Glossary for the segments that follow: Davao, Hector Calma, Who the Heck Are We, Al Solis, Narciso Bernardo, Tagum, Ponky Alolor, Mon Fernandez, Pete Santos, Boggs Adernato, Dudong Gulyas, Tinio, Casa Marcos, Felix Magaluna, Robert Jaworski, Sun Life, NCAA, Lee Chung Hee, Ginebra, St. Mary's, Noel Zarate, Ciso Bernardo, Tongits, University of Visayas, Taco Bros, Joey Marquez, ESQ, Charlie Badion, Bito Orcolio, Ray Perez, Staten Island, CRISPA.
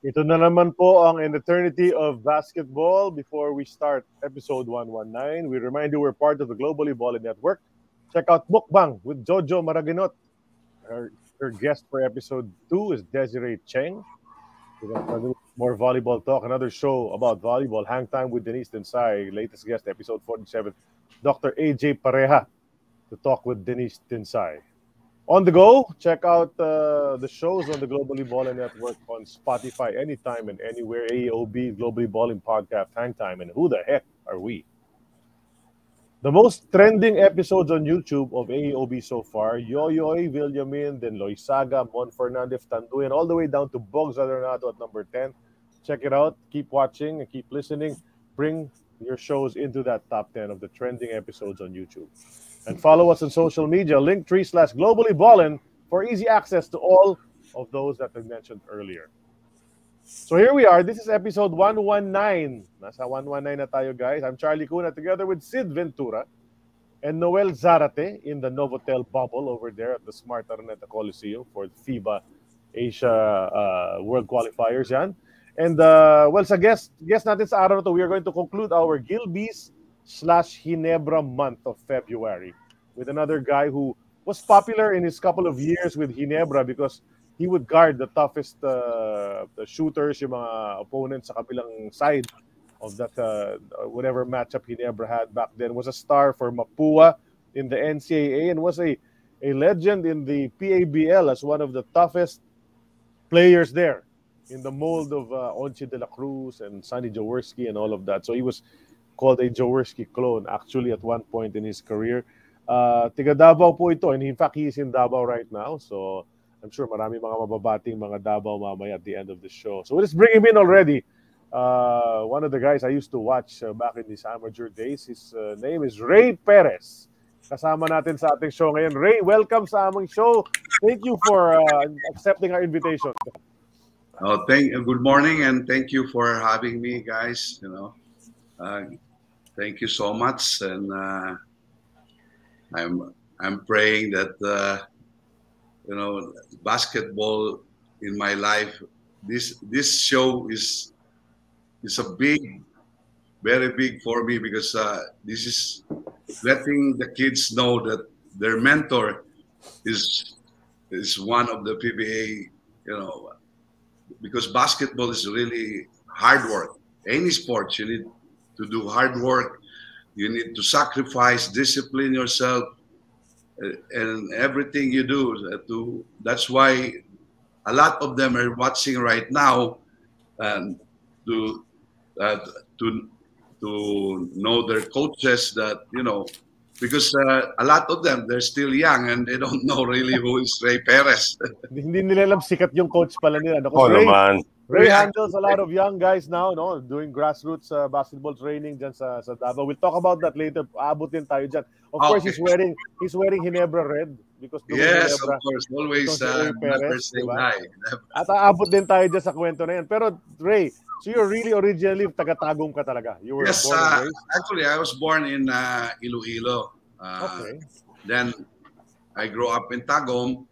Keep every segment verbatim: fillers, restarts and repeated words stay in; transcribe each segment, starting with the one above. Ito na naman po ang An Eternity of Basketball. Before we start episode one nineteen, we remind you we're part of the Globally Volley Network. Check out Mukbang with Jojo Maraginot. Our, our guest for episode two is Desiree Cheng. We're going to do more volleyball talk. Another show about volleyball, Hang Time with Denise Tinsai. Latest guest, episode forty-seven, Doctor A J Pareja, to talk with Denise Tinsai. On the go, check out uh, the shows on the Globally Ballin Network on Spotify anytime and anywhere. A O B, Globally Ballin Podcast, Hang Time, and Who the Heck Are We? The most trending episodes on YouTube of A O B so far, Yoyoy, Villamin, then Loisaga, Mon Fernandez, Tanduyan, all the way down to Boggs Adernato at number ten. Check it out. Keep watching and keep listening. Bring your shows into that top ten of the trending episodes on YouTube. And follow us on social media, linktree slash globally ballin, for easy access to all of those that I mentioned earlier. So here we are. This is episode one nineteen. Nasa one nineteen na tayo, guys. I'm Charlie Cuna together with Sid Ventura and Noel Zarate in the Novotel bubble over there at the Smart Araneta Coliseum for the FIBA Asia uh, World Qualifiers. Yan. And uh, well, sa guest, guest natin sa araw to, we are going to conclude our Gilbies slash Ginebra month of February with another guy who was popular in his couple of years with Ginebra because he would guard the toughest uh, the shooters, yung mga opponents sa kabilang side of that uh, whatever matchup Ginebra had back then. Was a star for Mapua in the N C A A and was a, a legend in the P A B L as one of the toughest players there in the mold of uh, Onchi de la Cruz and Sonny Jaworski and all of that. So he was called a Jaworski clone, actually, at one point in his career. Uh, tiga Davao po ito, and in fact, he is in Davao right now. So I'm sure marami mga mababating mga Davao mamaya at the end of the show. So let's bring him in already. Uh, one of the guys I used to watch uh, back in these amateur days. His uh, name is Ray Perez. Kasama natin sa ating show ngayon. Ray, welcome sa aming show. Thank you for uh, accepting our invitation. Oh, thank. Good morning, and thank you for having me, guys. You know. Uh, Thank you so much, and uh, I'm I'm praying that uh, you know basketball in my life. This this show is is a big, very big for me because uh, this is letting the kids know that their mentor is is one of the P B A. You know, because basketball is really hard work. Any sports you need to do hard work, you need to sacrifice, discipline yourself, and everything you do. To that's why a lot of them are watching right now, and to uh, to to know their coaches that you know, because uh, a lot of them they're still young and they don't know really who is Ray Perez. Hindi nila alam sikat yung coach pala nila. Oh naman. Ray handles a lot of young guys now, no, doing grassroots uh, basketball training dyan sa, sa Davao. We'll talk about that later. Aabutin tayo dyan. Of okay. course, he's wearing he's wearing Ginebra red because yes, Ginebra, of course, always uh, Perez, diba? At aabot din tayo dyan sa kwento na yan. Pero Ray, so you're really originally taga-Tagum ka talaga. You were yes, born uh, actually, I was born in uh, Iloilo. Uh, okay. Then I grew up in Tagum.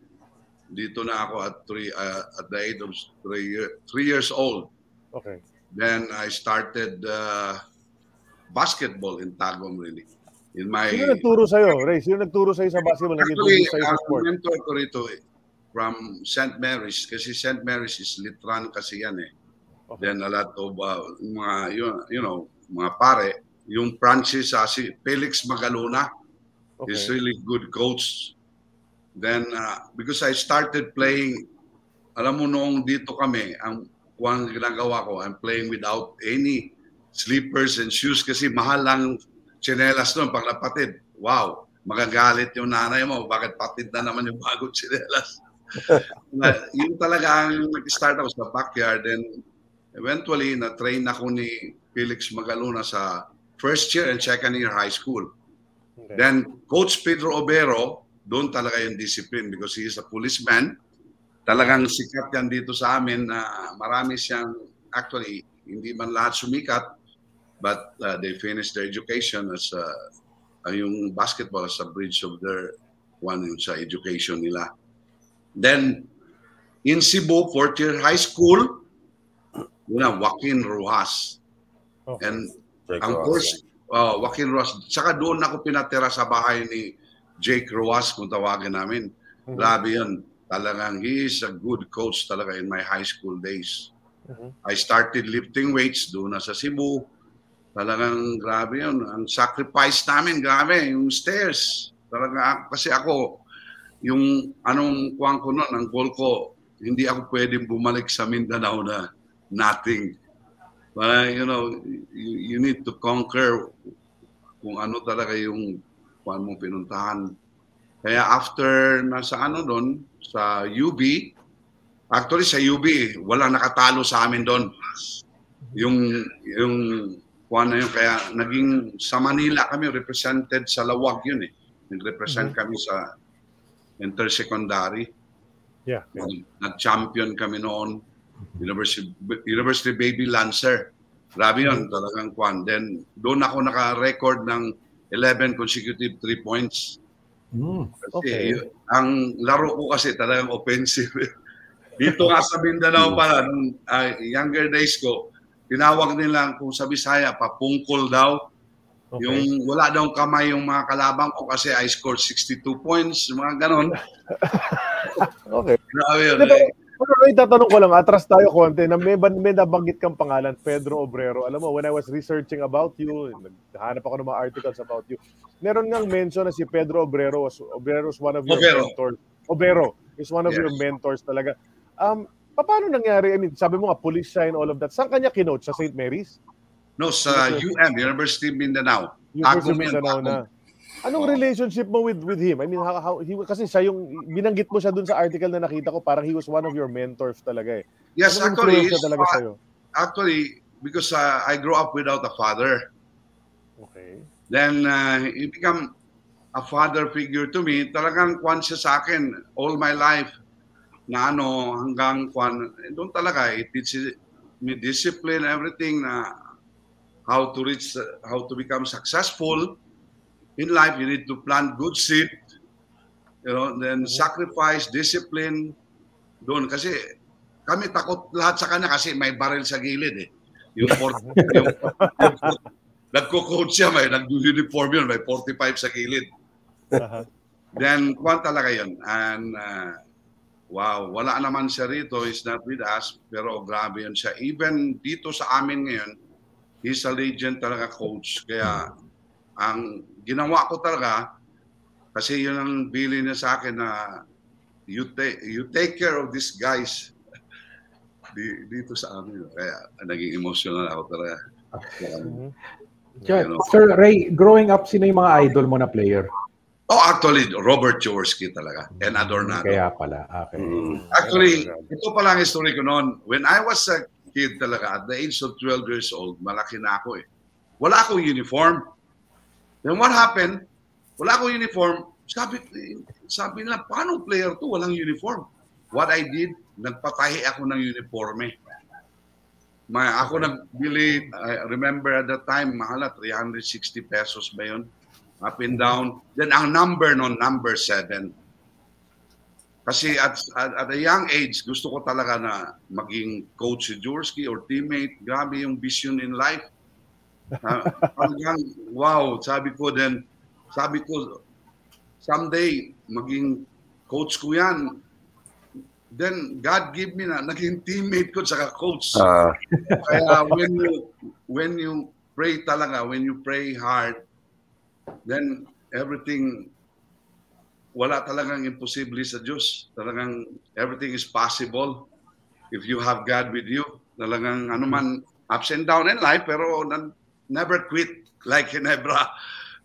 Dito na ako at three uh, at the age of three, three years old. Okay. Then I started uh, basketball in Tagum really. In my Sino nagturo sa iyo, Ray? Sino nagturo sa iyo sa basketball? Actually, ang mentor ko rito eh, from Saint Mary's kasi Saint Mary's is Litran kasi yan eh. Okay. Then a lot of uh, mga yun, you know, mga pare, yung Francis uh, si Felix Magaluna okay. is really good coach. Then, uh, because I started playing, alam mo noong dito kami, ang kuwang ginagawa ko, I'm playing without any slippers and shoes kasi mahal ang tsinelas noon pag napatid. Wow, magagalit yung nanay mo, bakit patid na naman yung bagong tsinelas? Yun talaga ang nag-start ako sa backyard and eventually na-train ako ni Felix Magaluna sa first year and second year high school. Okay. Then, Coach Pedro Obrero, doon talaga yung discipline because he is a policeman. Talagang sikat yan dito sa amin na marami siyang, actually, hindi man lahat sumikat, but uh, they finished their education as a, uh, yung basketball as a bridge of their one sa education nila. Then, in Cebu, fourth year high school, Una, Joaquin Rojas. Oh. And Jake ang Rojas, course, yeah. uh, Joaquin Rojas. Saka doon ako pinatira sa bahay ni Jake Rojas, kung tawagin namin. Mm-hmm. Labi yun. Talagang he is a good coach talaga in my high school days. Mm-hmm. I started lifting weights doon na sa Cebu. Talagang grabe yun. Ang sacrifice namin, grabe, yung stairs. Talaga, kasi ako, yung anong kuwang ko nun, ang goal ko, hindi ako pwedeng bumalik sa Mindanao na nothing. But, you know, you, you need to conquer kung ano talaga yung kuwan mong pinuntahan. Kaya after nasa ano doon, sa U B, actually sa U B, walang nakatalo sa amin doon. Yung, yung kuwan na yun, kaya naging sa Manila kami, represented sa Lawag yun eh. Nag-represent mm-hmm. kami sa inter-secondary. Yeah. Nag-champion kami noon. University, University Baby Lancer. Grabe yun, talagang kwan. Then, doon ako naka-record ng eleven consecutive three points. Mm, okay. Kasi, ang laro ko kasi talagang offensive. Dito nga sa Mindanao pala, nung uh, younger days ko, tinawag nila kung sa Bisaya, papungkol daw. Okay. Yung wala daw kamay yung mga kalabang ko kasi I scored sixty-two points, mga ganon. Okay. Grabe yun. Eh. Pero Ray, tatanong ko lang, atras tayo konti, na may, may nabanggit kang pangalan, Pedro Obrero. Alam mo, when I was researching about you, hanap ako ng mga articles about you, meron ngang mention na si Pedro Obrero was, Obrero is one of your Obrero. mentors. Obrero is one of yes. your mentors talaga. Um, paano nangyari? I mean, sabi mo nga, police siya and all of that. Saan kanya kinoach? Sa Saint Mary's? No, sa U M, University of Mindanao. University of Mindanao na. Anong relationship mo with with him? I mean, how, how he, kasi siya yung, binanggit mo siya dun sa article na nakita ko, parang he was one of your mentors talaga eh. Yes, ano actually, talaga uh, actually, because uh, I grew up without a father. Okay. Then, uh, he became a father figure to me. Talagang kwan siya sa akin all my life na ano, hanggang kwan, doon talaga, it teaches me discipline, everything na, how to reach, uh, how to become successful in life. You need to plant good seed, you know, then sacrifice, discipline. Doon kasi kami takot lahat sa kanya kasi may baril sa gilid eh. Yung forty, yung, yung nagko-coach siya, may nag-uniform yun, may forty-five sa gilid. Uh-huh. Then, kwan talaga yun. And, uh, wow, wala naman siya rito, he's not with us, pero grabe yun siya. Even dito sa amin ngayon, he's a legend talaga, coach. Kaya ang ginawa ko talaga, kasi yun ang bili niya sa akin na you take, you take care of these guys dito sa amin. Kaya naging emotional ako talaga. Mm-hmm. Kaya, you know, Sir Ray, growing up, sino yung mga idol mo na player? Oh, actually, Robert Jaworski talaga. And Adernato. Kaya pala. Okay. Mm-hmm. Actually, ito pala ang history ko noon. When I was a kid talaga, at the age of twelve years old, malaki na ako eh. Wala akong uniform. Then what happened? Wala akong uniform. Sabi, sabi nila, paano player to? Walang uniform. What I did, nagpatahi ako ng uniforme. May, ako nagbili, I remember at that time, mahala, three hundred sixty pesos ba yun? Up and down. Then ang number nun, number seven. Kasi at, at at a young age, gusto ko talaga na maging coach si Jaworski or teammate. Grabe yung vision in life. Uh, hanggang, wow, sabi ko then, sabi ko, someday, maging coach ko yan. Then, God give me na, naging teammate ko saka coach. Uh. Kaya when you, when you pray talaga, when you pray hard, then everything, wala talagang imposible sa Diyos. Talagang everything is possible if you have God with you. Talagang anuman, ups and down in life, pero nan- never quit like Ginebra.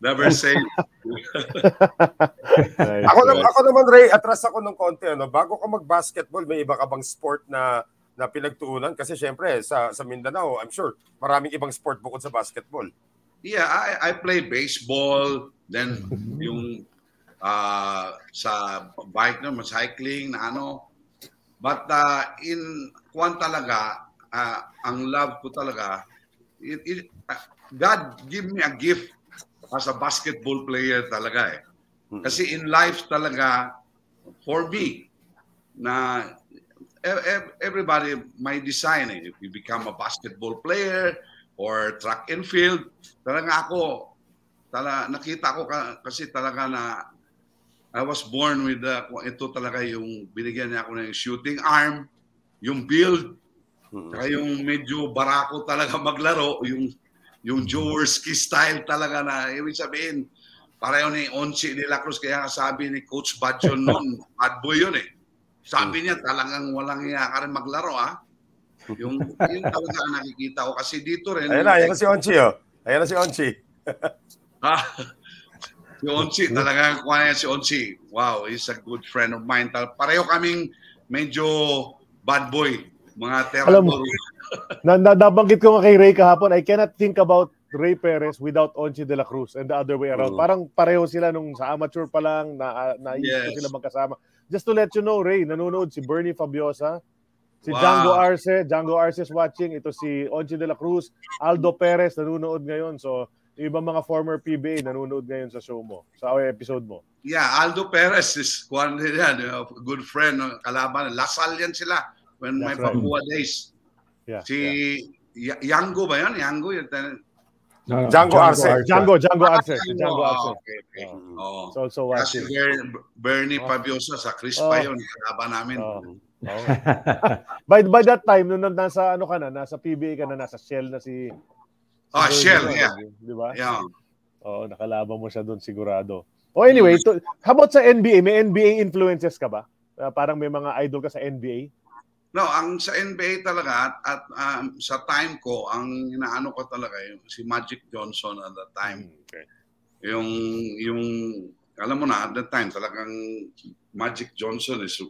Never say. Nice. Ako, naman, ako naman, Ray, atras ako ng konti. Ano? Bago ka mag-basketball, may iba ka bang sport na, na pinagtuunan? Kasi syempre, sa, sa Mindanao, I'm sure, maraming ibang sport bukod sa basketball. Yeah, I, I play baseball, then yung Uh, sa bike naman, cycling, na ano. But uh, in kwan talaga, uh, ang love ko talaga, it, it, uh, God give me a gift as a basketball player talaga eh. Kasi in life talaga, for me, na everybody may designing. If you become a basketball player or track and field, talaga ako, talaga, nakita ko kasi talaga na I was born with the, ito talaga yung binigyan niya ako ng shooting arm, yung build, kaya yung medyo barako talaga maglaro, yung yung Jaworski style talaga na, ibig sabihin, pareho ni Onchi de la Cruz, kaya sabi ni Coach Badyon noon, bad boy yun eh. Sabi niya talagang walang iya ka rin maglaro ah. Yung, yung talaga nakikita ko kasi dito rin. Ayun na, ayan na si Onchi oh. Ayan na si Onchi. Ha? Si Onchi, talaga kuha niya si Onchi. Wow, he's a good friend of mine. Pareho kaming medyo bad boy. Mga terror. Alam mo, nabanggit ko nga kay Ray kahapon, I cannot think about Ray Perez without Onchi de la Cruz and the other way around. Mm-hmm. Parang pareho sila nung sa amateur pa lang, na, naisip yes. ko sila magkasama. Just to let you know, Ray, nanonood si Bernie Fabiosa, si wow. Django Arce, Django Arce is watching, ito si Onchi de la Cruz, Aldo Perez nanonood ngayon, so... Yung ibang mga former P B A nanonood ngayon sa show mo, sa episode mo. Yeah, Aldo Perez is one yan, a good friend, kalaban. Lasal yan sila when that's my right. Papua days. Yeah, si yeah. Yango ba yan? Yango? Yung... No, no. Django Arce. Django, Django Arce. Django Arce. Oh, okay, okay. Oh. It's also watching. Kasi Bernie oh. Pabiosa sa CRISPA oh. yun, kalaban namin. Oh. Oh. by, by that time, nung nasa, ano ka na, nasa P B A ka na, nasa Shell na si... Ah, oh, Shell, yeah. Di ba? Yeah. Oo, oh, nakalaban mo siya doon sigurado. Oh, anyway, to, how about sa N B A? May N B A influences ka ba? Uh, parang may mga idol ka sa N B A? No, ang sa N B A talaga, at um, sa time ko, ang inaano ko talaga, yung, si Magic Johnson at that time. Okay. Yung, yung, alam mo na, at that time, talagang Magic Johnson is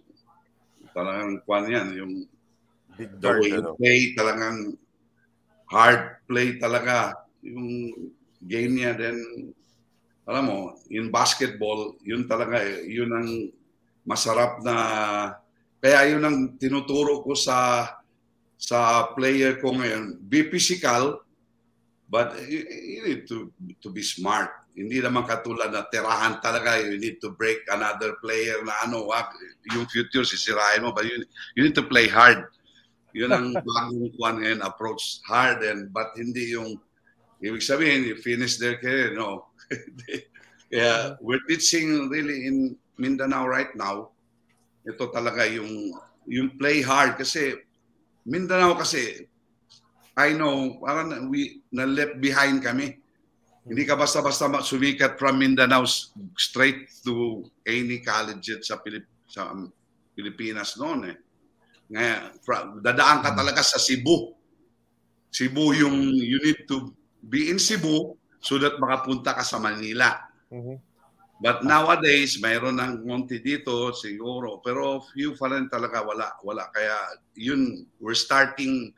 talagang kwan yan, yung big dark, the play, talagang hard play talaga yung game niya. Then alam mo, in basketball, yun talaga, yun ang masarap na, kaya yun ang tinuturo ko sa sa player ko ngayon. Be physical, but you, you need to to be smart. Hindi naman katulad na tirahan talaga, you need to break another player na ano, wag, yung future sisirain mo, but you, you need to play hard. Yun ang bagong kuan ngayon, approach hard, and but hindi yung ibig sabihin you finish their career, no. Yeah, we're teaching really in Mindanao right now, ito talaga yung yung play hard, kasi Mindanao kasi I know parang we na left behind kami. Hindi ka basta-basta sumikat from Mindanao straight to any college sa Pilip- sa Pilipinas noon eh. Ngayon, dadaan ka talaga sa Cebu. Cebu yung, you need to be in Cebu so that makapunta ka sa Manila. Mm-hmm. But nowadays, mayroon ng konti dito, siguro. Pero few pa rin talaga, wala. wala. Kaya yun, we're starting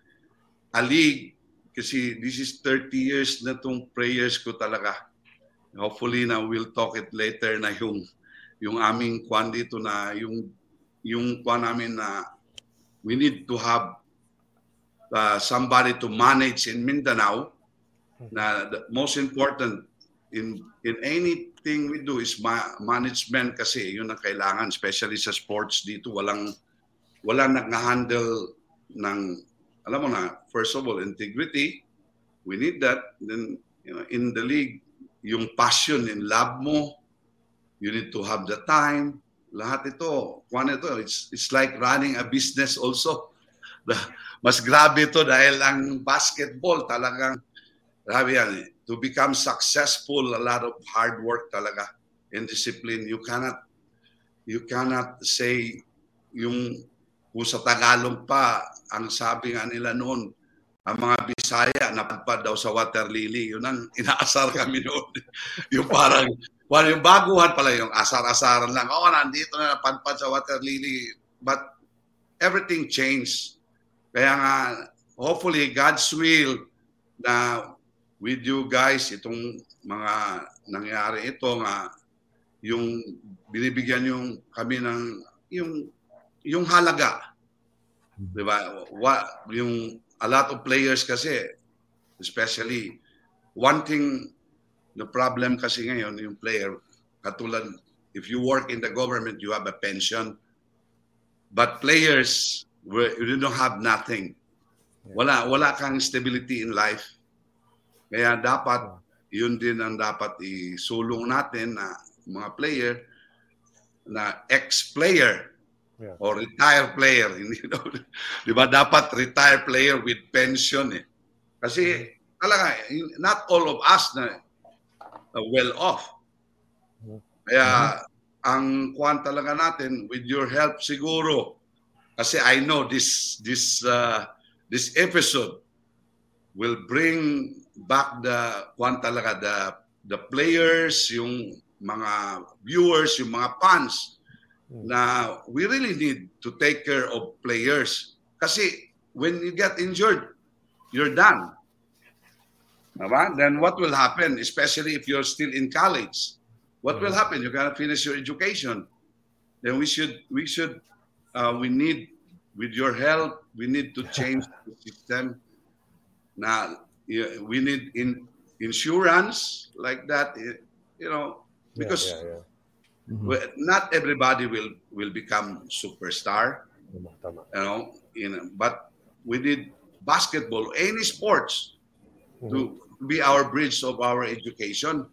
a league. Kasi this is thirty years na itong prayers ko talaga. Hopefully na we'll talk it later na yung, yung aming kwan dito na yung, yung kwan namin na we need to have uh, somebody to manage in Mindanao. Na the most important in in anything we do is ma- management, kasi yun ang kailangan, especially sa sports dito. Walang walang nag-handle ng, alam mo na, first of all, integrity. We need that. Then you know, in the league, yung passion, in love mo, you need to have the time. Lahat ito, kuwan ito, it's, it's like running a business also. The, mas grabe ito dahil ang basketball talagang, grabe yan eh. To become successful, a lot of hard work talaga and discipline. You cannot, you cannot say, yung, kung sa Tagalog pa, ang sabi nga nila noon, ang mga Bisaya, napadpad daw sa water lily. Yun ang inaasar kami noon. Yung parang, well, yung baguhan pala, yung asar-asaran lang. Oo, oh, nandito na, napadpad sa water lily. But everything changed. Kaya nga, hopefully, God's will na with you guys, itong mga nangyari ito nga, yung binibigyan yung kami ng, yung, yung halaga. Diba? What, yung, a lot of players kasi, especially, one thing, the problem kasi ngayon, yung player, katulad, if you work in the government, you have a pension. But players, where you don't have nothing. Wala, wala kang stability in life. Kaya dapat, yun din ang dapat isulong natin na mga player, na ex-player yeah. or retired player. You know? Di ba? Dapat retired player with pension eh. Kasi talaga, not all of us na uh, well off. Kaya mm-hmm. ang kwan talaga natin, with your help siguro, kasi I know this this uh, this episode will bring back the kwan talaga, the the players, yung mga viewers, yung mga fans, mm. na we really need to take care of players. Kasi when you get injured, you're done. Diba? Then what will happen, especially if you're still in college? What mm. will happen? You're gonna finish your education. Then we should, we should, uh, we need, with your help, we need to change the system. Now, we need in, insurance like that, you know, because yeah, yeah, yeah. Mm-hmm. we, not everybody will, will become superstar, mm-hmm. you know, in, but we need basketball, any sports mm-hmm. to be our bridge of our education.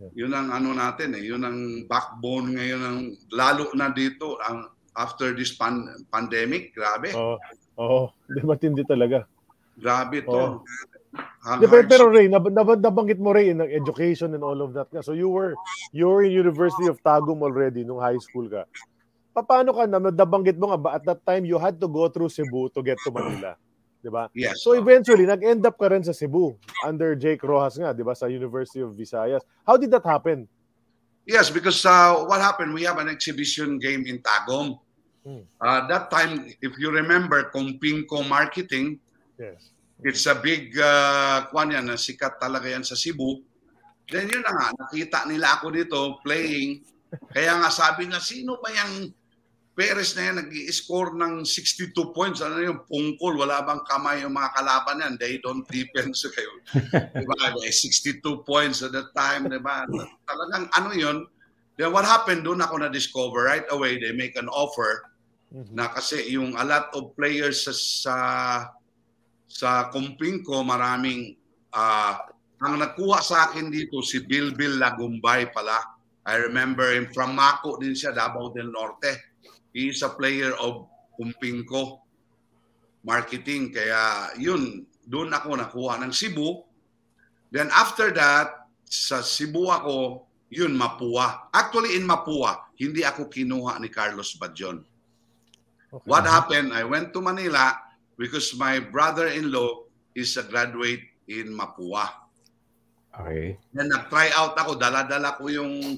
Yeah. Yun ang ano natin, eh, yun ang backbone ngayon, ang, lalo na dito, ang, after this pan- pandemic, grabe. Oo, oh, oh, matindi talaga. Grabe to. Oh. De, pero, pero Ray, nab- nab- nabanggit mo Ray, ng education and all of that. So you were you were in University of Tagum already nung high school ka. Paano ka, nabanggit mo nga ba, at that time you had to go through Cebu to get to Manila. Diba? Yes. So eventually, nag-end up ka rin sa Cebu under Jake Rojas nga, diba, sa University of Visayas. How did that happen? Yes, because uh, what happened, we have an exhibition game in Tagum. Mm. Uh, that time, if you remember, Compinco Marketing, yes. It's a big, uh, kwan yan, sikat talaga yan sa Cebu. Then yun na nga, nakita nila ako dito playing. Kaya nga sabi na, sino ba yung Perez na yan nag-i-score ng sixty-two points? Ano yung pungkol? Wala bang kamay yung mga kalaban yan? They don't defend so kayo. Diba? sixty-two points at that time, diba? Talagang ano yun. Then what happened, doon ako na-discover right away, they make an offer mm-hmm. na kasi yung a lot of players sa, sa Sa Compinco, maraming, uh, ang nakuha sa akin dito, si Bilbil Lagumbay pala. I remember him, from Maco din siya, Davao del Norte. He is a player of Compinco Marketing. Kaya yun, doon ako nakuha ng Cebu. Then after that, sa Cebu ako, yun, Mapua. Actually, in Mapua, hindi ako kinuha ni Carlos Badyon. Okay. What happened, I went to Manila, because my brother-in-law is a graduate in Mapua. Okay. Then nag-try out ako, dala-dala ko yung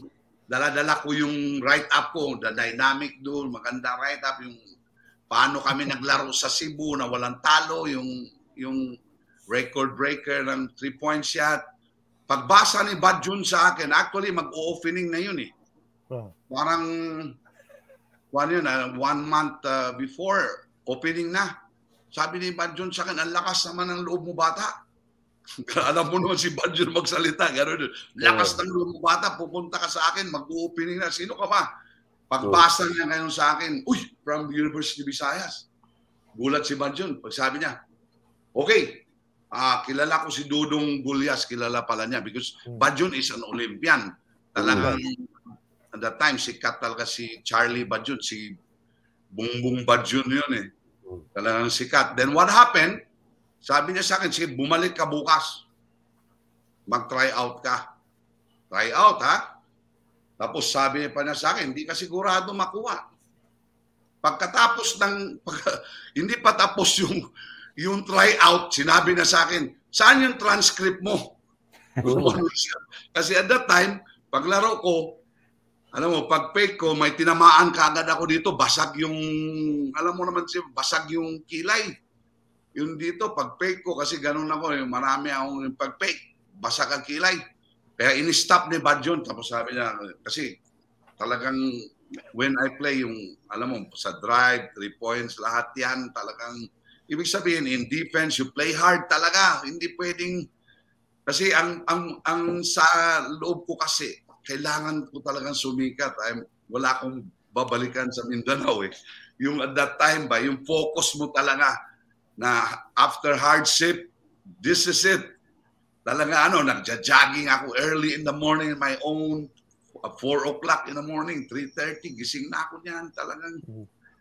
dala-dala ko yung write-up ko, the dynamic doon, maganda write-up, yung paano kami naglaro sa Cebu na walang talo, yung yung record breaker ng three-point shot. Pagbasa ni Badjun sa akin, actually mag-o-opening na yun eh. Huh. Parang one, yun, uh, one month uh, before opening na. Sabi ni Badyon sa akin, ang lakas naman ng loob mo bata. Alam mo noon si Badyon magsalita. Gano'n. Lakas yeah. ng loob mo bata, pupunta ka sa akin, mag-opening na. Sino ka ba? Pagbasa niya ngayon sa akin, uy, from University of Visayas. Gulat si Badyon. Pagsabi niya, okay, uh, kilala ko si Dudong Gulyas, kilala pala niya. Because Badyon is an Olympian. Talagang at that time, si Kat talaga si Charlie Badion, si Bungbong Badyon yun eh. Talagang sikat. Then what happened, sabi niya sa akin, sige, bumalik ka bukas. Mag-try out ka. Try out, ha? Tapos sabi pa niya sa akin, hindi ka sigurado makuha. Pagkatapos ng, pag, hindi pa tapos yung, yung try out, sinabi niya sa akin, saan yung transcript mo? Kasi at that time, paglaro ko, alam mo, pag-fake ko, may tinamaan kaagad ako dito, basag yung, alam mo naman siya, basag yung kilay. Yun dito, pag-fake ko, kasi ganun ako, yung marami akong pag-fake, basag ang kilay. Kaya in-stop ni Badyon, tapos sabi niya, kasi talagang, when I play yung, alam mo, sa drive, three points, lahat yan, talagang, ibig sabihin, in defense, you play hard talaga, hindi pwedeng, kasi ang, ang, ang sa loob ko kasi, kailangan ko talagang sumikat. I'm, wala akong babalikan sa Mindanao eh. yung at that time ba, yung focus mo talaga na after hardship, this is it. Talaga ano, nagja-jogging ako early in the morning in my own, four o'clock in the morning, three thirty, gising na ako niyan, talagang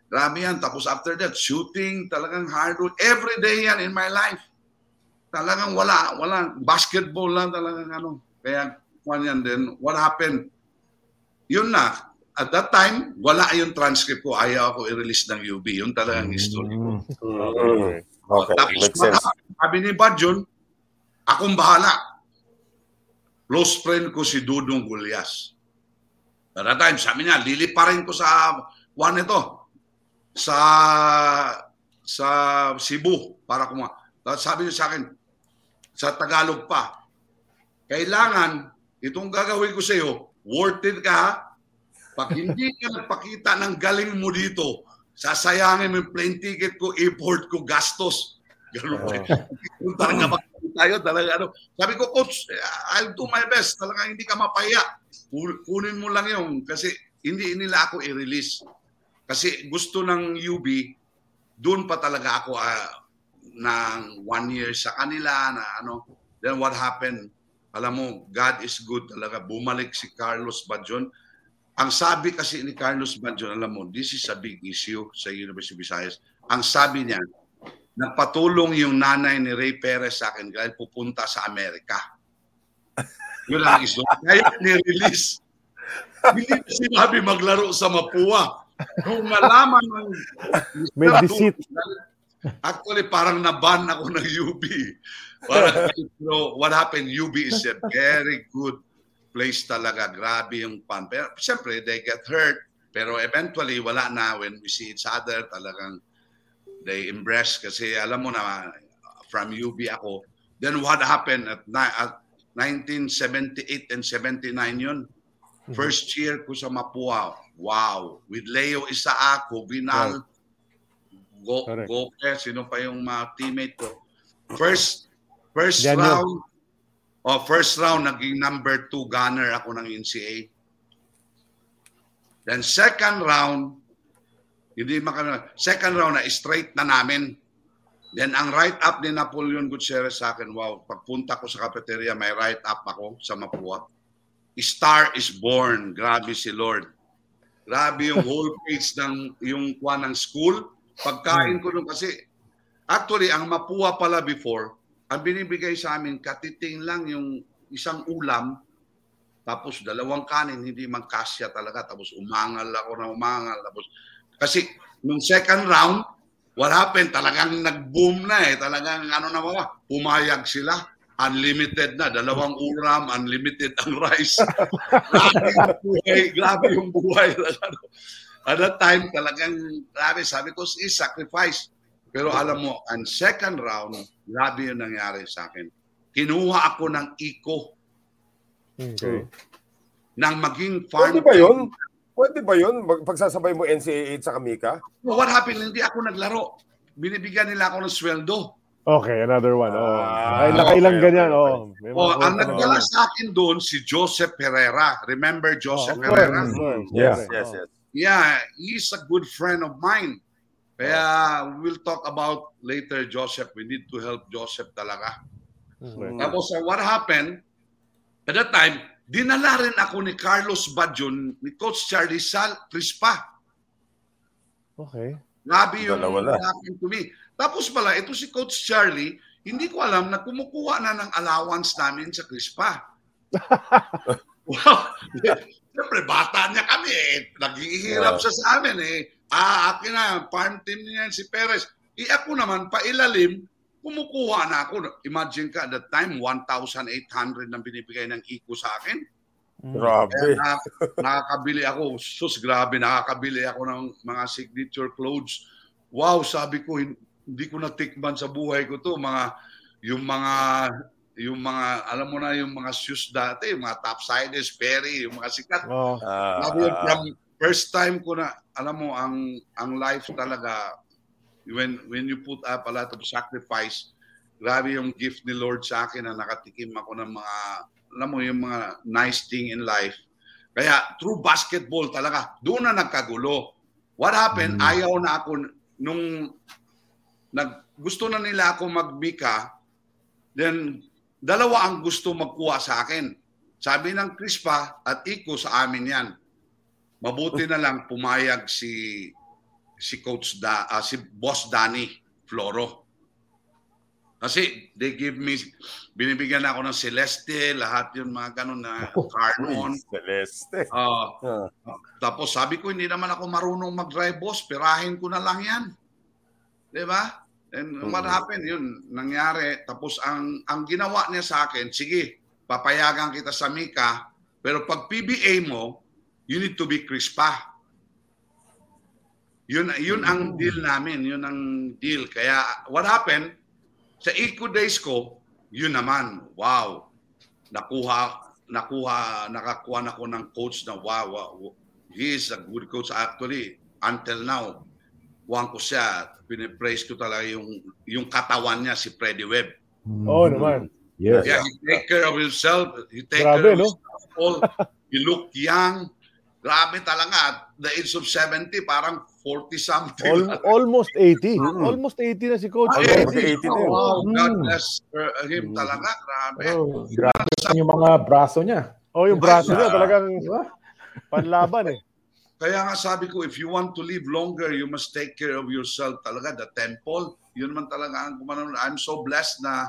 rami yan. Tapos after that, shooting, talagang hard work. Every day yan in my life. Talagang wala, wala. Basketball lang talagang ano. Kaya, one yan din. What happened? Yun na. At that time, wala yung transcript ko. Ayaw ako i-release ng U B. Yun talagang mm-hmm. history ko. Okay. Okay. Tapos, makes sense. Sabi ni Badyon, akong bahala. Close friend ko si Dudong Gulyas. At that time, sabi niya, liliparin ko sa one ito. sa sa Cebu para kuma. Sabi niya sa akin, sa Tagalog pa, kailangan, itong gagawin ko sa iyo, worth it ka ha? Pag hindi ka nagpakita ng galing mo dito, sasayangin mo yung plane ticket ko, airport ko, gastos. Ganun pa. Oh. Talaga makikita tayo, talaga ano. Sabi ko, coach, I'll do my best. Talaga hindi ka mapaya. Kunin mo lang yun kasi hindi nila ako i-release. Kasi gusto ng U B, doon pa talaga ako uh, ng one year sa kanila na ano. Then what happened? Alam mo, God is good talaga. Bumalik si Carlos Badyon. Ang sabi kasi ni Carlos Badyon, alam mo, this is a big issue sa University of Visayas. Ang sabi niya, nagpatulong yung nanay ni Ray Perez sa akin dahil pupunta sa Amerika. Yun ang issue. Kaya nirelease. Hindi sinabi maglaro sa Mapua. Nung malaman ng may deceit. Actually, parang naban ako ng U B. Parang, so, what happened, U B is a very good place talaga. Grabe yung pan. Pero, siyempre, they get hurt. Pero eventually, wala na. When we see each other, talagang they embrace. Kasi alam mo na, from U B ako. Then what happened at, ni- at nineteen seventy-eight and seventy-nine yun? First year ko sa Mapua. Wow. With Leo Isaa, Vinal, right. Go, Gope, sino pa yung mga teammate ko. First first Daniel. round, oh, first round, naging number two gunner ako ng N C A A. Then second round, hindi maka- second round na straight na namin. Then ang right-up ni Napoleon Gutierrez sa akin, wow, pagpunta ko sa cafeteria, may right-up ako sa Mapua. Star is born. Grabe si Lord. Grabe yung whole page ng yung kwa ng school. Pagkain ko nun kasi, actually, ang Mapua pala before, ang binibigay sa amin, katiting lang yung isang ulam, tapos dalawang kanin, hindi man kasya talaga. Tapos umangal ako na umangal. Tapos, kasi nung second round, what happened? Talagang nag-boom na eh. Talagang ano na mga, pumayag sila. Unlimited na. Dalawang uram, unlimited ang rice. Grabe yung buhay. Grabe yung buhay. At that time, talagang grabe. Sabi ko, is sacrifice. Pero alam mo, ang second round, grabe yung nangyari sa akin. Kinuha ako ng Ico. Okay. Nang maging farm. Pwede ba yun? Pwede ba yun? Pagsasabay mo N C A A sa Kamika? No, what happened? Hindi ako naglaro. Binibigyan nila ako ng sweldo. Okay, another one. Oh. Uh, Ay, nakailang okay, ganyan. Okay. Oh. Oh, ang nagdala oh. sa akin doon, si Joseph Pereira. Remember Joseph oh, okay. Pereira? Mm-hmm. Yeah. Yes, yes, yes. Yeah, he's a good friend of mine. Kaya we'll talk about later Joseph. We need to help Joseph talaga. Mm-hmm. Tapos what happened, at that time, dinala rin ako ni Carlos Badyon, ni Coach Charlie Sal, CRISPA. Okay. Grabe yung happened to me. Tapos pala, ito si Coach Charlie, hindi ko alam na kumukuha na ng allowance namin sa CRISPA. Wow! Siyempre, bata niya kami eh. Nagihirap yeah. siya sa amin eh. Ah, akin na, farm team niya si Perez. E ako naman, pailalim, kumukuha na ako. Imagine ka, at that time, one thousand eight hundred na binibigay ng Ico sa akin. Grabe. Kaya, nakakabili ako. Sus, grabe, nakakabili ako ng mga signature clothes. Wow, sabi ko, hindi ko natikman sa buhay ko to mga yung mga yung mga alam mo na yung mga shoes dati, yung mga topsiders, Perry, yung mga sikat. Oh. Uh, first time ko na alam mo ang ang life talaga when when you put up a lot of sacrifice. Grabe yung gift ni Lord sa akin na nakatikim ako ng mga alam mo yung mga nice thing in life. Kaya through basketball talaga doon na nagkagulo. What happened, mm. ayaw na ako nung nag, gusto na nila ako magbika, then dalawa ang gusto magkuha sa akin. Sabi ng CRISPA at Ico sa amin yan. Mabuti na lang pumayag si si coach da uh, si boss Danny Floro. Kasi they give me, binibigyan ako ng Celeste, lahat yun, mga ganun na Carnon. Celeste. Uh, uh. Tapos sabi ko, hindi naman ako marunong mag-drive, boss. Pirahin ko na lang yan. Diba? And what happened? Yun, nangyari. Tapos ang ang ginawa niya sa akin, sige, papayagan kita sa Mika, pero pag P B A mo, you need to be CRISPA. Yun, yun ang deal namin. Yun ang deal. Kaya what happened? Sa Ico days ko, yun naman, wow, nakuha, nakuha, nakakuha na ko ng coach na wow, wow, he is a good coach actually. Until now, huwag ko siya, pinipraise ko talaga yung, yung katawan niya, si Freddie Webb. Oh, naman. Yes. Yeah, he take care of himself. He take Grabe, care of no? himself. He look young. Grabe talaga. At the age of seventy, parang forty-something. Al- almost eighty. Mm. Almost eighty na si Coach. Ah, eighty. eighty. Oh, wow. Mm. God bless him talaga. Grabe. Oh, grabe sa- yung mga braso niya. Oh, yung braso niya talagang panlaban eh. Kaya nga sabi ko, if you want to live longer, you must take care of yourself talaga. The temple, yun man talaga. I'm so blessed na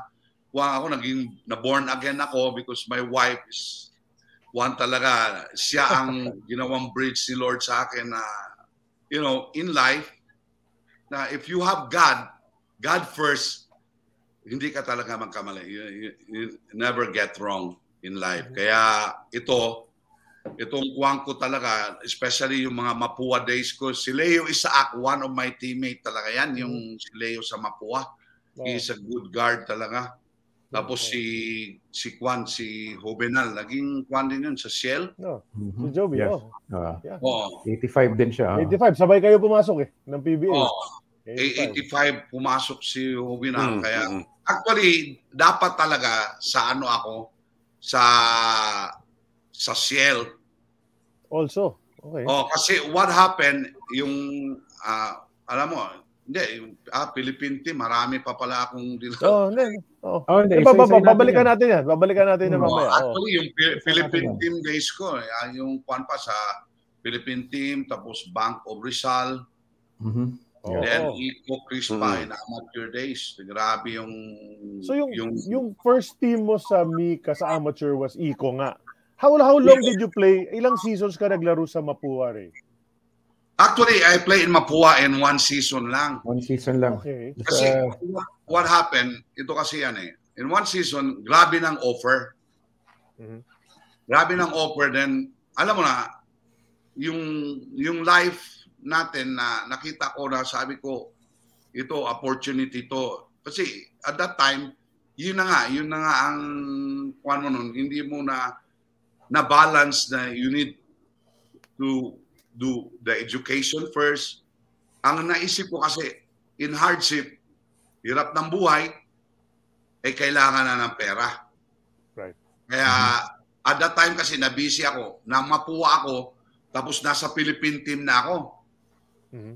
wow, ako naging na-born again ako because my wife is one talaga. Siya ang ginawang bridge ni Lord sa akin na, you know, in life, na if you have God, God first, hindi ka talaga magkamali. You, you, you never get wrong in life. Kaya ito, itong kuwang ko talaga, especially yung mga Mapua days ko. Si Leo Isaak, one of my teammate talaga yan, yung si Leo sa Mapua. He is a good guard talaga. Tapos si si Kwan, si Juvenal, naging Kwan din yun sa Shell. No. Mm-hmm. Si Joby, yes. oh. Uh, yeah. oh. eighty-five din siya. eighty-five, sabay kayo pumasok eh, ng P B A. Oh. eighty-five, eighty-five pumasok si Juvenal. Mm-hmm. Kaya actually, dapat talaga sa ano ako, sa sa Shell. Also, okay. Oh, kasi what happened, yung, uh, alam mo, hindi, yung ah, Philippine team, marami pa pala akong dila. Oo, oh, hindi. Oh. Oh, e, babalikan natin yan. Babalikan natin yan mamaya. Hmm. Actually, yung P- Philippine team days ko, eh, yung kuwan pa sa Philippine team, tapos Bank of Rizal, mm-hmm. oh. then Ico, CRISPA, mm-hmm. in amateur days. Grabe yung... So yung, yung yung first team mo sa Mika, sa amateur, was Ico nga. How, how long did you play? Ilang seasons ka naglaro sa Mapua, Ray? Actually, I played in Mapua in one season lang. One season lang. Okay. Kasi uh, what happened, ito kasi yan eh. In one season, grabe ng offer. Mm-hmm. Grabe ng offer. Then, alam mo na, yung yung life natin na nakita ko na sabi ko, ito, opportunity to. Kasi at that time, yun na nga, yun na nga ang, kuwan mo nun, hindi mo na, na balance na you need to do the education first. Ang naisip ko kasi, in hardship, hirap ng buhay, ay eh, kailangan na ng pera. Right. Kaya, mm-hmm. at that time kasi, na-busy ako, na-Mapua ako, tapos nasa Philippine team na ako. Mm-hmm.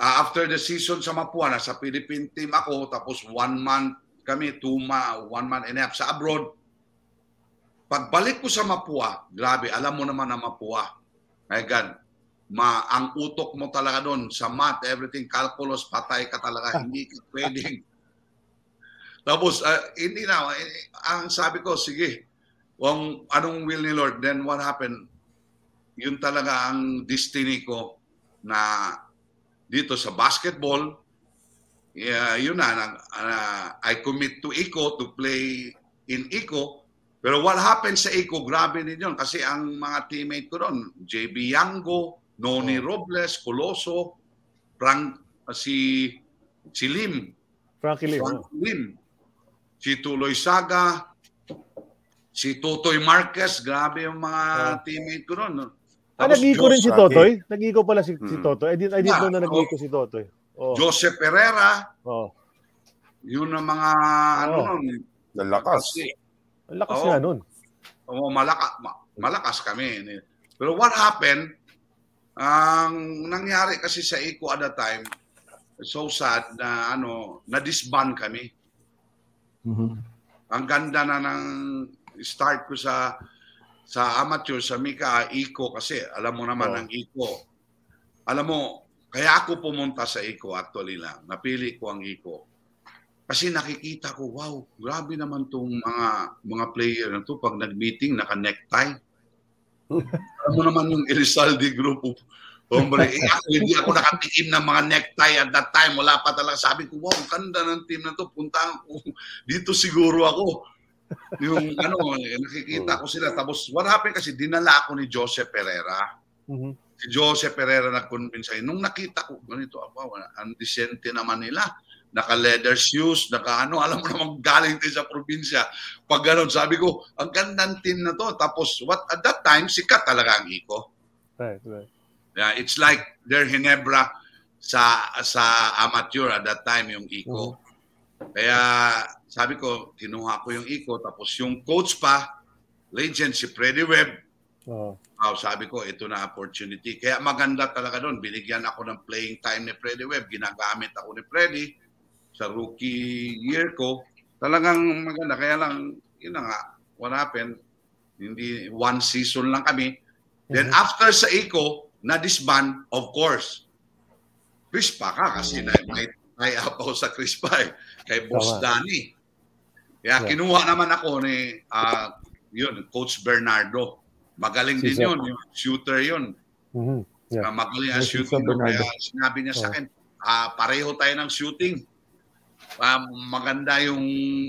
Uh, after the season sa Mapua, nasa Philippine team ako, tapos one month kami, two months, one month and a half sa abroad. Pagbalik ko sa Mapua, grabe, alam mo naman na Mapua. My God. Ma, ang utok mo talaga doon sa math, everything, calculus, patay ka talaga, hindi ka pwedeng. Tapos, uh, hindi na, eh, ang sabi ko, sige, um, anong will ni Lord, then what happened? Yun talaga ang destiny ko na dito sa basketball, yeah, yun na, na, na, I commit to Ico, to play in Ico. Pero what happened sa Ico, grabe din yun, kasi ang mga teammate ko doon, J B Yango, Noni Robles, Coloso, Frank, uh, si, si Lim, Frankie Lim. Frank Lim, si Tuloy Saga, si Totoy Marquez, grabe yung mga yeah. teammate ko noon. Ah, nag-Ico rin si Totoy? Nag-Ico pala si, hmm. si Totoy? I didn't, I didn't yeah. know na nag-Ico oh. si Totoy. Oh. Joseph Pereira, oh. yun ang mga oh. ano nun. Lalakas. Malakas oh. nga nun. Oh, malaka, ma, malakas kami. Pero what happened, Ang nangyari kasi sa Ico at the time, so sad na ano, na-disband kami. Mm-hmm. Ang ganda na ng start ko sa sa amateur, sa Mika, Ico kasi. Alam mo naman oh. ang Ico. Alam mo, kaya ako pumunta sa Ico actually lang. Napili ko ang Ico. Kasi nakikita ko, wow, grabe naman tong mga mga player na to pag nag-meeting, naka-necktie. Alam mo naman yung Elizalde group of hombre. Eh, ako, hindi ako nakatikim ng mga necktie at that time. Wala pa talaga. Sabi ko, wow, ganda ng team na to. Puntaan ko. Dito siguro ako. Yung ano, nakikita ko sila. Tapos, what happened kasi, dinala ako ni Joseph Pereira. Mm-hmm. Si Joseph Pereira nag-convince ay. Nung nakita ko, ganito, wow, ang disente naman nila. Naka-leather shoes, naka-ano, alam mo naman galing din sa probinsya. Pag gano'n, sabi ko, ang gandang team na to. Tapos, what at that time, sikat talaga ang Ico. Right, right. Yeah, it's like their Ginebra sa sa amateur at that time, yung Ico. Mm-hmm. Kaya, sabi ko, kinuha ko yung Ico. Tapos, yung coach pa, legend, si Freddie Webb. Oh. Oh, sabi ko, ito na opportunity. Kaya maganda talaga doon. Binigyan ako ng playing time ni Freddie Webb. Ginagamit ako ni Freddie sa rookie year ko, talagang maganda. Kaya lang, yun na nga, what happened, hindi, one season lang kami. Then mm-hmm. after sa Ico, na-disband, of course. CRISPA ka kasi mm-hmm. na, may tie-up ako sa CRISPA eh, kay Boss oh, Danny. Kaya yeah. kinuha naman ako ni, uh, yun, Coach Bernardo. Magaling si din yun, yung shooter yun. Mm-hmm. Yeah. Magaling ang shooting. Kaya sinabi niya oh. sa akin, uh, pareho tayo ng shooting. Um, maganda yung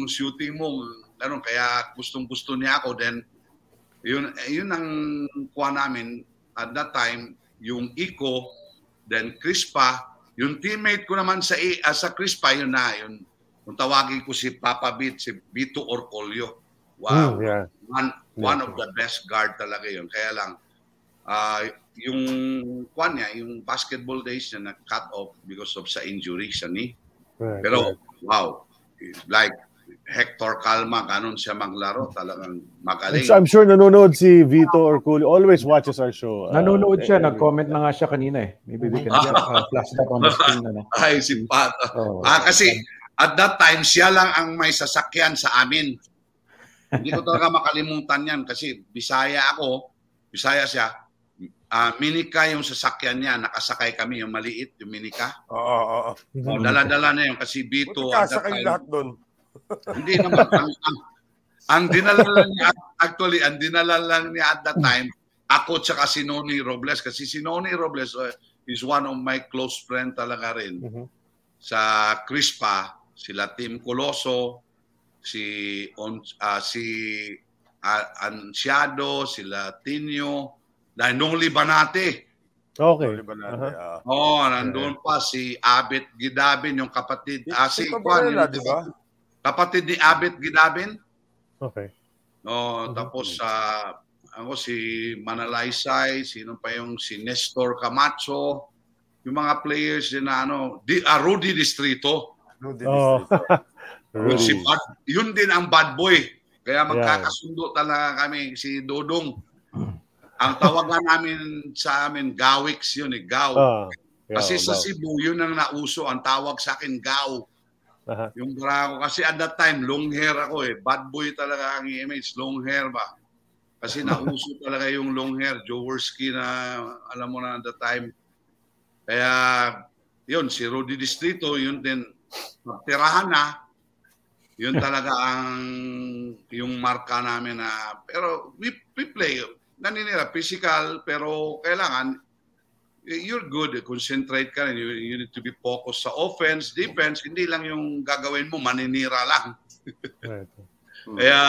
shooting mo, ano, kaya gustong-gusto niya ako. Then yun yun ang kuha namin at that time, yung Ico, then CRISPA, yung teammate ko naman sa uh, sa CRISPA, yun na yun, yung tawagin ko si Papa Bit, si Bito Orcolio. Wow. Mm, yeah. One one yeah. of the best guard talaga yun. Kaya lang uh, yung kuha niya, yung basketball days niya nag-cut off because of sa injury sa knee. Right, pero right. wow, like Hector Calma, ganun siya maglaro, talagang magaling. I'm sure nanonood si Vito Orculio, always watches our show. Uh, nanonood siya, every... nag-comment na nga siya kanina eh. Maybe we can just uh, flash that on the screen. Ano. Ay, si Pat. Oh, ah, kasi at that time, siya lang ang may sasakyan sa amin. Hindi ko talaga makalimutan yan kasi Bisaya ako, Bisaya siya. Uh, minika yung sasakyan niya, nakasakay kami, yung maliit, yung minika. Oo, oo, oo. Dala-dala na yun kasi Bito. Buti kasakay lahat doon. Hindi naman. ang, ang, ang dinala lang niya, actually, ang dinala lang niya at that time, ako tsaka si Noni Robles. Kasi si Noni Robles uh, is one of my close friend talaga rin. Mm-hmm. Sa CRISPA, sila Tim Coloso, si on, uh, si uh, Ansiado, sila Tinio, dahil nung Libanate. Okay. Libanate, uh-huh. Oo, oh, nandun okay. pa si Abet Gidabin, yung kapatid. Ah, si Juan, yung diba? Kapatid ni Abet Gidabin. Okay. No, uh-huh. Tapos, uh, ako, si Manalaysay, sino pa yung si Nestor Camacho, yung mga players din na ano, di, uh, Rudy Distrito. Rudy oh. Distrito. Rudy. Si bad, yun din ang bad boy. Kaya magkakasundo yeah. talaga kami, si Dudong. Ang tawagan namin sa amin, Gawiks yun eh, Gaw. Oh, yeah, kasi sa Cebu, yun ang nauso, ang tawag sa akin, Gaw. Uh-huh. Yung bravo, kasi at that time, long hair ako eh. Bad boy talaga ang image, long hair ba? Kasi nauso talaga yung long hair, Jaworski na, alam mo na at that time. Kaya, yun, si Rudy Distrito, yun din, tirahan na. Yun talaga ang, yung marka namin na, pero we, we play naninira, physical, pero kailangan, you're good, concentrate ka rin, you, you need to be focused sa offense, defense, hindi lang yung gagawin mo, maninira lang. Kaya,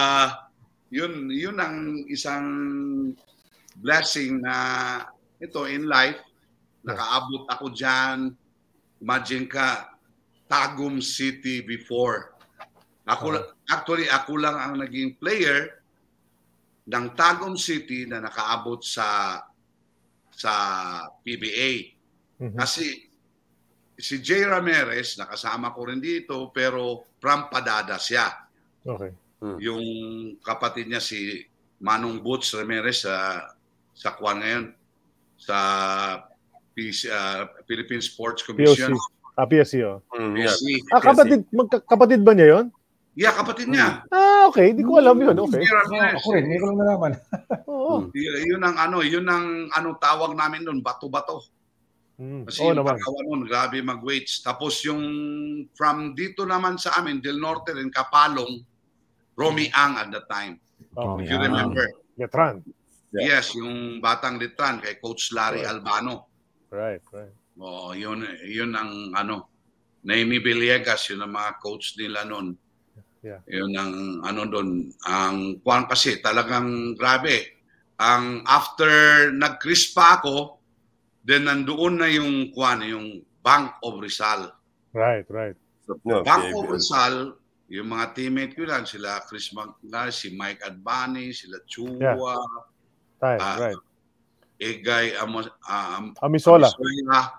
yun, yun ang isang blessing na ito, in life, nakaabot ako dyan, imagine ka, Tagum City before. Ako, oh. Actually, ako lang ang naging player ng Tagum City na nakaabot sa sa P B A. Mm-hmm. Kasi si Jay Ramirez, nakasama ko rin dito, pero from Padada siya. Okay. Mm-hmm. Yung kapatid niya si Manong Boots Ramirez sa sa Kwan ngayon, sa uh, Philippine Sports Commission. P O C. Ah, P O C, oh. Mm, yeah. Ah, kapatid, magka- kapatid ba niya yun? Yeah, kapatid niya. Ah, okay. Hindi ko alam yun. Okay. Ako rin. Hindi ko lang nalaman. Yun ang ano, yun ang ano tawag namin nun, bato-bato. Mm. Kasi oh, yung pagkawan nun, grabe mag-weights. Tapos yung from dito naman sa amin, Del Norte rin, Kapalong, Romy Ang at the time. Oh, if you yeah. remember. Letran. Yeah. Yes, yung batang Letran kay Coach Larry right. Albano. Right, right. Oh, yun, yun ang ano, Naomi Villegas, yun ang mga coach nila nun. Yeah. Yun ang ano doon. Ang kuwan kasi talagang grabe. Ang after nag-CRISPA ako, then nandoon na yung kuwan, yung Bank of Rizal. Right, right. So, no, Bank of Rizal, yung mga teammate ko lang, sila Chris Magna, si Mike Advani, sila Chua. Yeah. Right, uh, right. Egay Amos, uh, Amisola. Amisola.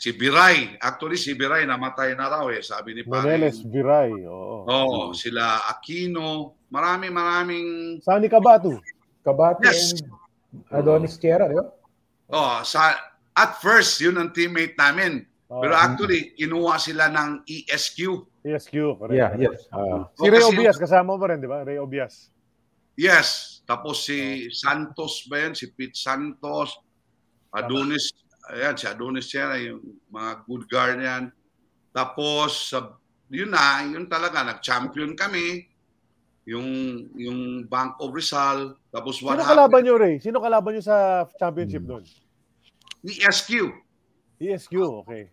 Si Biray, actually si Biray namatay na raw eh, sabi ni Pare. Noeles Biray, oo. Oo, sila Aquino, marami maraming... Sani Kabato. Kabato yes. and Adonis Chiera, di ba? Oo, sa, at first, yun ang teammate namin. Uh, Pero actually, kinuha sila ng E S Q. E S Q, correct. Yeah, yes. Uh, si Ray Obias, kasama mo rin, di ba? Ray Obias. Yes, tapos si Santos ba yun? Si Pete Santos, Adonis... Ayan, si Adonis Sierra, yung mga good guard yan. Tapos, yun na, yun talaga, nag-champion kami. Yung yung Bank of Rizal. Tapos, sino kalaban nyo, Ray? Sino kalaban nyo sa championship doon? E S Q. E S Q, okay.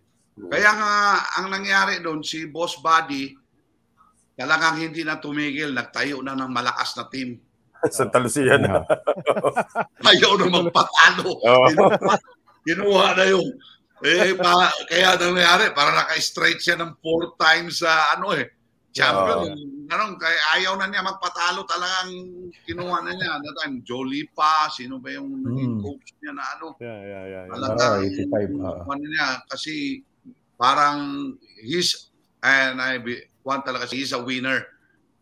Kaya nga, ang nangyari doon, si Boss Buddy, talagang hindi na tumigil. Nagtayo na ng malakas na team. Sa Talusian na. Ayaw na magpatalo. Kinuha na yung, eh, pa, kaya nangyari, para naka-straight siya ng four times sa, uh, ano eh, champion. Uh, Anong, kaya ayaw na niya magpatalo talagang kinuha na niya. That time, Jolie pa, sino ba yung mm. coach niya na ano? Yeah, yeah, yeah. yeah. Talagang, uh, uh, niya, kasi parang, he's, and I, one talaga, he's a winner.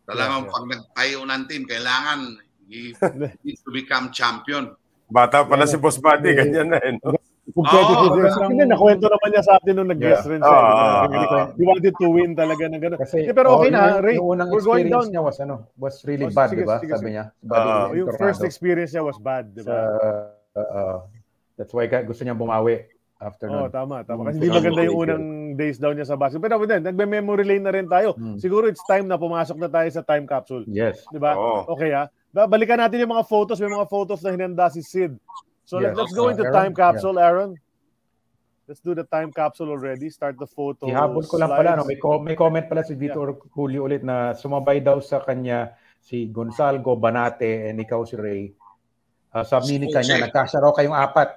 Talagang yeah, yeah. pag nagtayo ng team, kailangan, he needs to become champion. Bata pala yeah, si Boss Buddy, yeah. ganyan na eh, no? Competitive oh, wrestling niya. Nakwento naman niya sa atin nung nag-guest yeah. rin siya. Oh, uh, he wanted to win talaga ng gano'n. Kasi, eh, pero okay oh, na, yung, Ray. Yung unang experience niya was, ano, was really oh, bad, sige, diba? Sige, sabi niya. Uh, yung Tornado. First experience niya was bad, diba? So, uh, uh, that's why gusto niya bumawi after nun. Oh, tama, tama. Kasi hindi mm-hmm. maganda yung unang days down niya sa basketball. Pero din, nagbe-memory lane na rin tayo. Hmm. Siguro it's time na pumasok na tayo sa time capsule. Yes. Diba? Oh. Okay, ha? Balikan natin yung mga photos. May mga photos na hinanda si Sid. So yes. let's go into Aaron, time capsule, yeah. Aaron. Let's do the time capsule already. Start the photo. Ihapon ko lang pala. No? May, co- may comment pala si Bito Orcolio yeah. ulit na sumabay daw sa kanya si Gonsalgo, Banate, and ikaw si Ray. Uh, sa mini kanya, nagkasya raw kayong apat.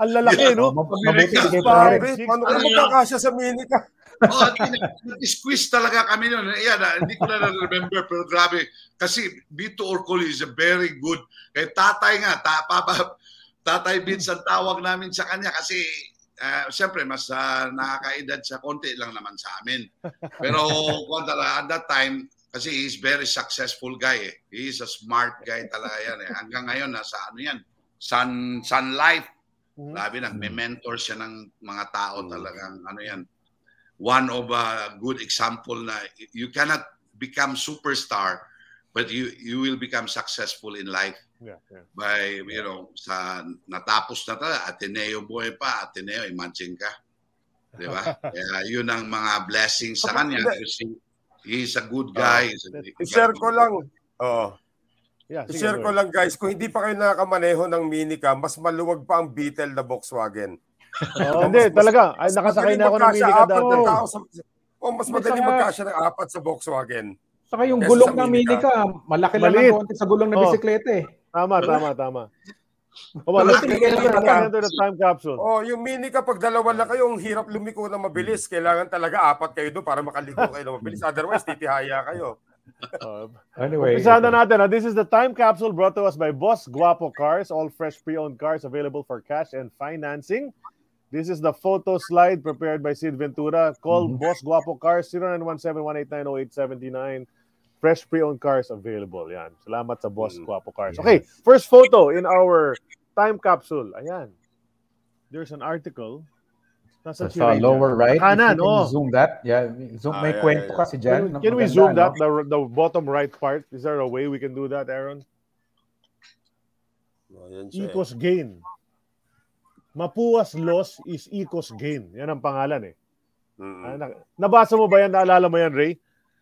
Ang lalaki, no? Mabuti kayo. Paano ka magkakasya sa mini ka? Oh, nag-squeeze talaga kami noon. Ayan, hindi ko na remember pero grabe. Kasi Bito Orcolio is a very good. Kaya tatay nga, ta, papa, tatay Vince ang tawag namin sa kanya kasi uh, siyempre mas uh, nakakaedad siya, konti lang naman sa amin. Pero at that time, kasi he's very successful guy. Eh. He is a smart guy talaga yan. Eh. Hanggang ngayon, nasa ano yan, Sun, Sun Life. Grabe, nag-mentor siya ng mga tao talagang ano yan. One of a good example na you cannot become superstar, but you you will become successful in life. Yeah, yeah. By you know sa natapos na talaga Ateneo boy pa Ateneo imagine ka, di ba? Kaya yun ang mga blessings sa kanya. He's a good guy. Uh, share ko lang. Oh. Yeah, share ko lang guys, kung hindi pa kayo nakakamaneho ng minika, mas maluwag pa ang Beetle na Volkswagen. Oh, hindi, mas, talaga. Ay, nakasakay na ako ng minika dati. Oh, mas madali magkasya ng apat sa Volkswagen. Saka yung gulong ng minika, malaki lang ang konti sa gulong ng bisikleta eh. Tama, tama, tama. O, malaki lang ito na time capsule. Oh, yung minika, pag dalawa na kayo, ang hirap lumiko na mabilis. Kailangan talaga apat kayo doon para makaliko kayo na mabilis. Otherwise, titihaya kayo. Uh, anyway, umpisa na natin. This is the time capsule brought to us by Boss Guapo Cars. All fresh pre-owned cars available for cash and financing. This is the photo slide prepared by Sid Ventura. Call mm-hmm. Boss Guapo Cars zero nine one seven, one eight nine, zero eight seven nine. Fresh pre-owned cars available. Yan. Salamat sa Boss mm-hmm. Guapo Cars. Okay, first photo in our time capsule. Ayan. there's an article. Nasa so, lower right. Kanan, oh. Zoom that. Yeah, zoom. Ah, may yeah, kwento yeah, yeah. kasi dyan. Can, can we zoom that, the, the bottom right part? Is there a way we can do that, Aaron? No, Ico's eh. gain. Mapua's loss is Ico's gain. Yan ang pangalan eh. Mm-hmm. Nabasa mo ba yan? Naalala mo yan, Ray?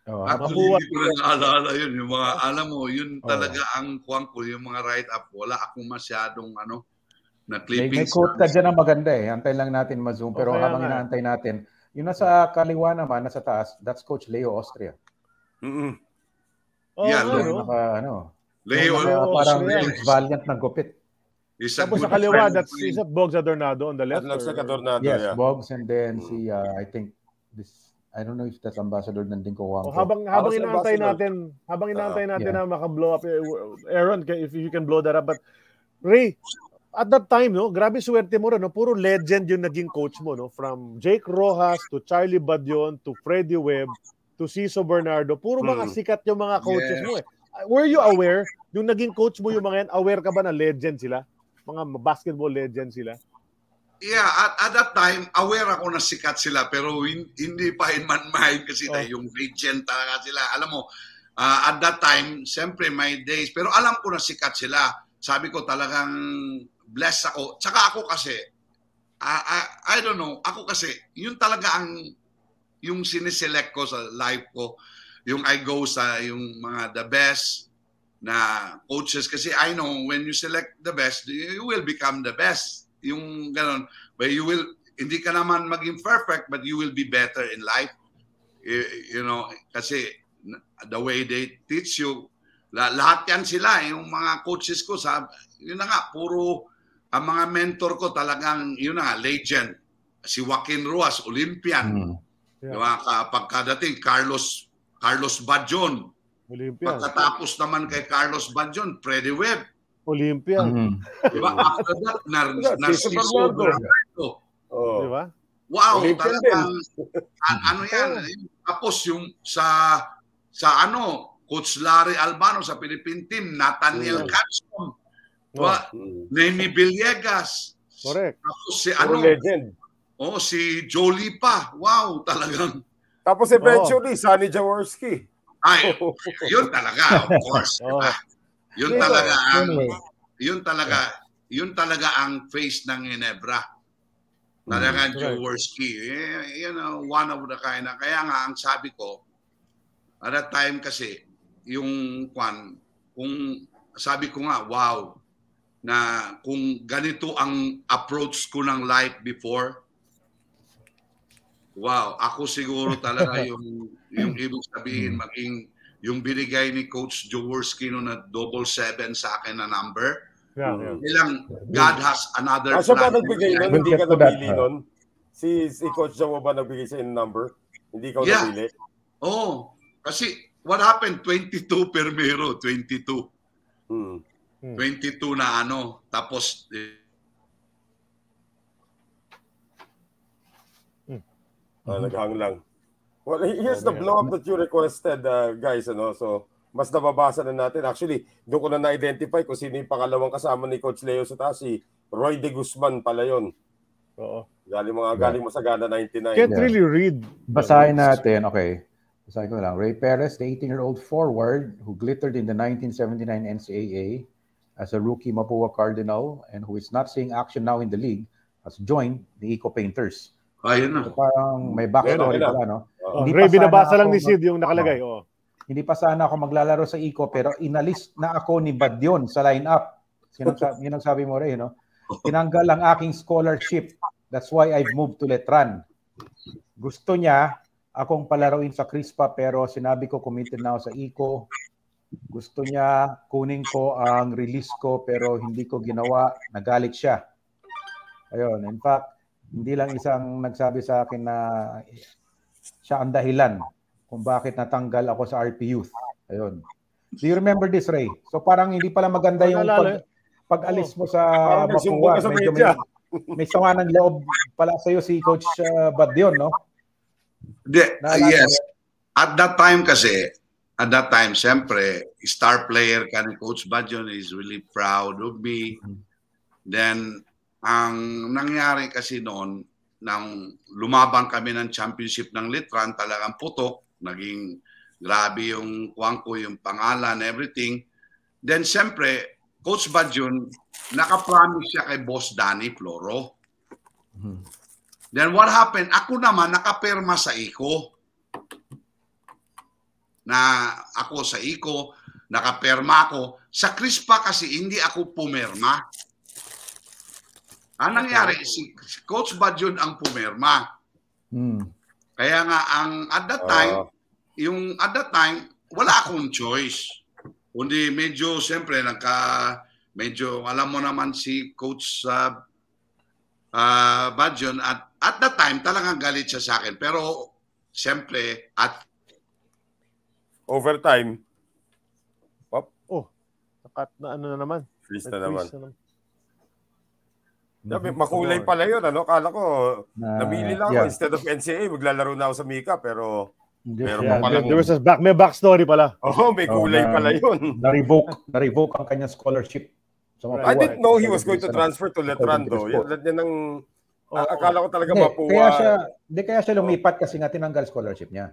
Oh, actually, Mapua, hindi ko na naalala yun. Yung mga, alam mo, yun oh. talaga ang kwang ko, yung mga write-up. Wala akong masyadong, ano, na clippings. May, may quote ka dyan na maganda eh. Antay lang natin ma-zoom. Pero okay, habang inaantay natin, yun nasa kaliwa naman, nasa taas, that's Coach Leo Austria. Mm-hmm. Oh, yeah, Leo. Naka, ano, Leo. Naka, Leo parang Austria. Valiant na gupit. Tapos sa kaliwa, that's is that Boggs Adernato on the left? Or, Adornado, yes, yeah. Boggs and then si, uh, I think, this I don't know if that's Ambassador Nandinko Wangko. Oh, habang habang inaantay natin, habang inaantay natin yeah. na maka-blow up, Aaron, if you can blow that up. But Ray, at that time, no, grabe swerte mo rin, no, puro legend yung naging coach mo, no, from Jake Rojas to Charlie Badion to Freddie Webb to Ciso Bernardo, puro mga mm. sikat yung mga coaches yeah. mo. Eh. Were you aware, yung naging coach mo yung mga yan, aware ka ba na legend sila? Mga basketball legend sila? Yeah, at, at that time, aware ako na sikat sila pero in, hindi pa in my mind kasi oh. tayo, yung legend talaga sila. Alam mo, uh, at that time, siyempre my days, pero alam ko na sikat sila. Sabi ko talagang blessed ako. Tsaka ako kasi, uh, I, I don't know, ako kasi, yun talaga ang, yung siniselect ko sa life ko, yung I go sa yung mga the best na coaches. Kasi I know when you select the best, you will become the best. Yung gano'n, but you will, hindi ka naman maging perfect, but you will be better in life. You, you know, kasi the way they teach you, lahat yan sila, yung mga coaches ko, sabi, yun na nga, puro, ang mga mentor ko talagang, yun na nga, legend. Si Joaquin Ruas, Olympian. Mm. Yeah. Diba, pagkadating, Carlos, Carlos Badyon. Olympian. Pagkatapos naman kay Carlos Badyon, Freddie Webb. Olympia. Mm-hmm. Diba? After that, nar- Narciso Bernardo. Oh. Diba? Wow, Olympian talagang, an- ano yan? Tapos yung sa, sa ano, Coach Larry Albano sa Philippine team, Nathaniel mm-hmm. Castro, diba? Mm-hmm. Nemi Villegas. Correct. Tapos si ano, oh, si Jolie pa. Wow, talagang. Tapos eventually, oh. Sonny Jaworski. Ay, yun talaga, of course. Oh. Diba? Yun talaga ang yun talaga yun talaga ang face ng Ginebra. Talaga mm-hmm. Jaworski, you know, one of the kind. Kaya nga ang sabi ko at that time kasi yung kwan, kung sabi ko nga wow na kung ganito ang approach ko ng life before, wow, ako siguro talaga yung yung ibig sabihin maging yung binigay ni Coach Jaworski no na double seven sa akin na number. Yeah, yeah. Ilang God has another. Kasi pa nagbigay nun, hindi ka nabili nun. Si, si Coach Jaworski ba nagbigay sa in number? Hindi ka yeah. nabili? Oh, kasi what happened? twenty-two Permero, twenty-two. Hmm. twenty-two na ano. Tapos, hmm. ah, naghang lang. Well, here's the blow-up that you requested, uh, guys. Ano? So, mas nababasa na natin. Actually, doon ko na na-identify kung sino yung pangalawang kasama ni Coach Leo sa taas. Si Roy De Guzman pala yun. Oo. Galing mga galing mo sa Gana ninety-nine. Can't yeah. really read. Basahin natin. Okay. Basahin ko lang. Ray Perez, the eighteen-year-old forward who glittered in the nineteen seventy-nine N C A A as a rookie Mapua Cardinal and who is not seeing action now in the league, has joined the Ico Painters. Ayun na. So, parang may backstory pala, no? Oh, hindi Ray, binabasa lang ni Sid yung nakalagay. Oh. Hindi pa sana ako maglalaro sa Ico pero inalis na ako ni Badyon sa lineup. Yun ang sabi mo, Ray, no? Tinanggal ang aking scholarship. That's why I've moved to Letran. Gusto niya akong palaruin sa CRISPA pero sinabi ko committed na ako sa Ico. Gusto niya kunin ko ang release ko pero hindi ko ginawa. Nagalit siya. Ayun. In fact, hindi lang isang nagsabi sa akin na siya ang dahilan kung bakit natanggal ako sa R P Youth. Ayun. Do you remember this, Ray? So parang hindi pala maganda yung pag, pag-alis mo sa Mapua. Medyo may, may sama ng loob pala sa'yo si Coach uh, Badyon, no? De, uh, yes. At that time kasi, at that time, siyempre, star player ka ni Coach Badyon is really proud of me. Then, Ang nangyari kasi noon, nang lumabang kami ng championship ng Litran, talagang putok, naging grabe yung kwangko, yung pangalan, everything. Then siyempre, Coach Badyon, nakapromise siya kay Boss Danny Floro. Mm-hmm. Then what happened? Ako naman, nakapirma sa Ico. Na ako sa Ico, nakapirma ako. Sa CRISPA kasi, hindi ako pumirma. Ang nangyari, si Coach Badyon ang pumirma. Hmm. Kaya nga, ang at that time, uh, yung at that time, wala akong choice. Kundi medyo, siyempre, nagka, medyo, alam mo naman si Coach uh, uh, Badyon, at at that time, talagang galit siya sa akin. Pero, siyempre, at overtime. Pop. Oh, nakat na ano na naman. Freeze na, na naman. Sabi, makulay pala yun, ano? Kala ko, uh, namili lang yeah. ako. Instead of N C A A, maglalaro na ako sa Mika, pero yeah, yeah. Palang, there was a back, may backstory pala. Oo, oh, may kulay so, na, pala yun. Na-revoke, na-revoke ang kanyang scholarship. So, I didn't know he was going to transfer to Letran, though. Yan ang, oh, uh, akala ko talaga Mapua. Kaya siya, di kaya siya lumipat kasi nga tinanggal scholarship niya.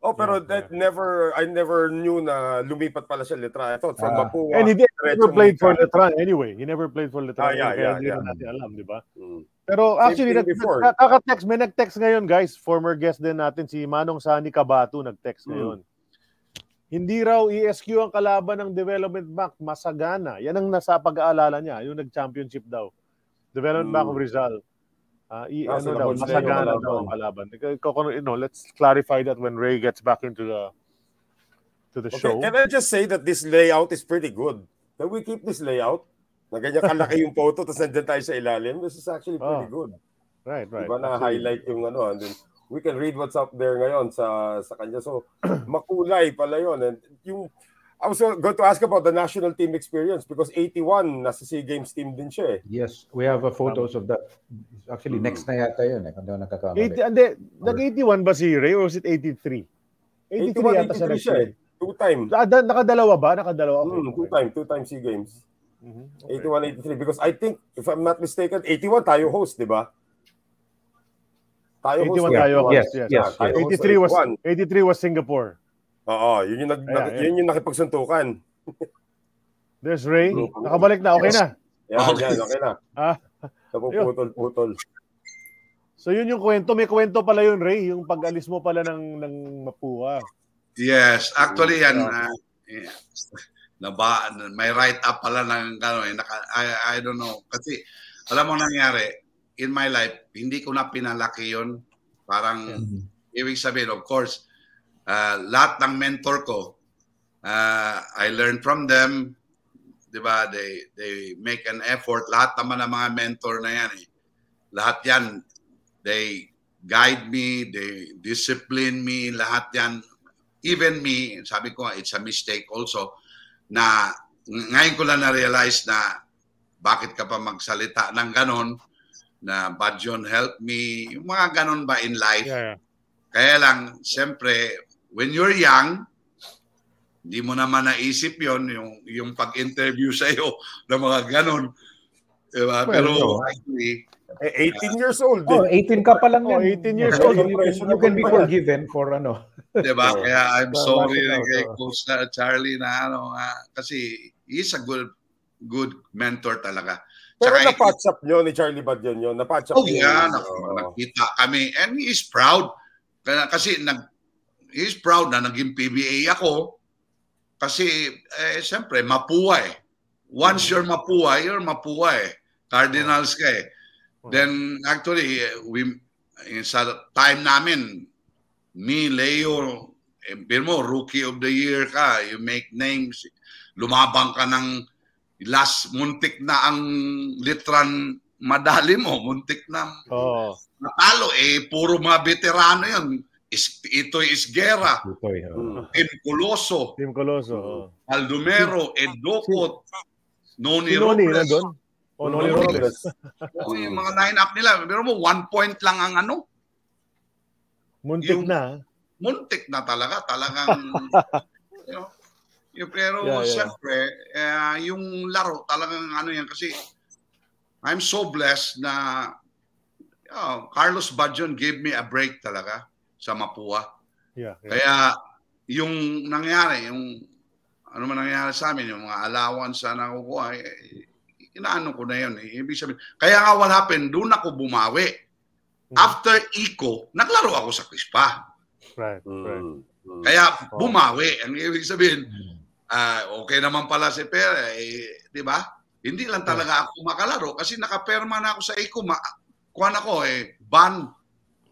Oh, pero that never, I never knew na lumipat pala siya Letran. I thought from ah. Mapua. And he, did, he never played for Letran anyway. He never played for Letran. Ah, yeah, yeah, yeah. Hindi natin alam, di ba? Mm. Pero actually, nag- nag-text, may nag-text ngayon, guys. Former guest din natin, si Manong Sani Cabato, nag-text mm. ngayon. Hindi raw E S Q ang kalaban ng Development Bank, Masagana. Yan ang nasa pag-aalala niya, yung nag-championship daw. Development mm. Bank of Rizal. Uh, I, ah, ano daw, masagana daw ang kalaban. You know, let's clarify that when Ray gets back into the to the okay, show. Can I just say that this layout is pretty good? Can we keep this layout? Na ganyan kalaki yung photo, tapos nandiyan tayo sa ilalim. This is actually pretty oh, good. Right, right. Diba na-highlight yung ano, and then we can read what's up there ngayon sa, sa kanya. So, makulay pala yun. And yung, I was going to ask about the national team experience because eighty-one, nasa SEA Games team din siya eh. Yes, we have a photos um, of that. Actually, mm-hmm. next na yata yun eh. Kanda ko nakakamali. Nag-eighty-one ba si Ray or was it eighty-three? eighty-three, eighty-one, yata eighty-three siya eh. Two time. Nakadalawa ba? Nakadalawa. Okay. Mm, two time. Two time SEA Games. Mm-hmm. Okay. eighty-one, eighty-three. Because I think, if I'm not mistaken, eighty-one tayo host, di ba? Tayo host. eighty-one tayo host. Yes, yes. yes. yes. eighty-three was eighty-three was Singapore. Oo, yun yung, nag, yeah, yeah. yun yung nakipagsuntukan. There's Ray. Nakabalik na, okay na. Yeah, okay. Yan, okay na. Ah. Napuputol-putol. So yun yung kwento. May kwento pala yun, Ray. Yung pag-alis mo pala ng, ng Mapua. Yes, actually yan. Uh, yeah. Naba, may write-up pala ng ano eh, naka, I, I don't know. Kasi, alam mo nangyari, in my life, hindi ko na pinalaki yun. Parang, mm-hmm. ibig sabihin, of course, uh, lahat ng mentor ko, uh, I learned from them, di ba, they, they make an effort. Lahat naman ng mga mentor na yan eh. Lahat yan, they guide me, they discipline me, lahat yan. Even me, sabi ko, it's a mistake also. Na ngayon ko lang na-realize na bakit ka pa magsalita ng ganon, na Badyon help me, yung mga ganon ba in life. Yeah, yeah. Kaya lang, siyempre, when you're young, hindi mo naman naisip yon yung, yung pag-interview sa'yo ng mga ganon. Diba? Well, pero no. Actually, eighteen years old. Oh, eighteen ka pa lang oh, eighteen years old. You can, you can be forgiven for ano. Diba? Kaya I'm sorry na kay Coach Charlie na ano. Uh, kasi he's a good good mentor talaga. Pero saka, na-patch up nyo ni Charlie Badion yun. Na-patch up oh, yun. Yeah, oh. Nakita kami. And he's proud. Kasi nag, he's proud na naging P B A ako. Kasi, eh, siyempre, Mapua eh. Once you're Mapua, you're Mapua eh. Cardinals ka eh. Then actually we sa time namin me Leo eh, Birmo rookie of the year ka, you make names, lumabang ka ng last, muntik na ang Litran madali mo, muntik na oh. natalo eh, puro mga veterano yun. Is, Itoy Isguera, Itoy, oh. Tim Coloso, Tim Coloso, oh. Aldumero, Edocot, Noni Robles. Oh, no, no, no, no, no. Oh, yung mga line-up nila, pero mo, one point lang ang ano. Muntik yung, na. Muntik na talaga. Talagang, you know, yung, pero yeah, yeah. siyempre, uh, yung laro, talagang ano yan, kasi I'm so blessed na oh, Carlos Badyon gave me a break talaga sa Mapua. Yeah, yeah. Kaya yung nangyari, yung ano man nangyari sa amin, yung mga allowance na nakukuha, inaano ko na yun. Eh. Ibig sabihin, kaya nga what happened, doon ako bumawi. Mm. After Ico, naglaro ako sa CRISPA. Right, right. Mm. Kaya bumawi. Ang ibig sabihin, uh, okay naman pala si Pera, eh, di ba? Hindi lang talaga ako makalaro kasi nakaperma na ako sa Ico. Ma- kuhan ako eh, ban.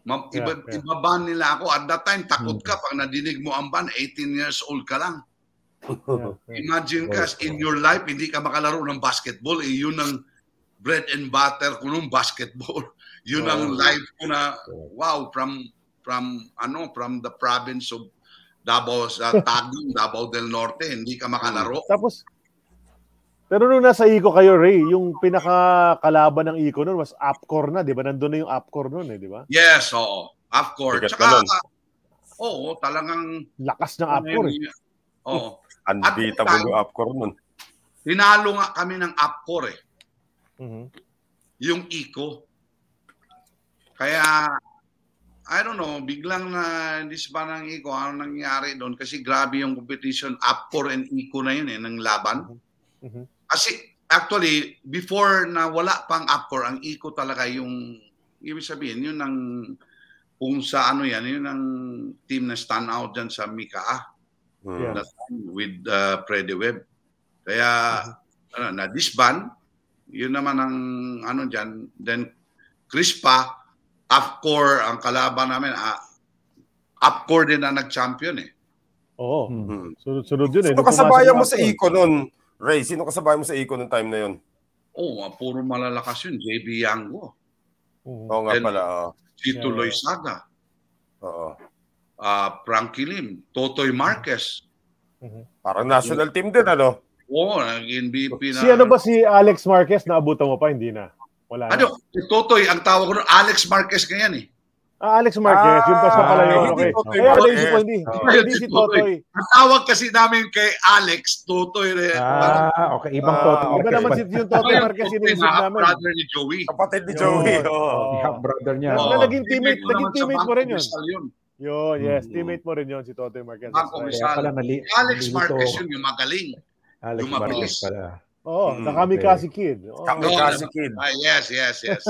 Ma- yeah, iba, yeah. Iba-ban nila ako. At that time, takot ka. Pag nadinig mo ang ban, eighteen years old ka lang. Imagine ka, in your life, hindi ka makalaro ng basketball. Eh, yun ang bread and butter ko nung basketball. Yun ang life ko na, wow, from from ano from the province of Davao, sa uh, Tagum, Davao del Norte, hindi ka makalaro. Tapos, pero nung nasa Ico kayo, Ray, yung pinakakalaban ng Ico noon was Apcor na, di ba? Nandun na yung Apcor noon, eh, di ba? Yes, oo. Apcor. Tsaka, oo, talagang... Lakas ng Apcor, eh. Oo. Unbeatable yung Apcor noon. Tinalo nga kami ng Apcor, eh. Mm-hmm. Yung Ico. Kaya, I don't know, biglang na disband ng Ico, ano nangyari doon? Kasi grabe yung competition. Apcor and Ico na yun, eh, ng laban. Mm-hmm. Kasi actually before na wala pang Apcor, ang Ico talaga yung ibig sabihin yun ang kung sa ano yan yun ang team na stand out dyan sa Mika yeah. that time with uh, Freddie Webb. Kaya mm-hmm. ano, na disband yun naman ang ano dyan. Then CRISPA, Apcor ang kalaban namin. ah, Apcor din ang nag-champion eh. Oo. Mm-hmm. Sunod-sunod yun eh. So kasabayan mo sa Ico nun, Ray, sino kasabay mo sa Ico noong time na yun? Oo, oh, puro malalakas yun. J B Yango. Oo oh, nga pala. Oh. Si Tuloy yeah. Saga. Oo. Oh. Uh, Frankie Lim. Totoy Marquez. Mm-hmm. Parang national team din, ano? Oo, oh, N B P na. Si ano ba si Alex Marquez? Naabutan mo pa? Hindi na. Wala na. Ano? Si Totoy, ang tawag ko noon, Alex Marquez ngayon eh. Ah, Alex Marquez, ah, yung basta pala yun. Okay. Totoy, kaya Totoy. Hindi, hindi, hindi, hindi si Totoy. Ang tawag kasi namin kay Alex, Totoy. Eh. Ah, okay. Ibang Totoy. Ah, iba okay. naman si yung Totoy Marquez, sinisip namin. Brother ni Joey. Kapatid ni Joey. Oh. Yeah, brother niya. Oh. Naging teammate, naging teammate mo rin yun. Yun, yes. Teammate mo rin yun si Totoy Marquez. Alex Marquez yun, yung magaling. Alex Marquez pala. Oo, Kamikaze Kid. Kamikaze Kid. Yes, yes, yes.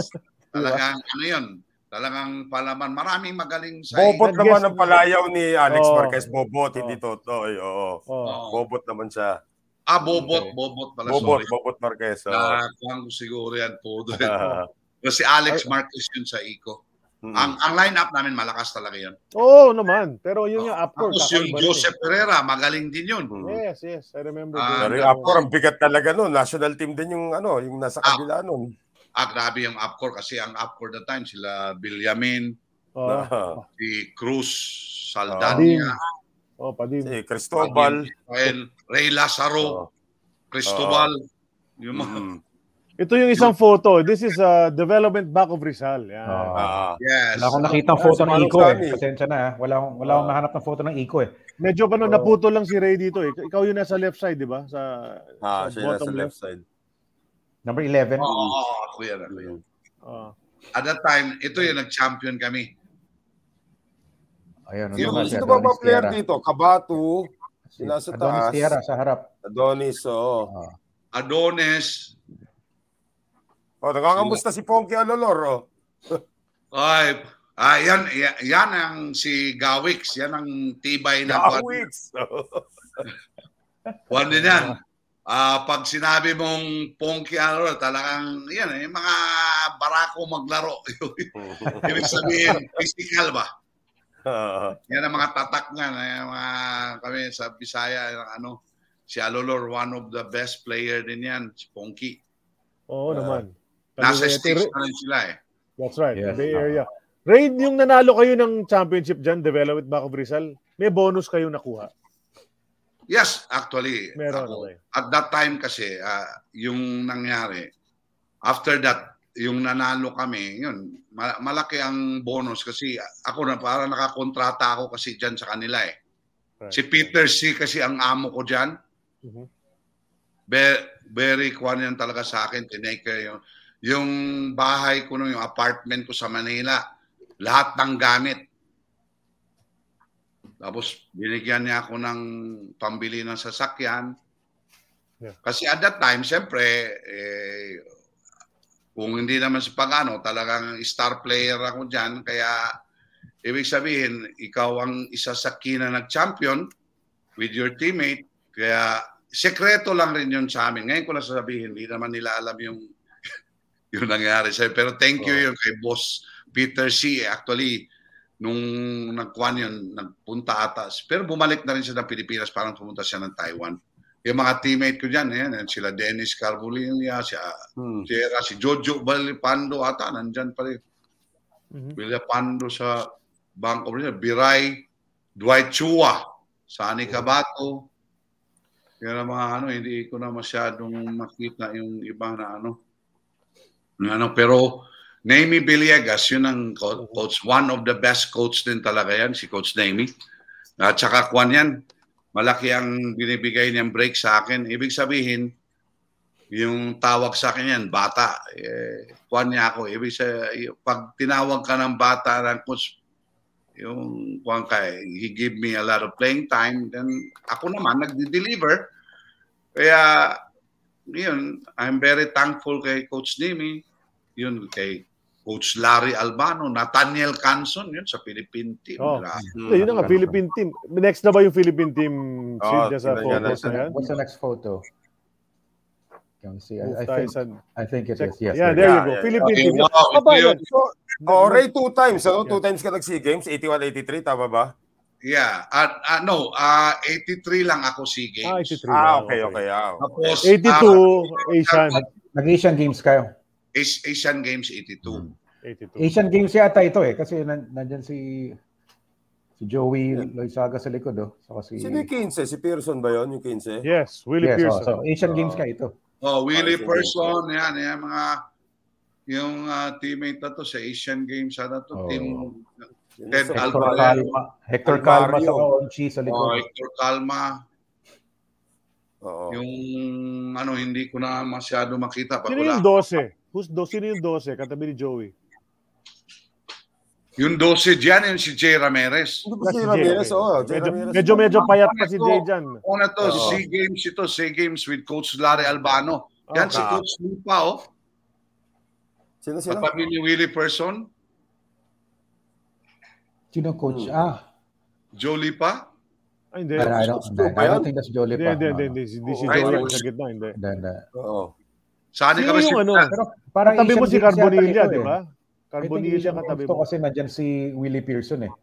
Talagang ano yun. Talagang palaman. Maraming magaling sa... Bobot Ina. Naman ang palayaw ni Alex oh. Marquez. Bobot, oh. hindi Totoy. Oh. Oh. Bobot naman siya. Ah, Bobot. Okay. Bobot pala, Bobot, sorry. Bobot Marquez. Oh. Nakakang siguro yan po. Kasi Alex Marquez yun sa Ico. Hmm. Ang, ang line-up namin, malakas talaga yun. Oo oh, naman. Pero yun yung Apcor. Tapos yung Joseph Pereira, magaling din yun. Yes, yes. I remember. Uh, pero yung Apcor, ang bigat talaga nun. National team din yung ano, yung nasa kabila nun. Ah, grabe yung Apcor kasi ang Apcor the time sila Villamin, oh. si Cruz, Saldania, oh, si Cristobal, Padim, Ray Lazaro, oh. Cristobal. Oh. Yung mga... Ito yung isang photo. This is a uh, development Bank of Rizal. Yeah. Oh. Yes. Wala akong nakita ang photo yeah, ng Ico. Eh. Pasensya na. Eh. Wala akong, wala akong oh. mahanap ng photo ng Ico. Eh. Medyo pa no, oh. naputo lang si Ray dito. Eh. Ikaw yung nasa left side, di ba? Sa, ah, sa bottom nasa left side. number eleven Oh, kuya na, kuya. Oh. At that time, ito yung nag-champion kami. Ayun, sino ba sino ba player dito? Kabato, sila sa taas. Adonis Tiara sa harap. Adonis, oo. Oh. Adonis. Oh, nangangamusta si Ponky Alolor, oh. Ay, ah, yan, yan ang si Gawix. Yan ang tibay na Gawix. One din yan. Ah, uh, pag sinabi mong Ponky Alolor, talagang yan eh, mga barako maglaro. Ibig sabihin, physical ba? Yan ang mga tatak niyan, yung mga kami sa Bisaya, ano, si Alolor, one of the best player din yan, si Ponky. Oo uh, naman. Nasa stage na rin sila eh. That's right, yes, Bay Area. Uh-huh. Ray, yung nanalo kayo ng championship dyan, Development Bank of Rizal, may bonus kayo nakuha. Yes, actually. Ako, at that time kasi, uh, yung nangyari, after that, yung nanalo kami, yun, malaki ang bonus kasi ako na parang nakakontrata ako kasi dyan sa kanila eh. Right. Si Peter C. kasi ang amo ko dyan. Mm-hmm. Very, very kwan yan talaga sa akin. Tinake yung, yung bahay ko, no, yung apartment ko sa Manila, lahat ng gamit. Tapos binigyan niya ako ng pambili ng sasakyan. Yeah. Kasi at that time, siyempre, eh, kung hindi naman sa pag-ano, talagang star player ako dyan. Kaya ibig sabihin, ikaw ang isa sa kina nag-champion with your teammate. Kaya sekreto lang rin yun sa amin. Ngayon ko lang sasabihin, hindi naman nila alam yung yung nangyari sa'yo. Pero thank you oh. yun kay Boss Peter C. Actually, nung nagkuhan yun, nagpunta atas. Pero bumalik na rin siya ng Pilipinas, parang pumunta siya ng Taiwan. Yung mga teammate ko dyan, yan, sila Dennis Carbulilia, si hmm. Sierra, si Jojo Balipando ata, nandyan pa rin. Mm-hmm. Balipando sa Bank of Rizal, Biray, Dwight Chua, Sonny Jaworski. Kaya mga ano, hindi ko na masyadong makita yung iba na ano. Ano, pero Naomi Villegas, yun ang coach. One of the best coach din talaga yan, si Coach Naomi. At saka Kwan yan, malaki ang binibigay niyang break sa akin. Ibig sabihin, yung tawag sa akin yan, bata. Eh, Kwan niya ako. Ibig sabihin, pag tinawag ka ng bata ng coach, yung Kwan ka, he give me a lot of playing time. Then ako naman, nag-deliver. Kaya, yun, I'm very thankful kay Coach Naomi. Yun kay Coach Larry Albano, Nathaniel Canson, yun sa Philippine team. Oh. Mm-hmm. Yun na nga, Philippine team. Next na ba yung Philippine team? Oh, sa what's, the, what's the next photo? Can we see? I, I, think, I think it is. Yes, yeah, there you go. Yeah, Philippine okay, team. Wow, Pabay, so, oh, Ray, two times. Ano? Two times ka nag-SEA Games, eighty-one eighty-three, tama ba? Yeah. Uh, uh, no, uh, eighty-three lang ako SEA Games. Ah, eighty-three. Ah, okay, okay. okay. okay. Tapos, eighty-two, uh, Asian. Nag-Asian Games kayo. Asian Games eighty-two. eighty-two. Asian Games yata ito eh kasi nandiyan si si Joey Loizaga sa likod oh. Saka si Sino Kinse, si Pearson ba 'yon, yung Kinse? Yes, Willie yes, Pearson. Oh, so Asian uh, Games ka ito. Oh, Willie oh, Pearson, Games. Yan, yan mga yung uh, teammate na to sa Asian Games sana to, oh. team Ted Alvarez, Hector Calma sa Onchi sa likod. Oh, Hector Calma. Oh. Yung ano hindi ko na masyado makita pa pala. twelve. Who's twelve? Sino yung twelve? Katabi ni Joey. Yung twelve dyan, yung si Jay Ramirez. That's si Jay Ramirez, oo. Medyo-medyo payat pa si Jay dyan. Una to, oh. SEA Games ito, SEA Games with Coach Larry Albano. Yan okay. Si Coach Lupa, oh. Sino-sino? Katabi ni Willie Person. Sino Coach? Hmm. Ah. Joe Lipa? Ay, hindi. I don't, I don't think that's Joe Lipa. Hindi, hindi, hindi. Hindi si Joe Lipa sa gitna, hindi. Hindi, oo. Saan ka ba si ano? Parang katabi mo si Carbonilla, di ba? Carbonilla katabi mo. Kasi nandiyan si Willie Pearson eh.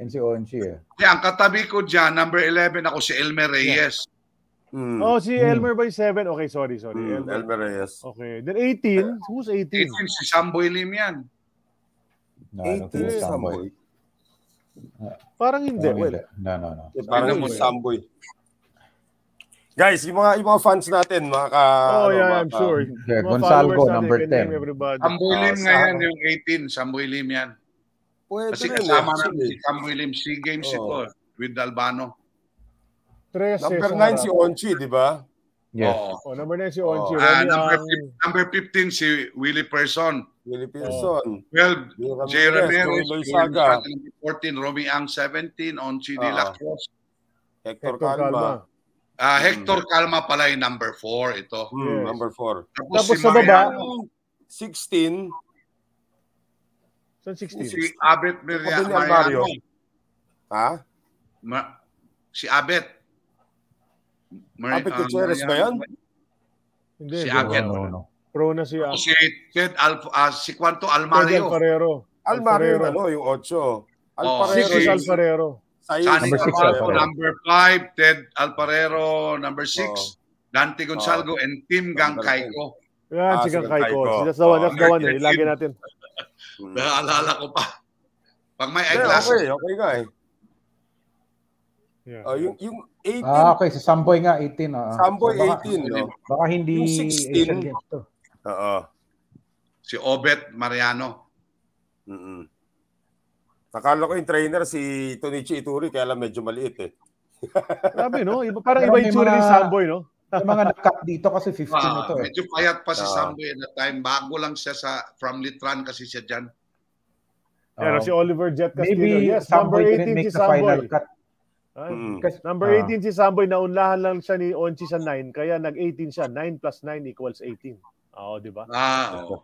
And si Onchi eh. Yeah, ang katabi ko dyan, number eleven ako, si Elmer Reyes. Yeah. Mm. Oh, si Elmer mm. by seven. Okay, sorry, sorry. Mm. Elmer. Elmer Reyes. Okay. Then eighteen. Who's eighteen? eighteen, si Samboy Lim yan. No, eighteen, Samboy. Parang hindi. No, well, no, no, no. Parang mo Samboy. Guys, yung mga, yung mga fans natin, mga ka... Oh, ano, yeah, mga I'm ka, sure. Yeah, Gonsalvo, number ten. Samboy Lim uh, ngayon, yung eighteen. Samboy Lim yan. Pwede kasi kasama na si Samboy Lim. SEA Games oh. ito, with Albano. thirteen, number nine, si Onchi, di ba? Yes. Oh. Oh, number nine, si Onchi. Oh. Ah, number, ang... number fifteen, si Willie Pearson. Willie Pearson. twelve, Jay Ramirez. fourteen, Romy Ang. seventeen, Onchi de la Cruz. Hector Calma. Ah, uh, Hector Calma pala yung number four ito. Hmm, yes. Number four. Tapos, Tapos si sa baba, sixteen. Saan sixteen? Si Abet Mariano. Ha? Ma- si Abet. Mar- Abet Gutierrez um, ba yan? Hindi. Si Abet. No, no, no. Pro na si Abet. Si Ted Alf- uh, si Quanto Almario. Almario, ano, yung ocho. Alparero. Si Alparero. Sonny Jaworski, number five, Ted Alparero, number six, oh. Dante Gonsalvo, oh. and Tim Gangkaiko. Yan, ah, si Gangkaiko. That's the one, that's the one. Ilagay natin. Naalala ko pa. Pag may eyeglasses. Okay, okay ka eh. Yeah. Uh, yung, yung eighteen. Ah, okay, si Samboy nga, eighteen. Uh, Samboy, so baka, eighteen. No? Baka hindi Asian Games to. Oo. Si Obet Mariano. Mm-mm. Nakala ko yung trainer si Tonichi Ituri, kaya lang medyo maliit eh. Grabe no, iba, parang pero iba yung tsura ni Samboy no? Yung mga nakat dito kasi fifteen ah, ito eh. Medyo payat pa si ah. Samboy at the time. Bago lang siya sa, from Litran kasi siya dyan. Pero um, si Oliver Jet Castillo, maybe yes, number eighteen si Samboy. Ay, mm. kasi, number ah. eighteen si Samboy, naunlahan lang siya ni Onchi sa nine. Kaya nag-eighteen siya. nine plus nine equals eighteen. Oo, di ba? Ah, oo.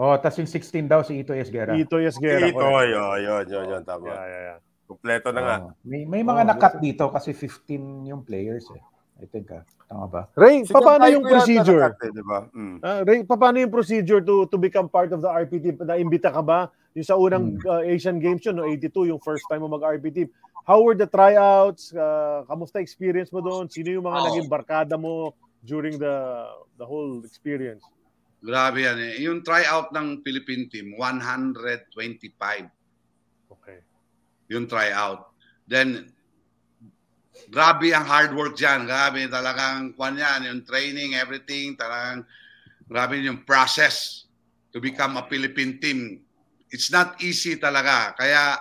Oh, tapos yung sixteen daw si Ito Esguera. Ito Esguera. Ito, yun, yun, yun, tama. Yeah, yeah, yeah. Kompleto na nga. Uh, may, may mga oh, nakat dito kasi fifteen yung players eh. I think, ah, tama ba? Ray, so, paano yung procedure? Nakat, eh, diba? mm. uh, Ray, paano yung procedure to to become part of the R P T? Naimbita ka ba? Yung sa unang mm. uh, Asian Games yun, no, eighty-two, yung first time mo mag-R P T. How were the tryouts? Uh, kamusta experience mo doon? Sino yung mga oh. naging barkada mo during the the whole experience? Grabe yan eh. Yung tryout ng Philippine team, one hundred twenty-five. Okay. Yung tryout. Then, grabe ang hard work dyan. Grabe talagang kwan yan. Yung training, everything. Talagang grabe yung process to become a Philippine team. It's not easy talaga. Kaya,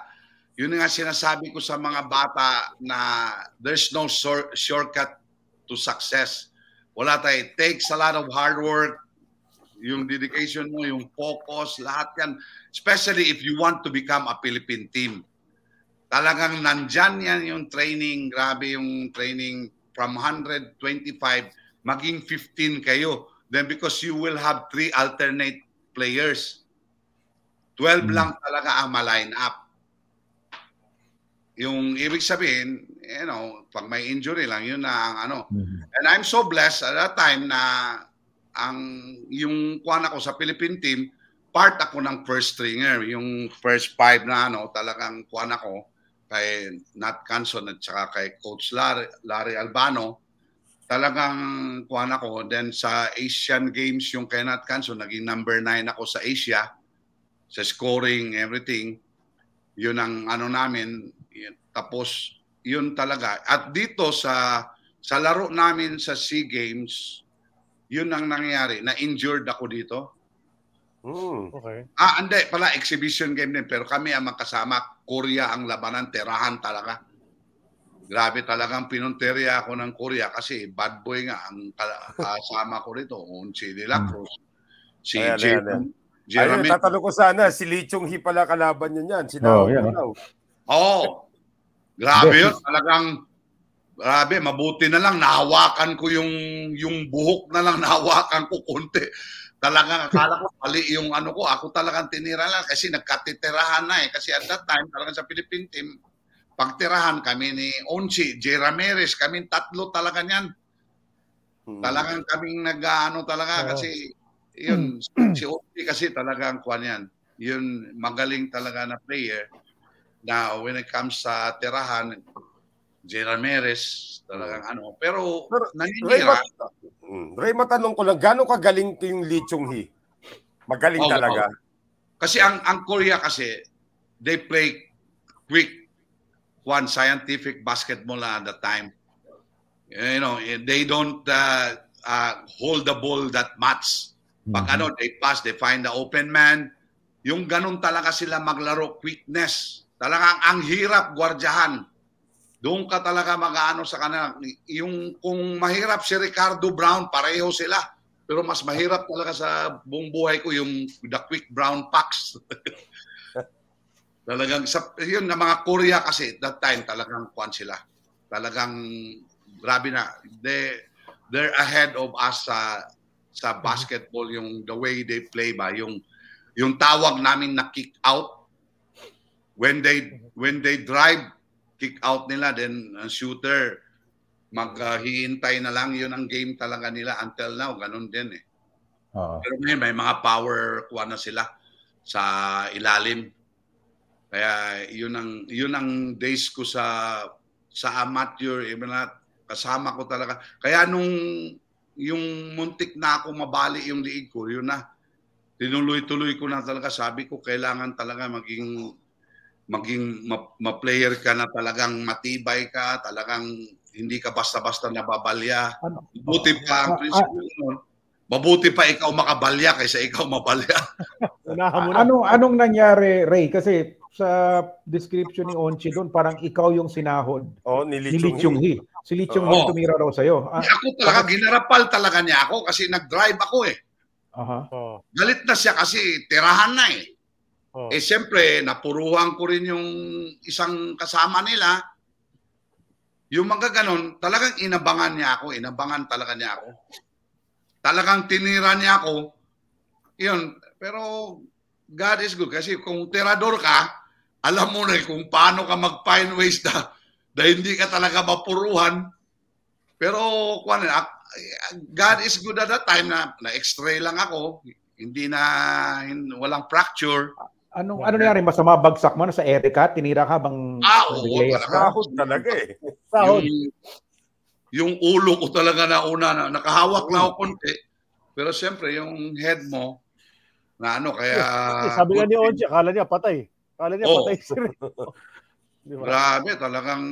yun nga sinasabi ko sa mga bata na there's no shor- shortcut to success. Wala tayo. It takes a lot of hard work. Yung dedication mo, yung focus, lahat yan. Especially if you want to become a Philippine team. Talagang nandyan yan yung training. Grabe yung training from one hundred twenty-five, maging fifteen kayo. Then because you will have three alternate players. twelve hmm. lang talaga ang ma-line up. Yung ibig sabihin, you know, pag may injury lang, yun na ang ano. Hmm. And I'm so blessed at that time na ang yung kuwan ako sa Philippine team, part ako ng first stringer, yung first five na ano, talagang kuwan ako kay Nat Canson at saka kay Coach Larry, Larry Albano, talagang kuwan ako. Then sa Asian Games, yung kay Nat Canson, naging number nine ako sa Asia, sa scoring, everything. Yun ang ano namin, yun, tapos yun talaga. At dito sa sa laro namin sa SEA Games, yun ang nangyari. Na-injured ako dito. Mm, okay. Ah, hindi. Pala, exhibition game din. Pero kami ang magkasama. Korea ang labanan. Terahan talaga. Grabe talagang pinunterya ako ng Korea kasi bad boy nga ang kasama ko rito. Onchi de la Cruz. Si Jeremy. Ayun, tatanong ko sana. Si Lee Chung Hee pala kalaban yun yan. Sinaw. Oh, yeah. Oh, grabe yun. Talagang grabe, mabuti na lang nahawakan ko yung yung buhok na lang nahawakan ko konti. Talagang akala ko mali yung ano ko. Ako talagang tinira lang kasi nagkatitirahan na eh. Kasi at that time, talagang sa Philippine team, pagtirahan kami ni Onchi, J. Ramirez, kami tatlo talaga niyan. Talagang kaming nag-ano talaga kasi yun, si Onchi kasi talagang kuwan yan. Yun, magaling talaga na player. Now, when it comes sa tirahan, J. Ramirez, talagang ano. Pero, Pero naninira. Ray, mat- Ray, matanong ko lang, gano'ng kagaling to yung Lee Chung Hee? Magaling oh, talaga. Oh. Kasi ang, ang Korea kasi, they play quick, one scientific basketball at the time. You know, they don't uh, uh, hold the ball that much. Pag mm-hmm. ano, they pass, they find the open man. Yung ganun talaga sila maglaro, quickness. Talagang ang hirap gwardyahan. Doon ka talaga mag-ano sa kanila. Yung kung mahirap si Ricardo Brown, pareho sila. Pero mas mahirap talaga sa buong buhay ko yung the quick brown packs. Talagang, yun na mga Korea kasi that time talagang kuwan sila. Talagang grabe na. They, they're ahead of us sa, sa basketball. Yung the way they play ba. Yung, yung tawag namin na kick out. When they, when they drive, kick out nila, then uh, shooter, maghihintay uh, na lang, yun ang game talaga nila until now, ganun din eh. Uh-huh. Pero ngayon, may mga power kuha na sila sa ilalim. Kaya yun ang, yun ang days ko sa sa amateur, even na kasama ko talaga. Kaya nung yung muntik na ako mabali yung liig ko, yun na, tinuloy-tuloy ko na talaga. Sabi ko, kailangan talaga maging maging ma-player ka na talagang matibay ka, talagang hindi ka basta-basta nababalya. Ano? Mabuti pa ang principle nun. Mabuti pa ikaw makabalya kaysa ikaw mabalya. Anong, anong nangyari, Ray? Kasi sa description ni Onchi doon, parang ikaw yung sinahod. Oh, ni Lee Chung-hee. Si Lee Chung-hee oh. tumira raw sa'yo. Ah, ako talaga, ginarapal talaga niya ako kasi nag-drive ako eh. Uh-huh. Oh. Galit na siya kasi tirahan na eh. Oh. Eh siyempre, napuruhan ko rin yung isang kasama nila. Yung mga ganon, talagang inabangan niya ako. Inabangan talaga niya ako. Talagang tinira niya ako. Yun, pero God is good. Kasi kung tirador ka, alam mo na kung paano ka mag-find ways na, na hindi ka talaga mapuruhan. Pero God is good at that time na na-extray lang ako. Hindi na, walang fracture. Anong, ano nangyari? Masama bagsak mo na sa Erica? Tinira ka bang... Ah, oo. Sahod talaga eh. Sahod. Yung, yung ulo ko talaga na una. Nakahawak na ako konti. Pero siyempre, yung head mo, na ano, kaya... Eh, sabi nga ni Onchi, akala niya patay. Akala niya oh. patay. Grabe, talagang...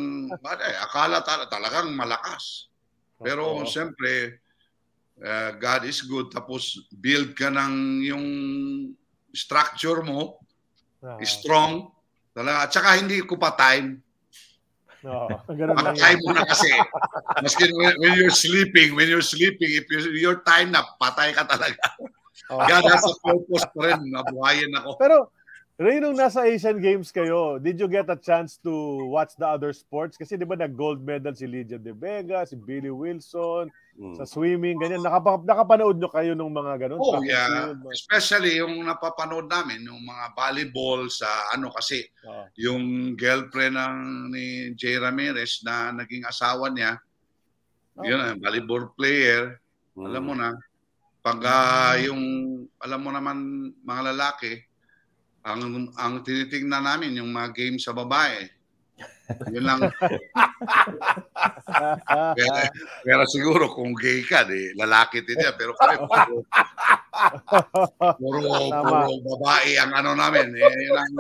Patay. Akala talagang malakas. Pero oh. siyempre, uh, God is good. Tapos, build ka ng yung structure mo. Oh. Strong. Talaga. At saka hindi ko pa time. No, patay mo na kasi. Maski when you're sleeping, when you're sleeping, if your time na, patay ka talaga. Oh. God has a purpose pa rin. Nabuhayin ako. Pero, Ray, nung nasa Asian Games kayo, did you get a chance to watch the other sports? Kasi di ba nag-gold medal si Lydia De Vega, si Billy Wilson, mm. sa swimming, ganyan. Nakap- nakapanood nyo kayo nung mga ganun? Oh, yeah. Yun, especially yung napapanood namin, yung mga volleyball sa ano kasi, oh. yung girlfriend ng ni Jay Ramirez na naging asawa niya, oh. yun, volleyball player, mm. alam mo na. Pag uh, yung, alam mo naman, mga lalaki, ang ang tinitingnan namin, yung mga game sa babae. Yun lang. pero, pero siguro, kung gay ka, di, lalaki din yan. Pero kaya, puro, puro, puro babae ang ano namin. Eh, yun, ang,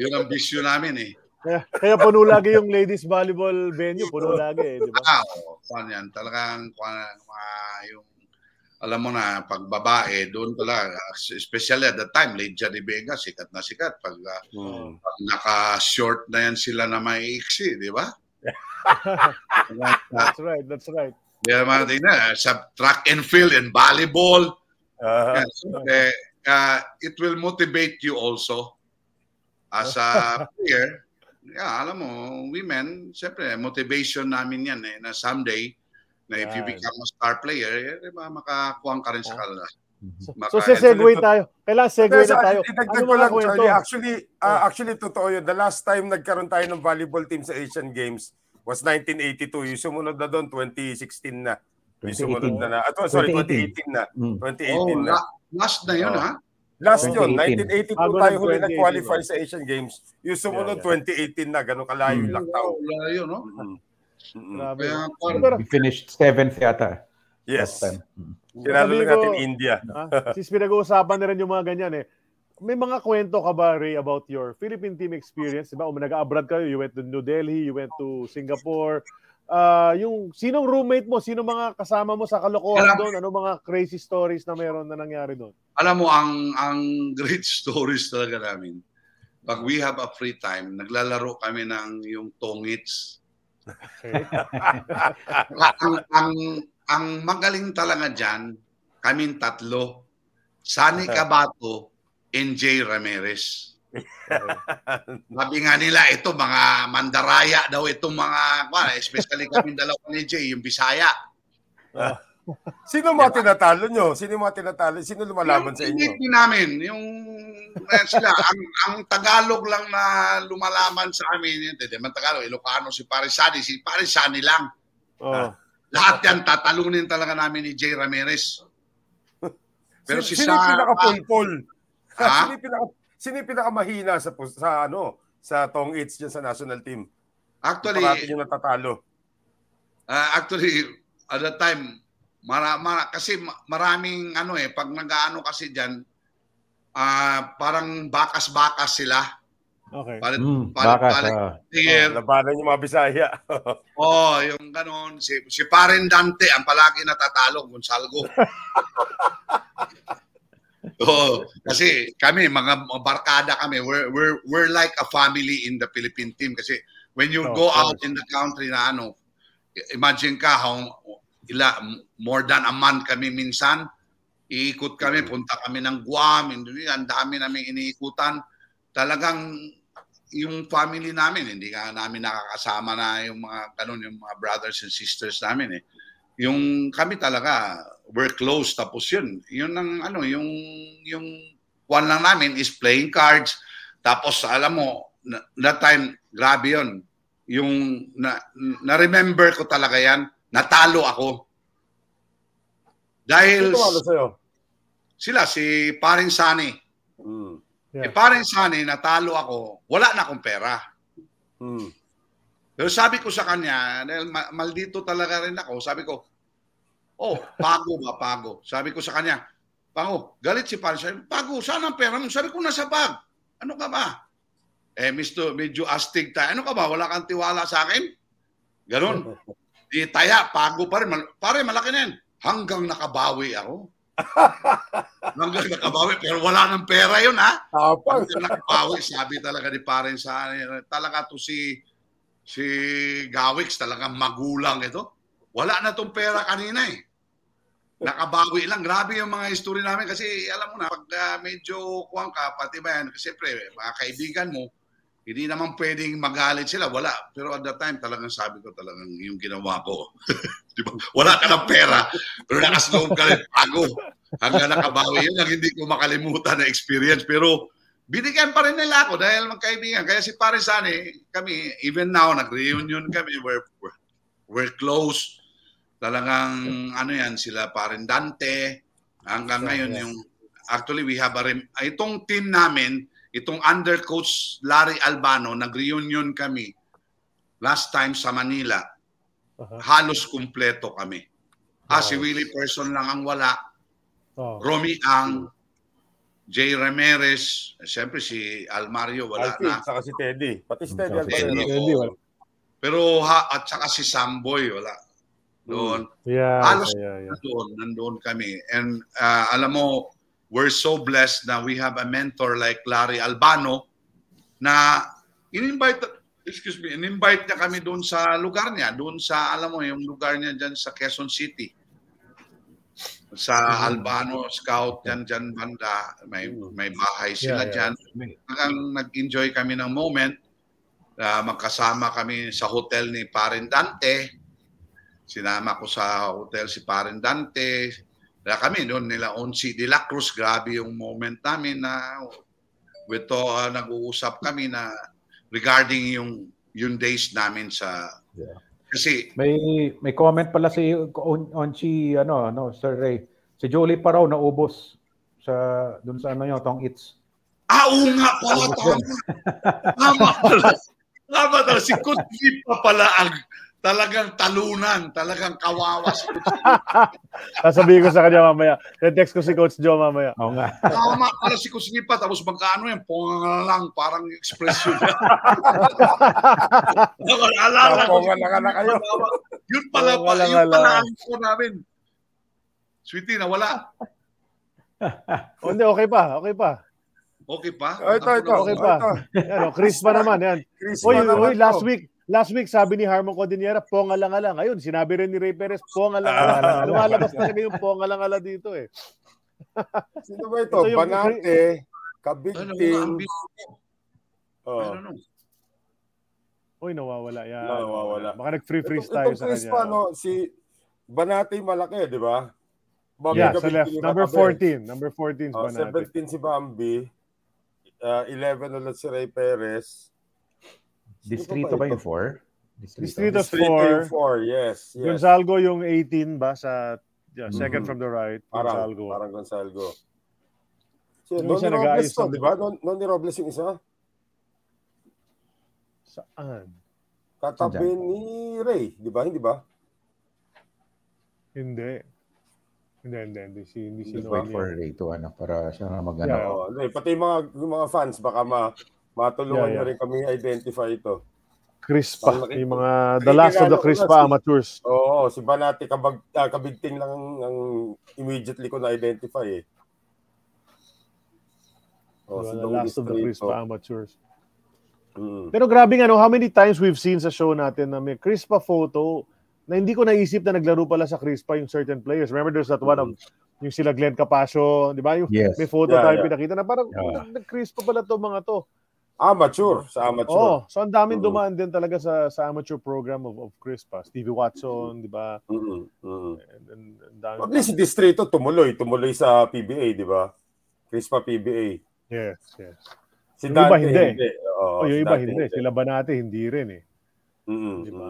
yun ang bisyo namin eh. Kaya, kaya puno lagi yung ladies volleyball venue, puno lagi eh. Diba? Ah, o, kwan yan. Talagang, kwan, uh, yung alam mo na, pag babae, doon pala, especially at the time, Lydia De Vega, sikat na sikat. Pag, hmm. pag naka-short na yan sila na may iksi, di ba? That's right, that's right. Yeah, man, na, sa track and field and volleyball. Uh-huh. Yeah, so, uh, uh, it will motivate you also as a player. Yeah, alam mo, women, siyempre, motivation namin yan eh, na someday, na if you become a star player, eh, makakuha ka rin sa kanila. So, so segue tayo. Kailangan segue na tayo. Ano ko lang, Charlie, actually, uh, actually, totoo yun. The last time nagkaroon tayo ng volleyball team sa Asian Games was nineteen eighty-two. Yung sumunod na doon, twenty sixteen na. Yung sumunod na na. Ato, sorry, twenty eighteen na. twenty eighteen na. Last na yun, ha? Last yun. nineteen eighty-two tayo huli nag-qualify sa Asian Games. Yung sumunod, twenty eighteen na. Ganun kalayo yung laktaw. Kalayo, no? Kaya, we finished seventh yata. Yes. Sinalo lang natin India. Ah, since pinag-uusapan na rin yung mga ganyan eh. May mga kwento ka ba, Ray, about your Philippine team experience? Diba? O nag-abroad kayo, you went to New Delhi, you went to Singapore. Uh, yung sinong roommate mo? Sino mga kasama mo sa kalokohan doon? Ano mga crazy stories na meron na nangyari doon? Alam mo, ang ang great stories talaga namin. Pag we have a free time, naglalaro kami ng yung tongits. ang, ang ang magaling talaga dyan, kaming tatlo, Sonny Jaworski and Jay Ramirez. Sabi nga nila, ito mga mandaraya daw, itong mga, well, especially kaming dalawa ni Jay, yung Bisaya. Sino mga tinatalo nyo? Sino mga tinatalo? Sino lumalaban sa inyo? Hindi namin. Yung, sila, ang, ang Tagalog lang na lumalaban sa amin. Hindi naman Tagalog. Ilocano, si Parisani. Si Parisani lang. Oh. Lahat yan, tatalunin talaga namin ni Jay Ramirez. Pero si Sino sa, pinaka-pulpol? Ha? Sino pinaka, sino pinakamahina sa, sa, ano, sa Tong Eats dyan sa national team? Actually, parati yung natatalo. Uh, actually, at that time, Mara, mara, kasi maraming ano eh, pag nag-aano kasi dyan, uh, parang bakas-bakas sila. Okay. Palit, mm, palit, bakas. Palit, uh, oh, labanan yung mga Bisaya. Oo, oh, yung ganon. Si, si Paren Dante, ang palagi natatalo, Gonsalgo. Oh, kasi kami mga barkada kami. We're we're we're like a family in the Philippine team. Kasi when you oh, go oh. out in the country na ano, imagine ka how ila more than a month kami minsan. Iikot kami, punta kami ng Guam, ang dami namin iniikutan. Talagang yung family namin, hindi ka namin nakakasama na yung mga ganun, yung mga brothers and sisters namin eh. Yung kami talaga, we're close, tapos yun. Yun ang ano, yung yung one lang namin is playing cards. Tapos alam mo, na, that time, grabe yun. Yung na, na-remember ko talaga yan, natalo ako. Dahil sila, si Paring Sunny. Mm. Yeah. E Paring Sunny, natalo ako. Wala na akong pera. Mm. Pero sabi ko sa kanya, dahil maldito talaga rin ako, sabi ko, oh, pago ba, pago? Sabi ko sa kanya, pago, galit si Paring Sunny. Pago, saan ang pera mo? Sabi ko, nasa bag. Ano ka ba? Eh, mister, medyo astig tayo. Ano ka ba? Wala kang tiwala sa akin? Ganon. Di taya, pago pa rin. Pare, malaki na yan. Hanggang nakabawi ako. Hanggang nakabawi. Pero wala ng pera yun, ha? Hanggang nakabawi. Sabi talaga ni Parin sa talaga to si si Gawix. Talagang magulang ito. Wala na tong pera kanina, eh. Nakabawi lang. Grabe yung mga history namin. Kasi alam mo na, pag uh, medyo kuwang ka, pati ba yan? Kasi pre, mga kaibigan mo, hindi naman pwedeng magalit sila. Wala. Pero at that time, talagang sabi ko talagang yung ginawa ko. Diba? Wala ka ng pera. Pero nakasloob ka rin. Pago. Hanggang nakabawi. Yun ang hindi ko makalimutan na experience. Pero binigyan pa rin nila ako dahil magkaibigan. Kaya si Paris Sane, kami, even now, nag-reunion kami. We're, we're, we're close. Talagang, ano yan, sila Parin Dante. Hanggang ngayon, yung actually, we have a... Rem- itong team namin, itong under coach Larry Albano, nag-reunion kami last time sa Manila. Uh-huh. Halos kumpleto kami. Wow. Ah, si Willie Person lang ang wala. Oh. Romy Ang, Jay Ramirez, siyempre si Almario wala Alfie, na. Saka si Teddy. Pati si Teddy. Alfie, Teddy, Teddy wala. Pero ha, at saka si Samboy wala. Doon. Yeah, halos yeah, yeah. Nandoon, nandoon kami. And uh, alam mo, we're so blessed na we have a mentor like Larry Albano na in-invite, excuse me, in-invite niya kami doon sa lugar niya, doon sa, alam mo, yung lugar niya dyan sa Quezon City. Sa Albano Scout, dyan, dyan banda, may, may bahay sila yeah, yeah. dyan. Hanggang nag-enjoy kami ng moment, uh, magkasama kami sa hotel ni Parin Dante, sinama ko sa hotel si Parin Dante, kaya kami doon nila Onchi de la Cruz, grabe yung moment namin na with uh, nag-uusap kami na regarding yung yung days namin sa yeah. kasi may may comment pala si Onchi ano no Sir Ray, si Jolie pa raw naubos sa doon sa ano yung tong it's ah oo nga pala tama pala tama pala si Kutli pa pala ang talagang talunan, talagang kawawa si Coach Joe. Sasabihin ko sa kanya mamaya. I-text ko si Coach Joe mamaya. Oo nga. Tama pala si Coach Nipa, tapos magkaano yan, ponga lang, parang expression. Alala ko. Ponga lang na kayo. Yun pala pala, yun pala ang ko namin. Sweetie, nawala. O hindi, okay pa, okay pa. Okay pa? O ito, ito. Okay pa. CRISPA naman, yan. Oy, last week. Last week, sabi ni Harmon Cordiniera, pongalangala. Ngayon, sinabi rin ni Ray Perez, pongalangala. Lumalabas na kami yung pongalangala dito eh. Sino ba ito? Ito yung... Banate, Kabigting. Oh. Uy, nawawala yan. Nawawala. Baka nag-free freeze tayo ito, sa kanya. Pa, no? Si Banate malaki, di ba? Bambi, yeah, sa left. Number fourteen. Number fourteen si Banate. seventeen si Bambi. Uh, eleven ulit si Ray Perez. Distrito ba yung four? Distrito four. Yes, yes. Gonzalgo yung eighteen ba sa yeah, second mm-hmm. from the right. Parang, Gonzalgo. Parang Gonzalgo. So, Noni Robles to, di ba? Noni Robles yung isa? Saan? Katabi ni Ray, di ba? Hindi ba? Hindi. Hindi, hindi, hindi. Si, hindi si Noni. Wait for Ray to, ano, para siya na mag-ano. Yeah, oh, Ray, pati mga, yung mga fans, baka ma... Matulungan yeah, yeah. na rin kami identify ito. CRISPA. Yung mga the last of the CRISPA amateurs. Oo. Si Banati, kabag, ah, kabigting lang ang immediately ko na-identify eh. Oh, so the last of the CRISPA amateurs. Mm. Pero grabe nga, no, how many times we've seen sa show natin na may CRISPA photo na hindi ko naisip na naglaro pala sa CRISPA yung certain players. Remember there's that mm. one of yung sila Glenn Capascio, di ba? Yung yes. May photo yeah, tayo yeah. pinakita na parang yeah. nag-CRISPA pala to mga to. Amateur, sa amateur. Oh, so ang daming mm-hmm. dumaan din talaga sa, sa amateur program of, of CRISPA. Stevie Watson, di ba? Mm-hmm. Mm-hmm. At least si Distrito tumuloy, tumuloy sa P B A, di ba? CRISPA P B A. Yes, yes. Si yung iba hindi. hindi. Oh, yung si iba hindi. hindi. Sila Banate hindi rin eh. Mm-hmm. Di ba?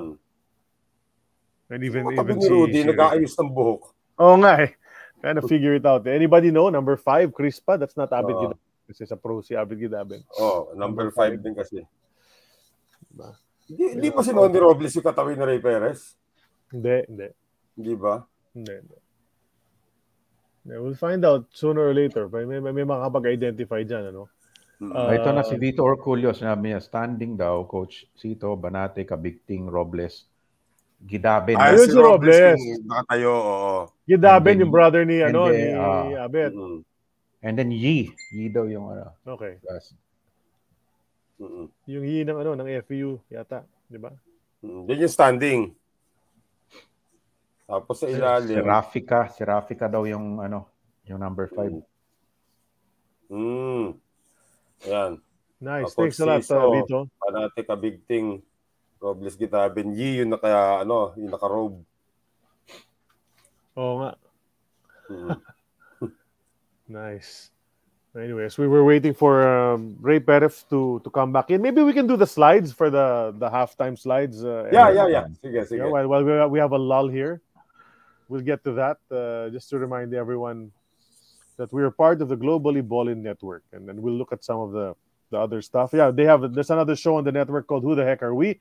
And even, oh, even si Rudy, si nag-aayos ng buhok. Oo oh, nga eh. Kind of figure it out. Anybody know? Number five, CRISPA. That's not Abid Gidabin. Uh-huh. Kasi sa pro si Abid Gidabin. Oh, number five din kasi. Diba? Hindi, yeah, hindi pa si Noni Robles yung katawin ni Ray Perez? Hindi, hindi. Hindi ba? Hindi, hindi. Yeah, we'll find out sooner or later. May, may, may makapag-identify dyan, ano? Mm-hmm. Uh, Ito na si Bito Orcolio. Sinabi niya, standing daw, Coach Sito, Banate, Kabigting, Robles, Gidabin. Ayun si, si Robles. Nakatayo, oo. Gidabin then, yung brother ni, ano, then, uh, ni Abet. Mm-hmm. And then Yi. Yi daw yung, ano. Okay. Mm-hmm. Yung Yi ng, ano, ng F E U yata. Di ba? Mm-hmm. Then yung standing. Tapos sa ilalim. Si Rafika. Si Rafika daw yung, ano, yung number five. Mm. Ayan. Nice. Tapos thanks a lot, uh, Bito. Banate, Kabigting, Robles, Gidabin, Yi, yun naka, ano, yung naka-robe. Oo nga. Mm. Nice. Anyways, we were waiting for um, Ray Perez to, to come back in. Maybe we can do the slides for the, the halftime slides. Uh, yeah, yeah, yeah. Sige, sige. Yeah, while while we, we have a lull here, we'll get to that. Uh, just to remind everyone that we are part of the Globally Ballin Network, and then we'll look at some of the, the other stuff. Yeah, they have there's another show on the network called Who the Heck Are We?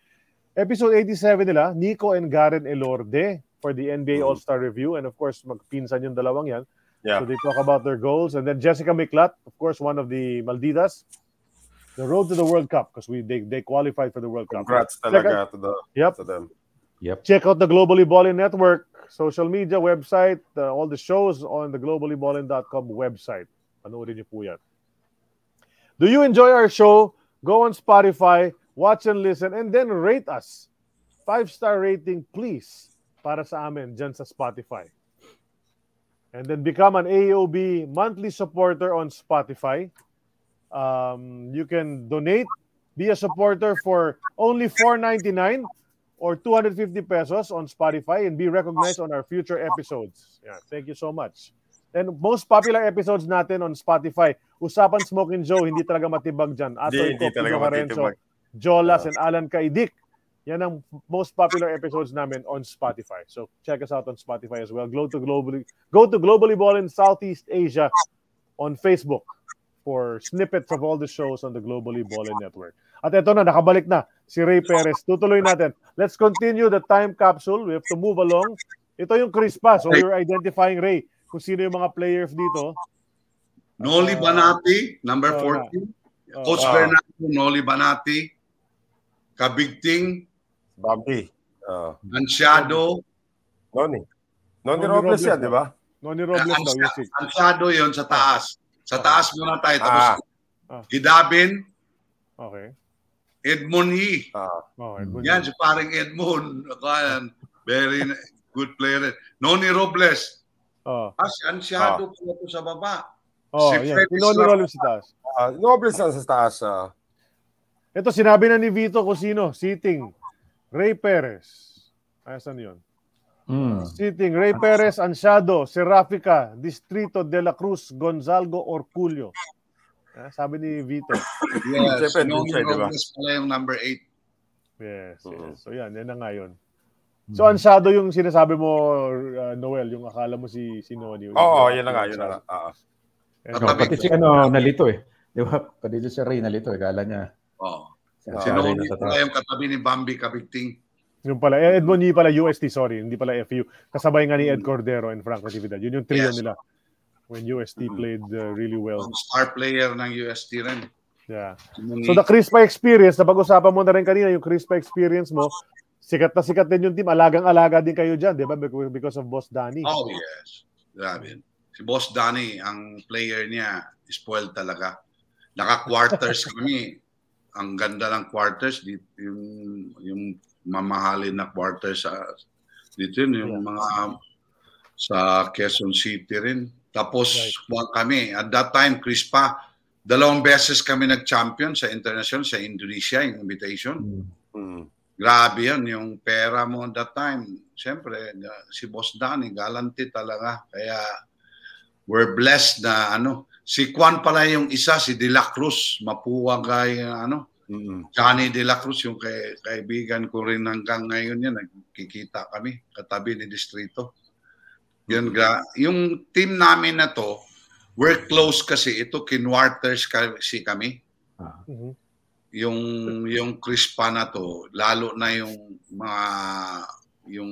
Episode eighty-seven nila, Nico and Garen Elorde for the N B A mm-hmm. All-Star Review. And of course, magpinsan yung dalawang yan. Yeah. So they talk about their goals. And then Jessica Miklat, of course, one of the Malditas. The road to the World Cup, because we they, they qualified for the World Cup. Congrats talaga to, the, yep. to them. Yep. Check out the Globally Ballin Network, social media, website, uh, all the shows on the globally ballin dot com website. Panoorin niyo po yan. Do you enjoy our show? Go on Spotify, watch and listen, and then rate us. Five-star rating, please, para sa amin, dyan sa Spotify. And then become an A O B monthly supporter on Spotify. Um, you can donate, be a supporter for only four ninety-nine or two hundred fifty pesos on Spotify and be recognized on our future episodes. Yeah, thank you so much. And most popular episodes natin on Spotify, Usapan Smoking Joe, hindi talaga matibag dyan. Ato Iko, Pino Marenzo, Jolas, and Alan Kaidik. Yan ang most popular episodes namin on Spotify. So check us out on Spotify as well. Go to Globally, go to Globally Ballin Southeast Asia on Facebook for snippets of all the shows on the Globally Ballin Network. At eto na, nakabalik na si Ray Perez. Tutuloy natin. Let's continue the time capsule. We have to move along. Ito yung CRISPA. So you're identifying, Ray, kung sino yung mga players dito. Noli uh, Banati, number fourteen. Uh, Coach uh, Bernardo, Noli Banati. Kabigting. Bobby. Uh, Ansyado. Noni. Noni, Noni Robles, Robles yan, di ba? Noni Robles daw. Ansyado yun sa taas. Sa taas muna tayo. Tapos ah. Gidabin. Okay. Edmond He. Ah. Oh, Edmond yan, si paring Edmond. Very good player. Noni Robles. Oh. As Ansyado ah. po sa baba. Oh, si yeah. Noni Robles sa taas. Uh, Robles sa taas. Uh. Ito, sinabi na ni Vito kung sino. Sitting. Ray Perez. Asan yun? Mm. Sitting, Ray Perez, Ansyado, Serafica, Distrito de la Cruz, Gonzalgo, Orculio. Ah, sabi ni Vito. Yes, Jepen, no Robles diba? Pala yung number eight. Yes, uh-huh. yes. So yan, yan na nga yun. So Ansyado yung sinasabi mo, uh, Noel, yung akala mo si, si Noni. Oo, oh, yan na nga, yun na nga. Uh-huh. And, no, pati si ano, nalito eh. Di ba? Pati si Ray nalito eh. Kala niya. Oo. Oh. Uh, si Noni pala yung katabi ni Bambi Kabigting. Yung pala, Edmond Yi pala U S T, sorry, hindi pala F U. Kasabay nga ni Ed Cordero and Frank Natividad. Yun yung trio yes. nila when U S T mm-hmm. played uh, really well. Star player ng U S T rin. Yeah. So the CRISPA experience, napag-usapan mo na rin kanina yung CRISPA experience mo, sikat na sikat din yung team, alagang-alaga din kayo dyan, di ba? Because of Boss Danny. Oh, yes. Grabe. Si Boss Danny, ang player niya, spoiled talaga. Naka-quarters kami. Ang ganda ng quarters, yung, yung mamahalin na quarters sa dito yun, yung mga sa Quezon City rin. Tapos right. kami, at that time, CRISPA, dalawang beses kami nag-champion sa international, sa Indonesia, yung invitation. Mm-hmm. Grabe yun, yung pera mo at that time. Siyempre, si Boss Danny, galanti talaga. Kaya, we're blessed na ano, si Juan pala yung isa, si De La Cruz, Mapua guy, ano, mm-hmm. Johnny De La Cruz, yung kay, kaibigan ko rin hanggang ngayon yan, nagkikita kami, katabi ni Distrito. Yun, gra- yung team namin na to, we're close kasi ito, kinwarters kasi kami. Mm-hmm. Yung, yung CRISPA na to, lalo na yung mga, yung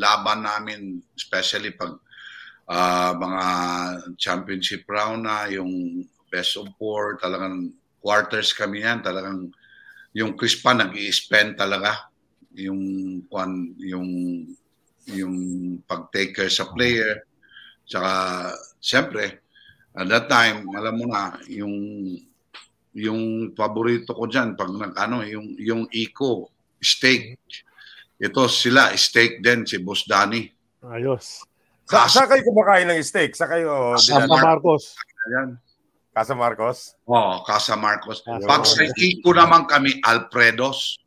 laban namin, especially pag, Uh, mga championship round na, yung best of four, talagang quarters kami yan, talagang yung CRISPA nag-i-spend talaga yung yung yung pag-taker sa player. Tsaka, siyempre, at that time, alam mo na, yung yung paborito ko dyan, pag nag-ano, yung, yung Ico, steak. Ito sila, steak din, si Boss Danny. Ayos. Sa, sa kayo kumakain ng steak? Sa kayo? Casa Marcos. Casa Marcos? Oo, Casa Marcos. Oh, pag sa Ico naman kami, Alfredo's.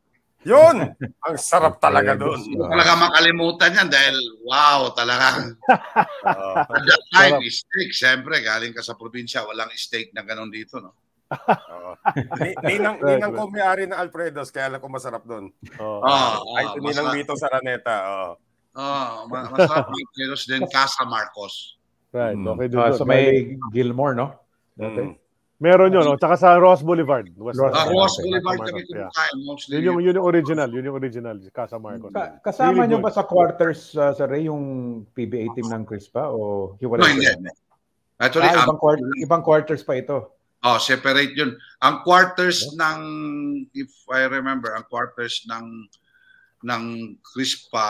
Yun! Ang sarap talaga doon. Talaga makalimutan yan dahil wow, talaga. uh, At that time, steak. Siyempre, galing ka sa probinsya, walang steak na ganun dito, no? Oo. Ninang, ninang ko may-ari ng Alfredo's, kaya alam ko masarap doon. Oo. Oh, ay, oh, ninang Bito Saraneta. Oo. Oh. Oh, masarap yung kilos din, Casa Marcos. Right, okay. Mm. Uh, so may Gilmore, no? Mm. Meron yun, no? Tsaka sa Ross Boulevard. Ross, uh, Ross Boulevard kami kumakain. Yeah. Yun, yun yung original, yun yung original, Casa Marcos. Ka- kasama really nyo ba sa quarters, uh, sa Ray, yung P B A team ng CRISPA? O hiwalay? No, hindi. Actually, ah, ibang, um, quarter, ibang quarters pa ito. Oh, separate yun. Ang quarters yeah. ng, if I remember, ang quarters ng ng CRISPA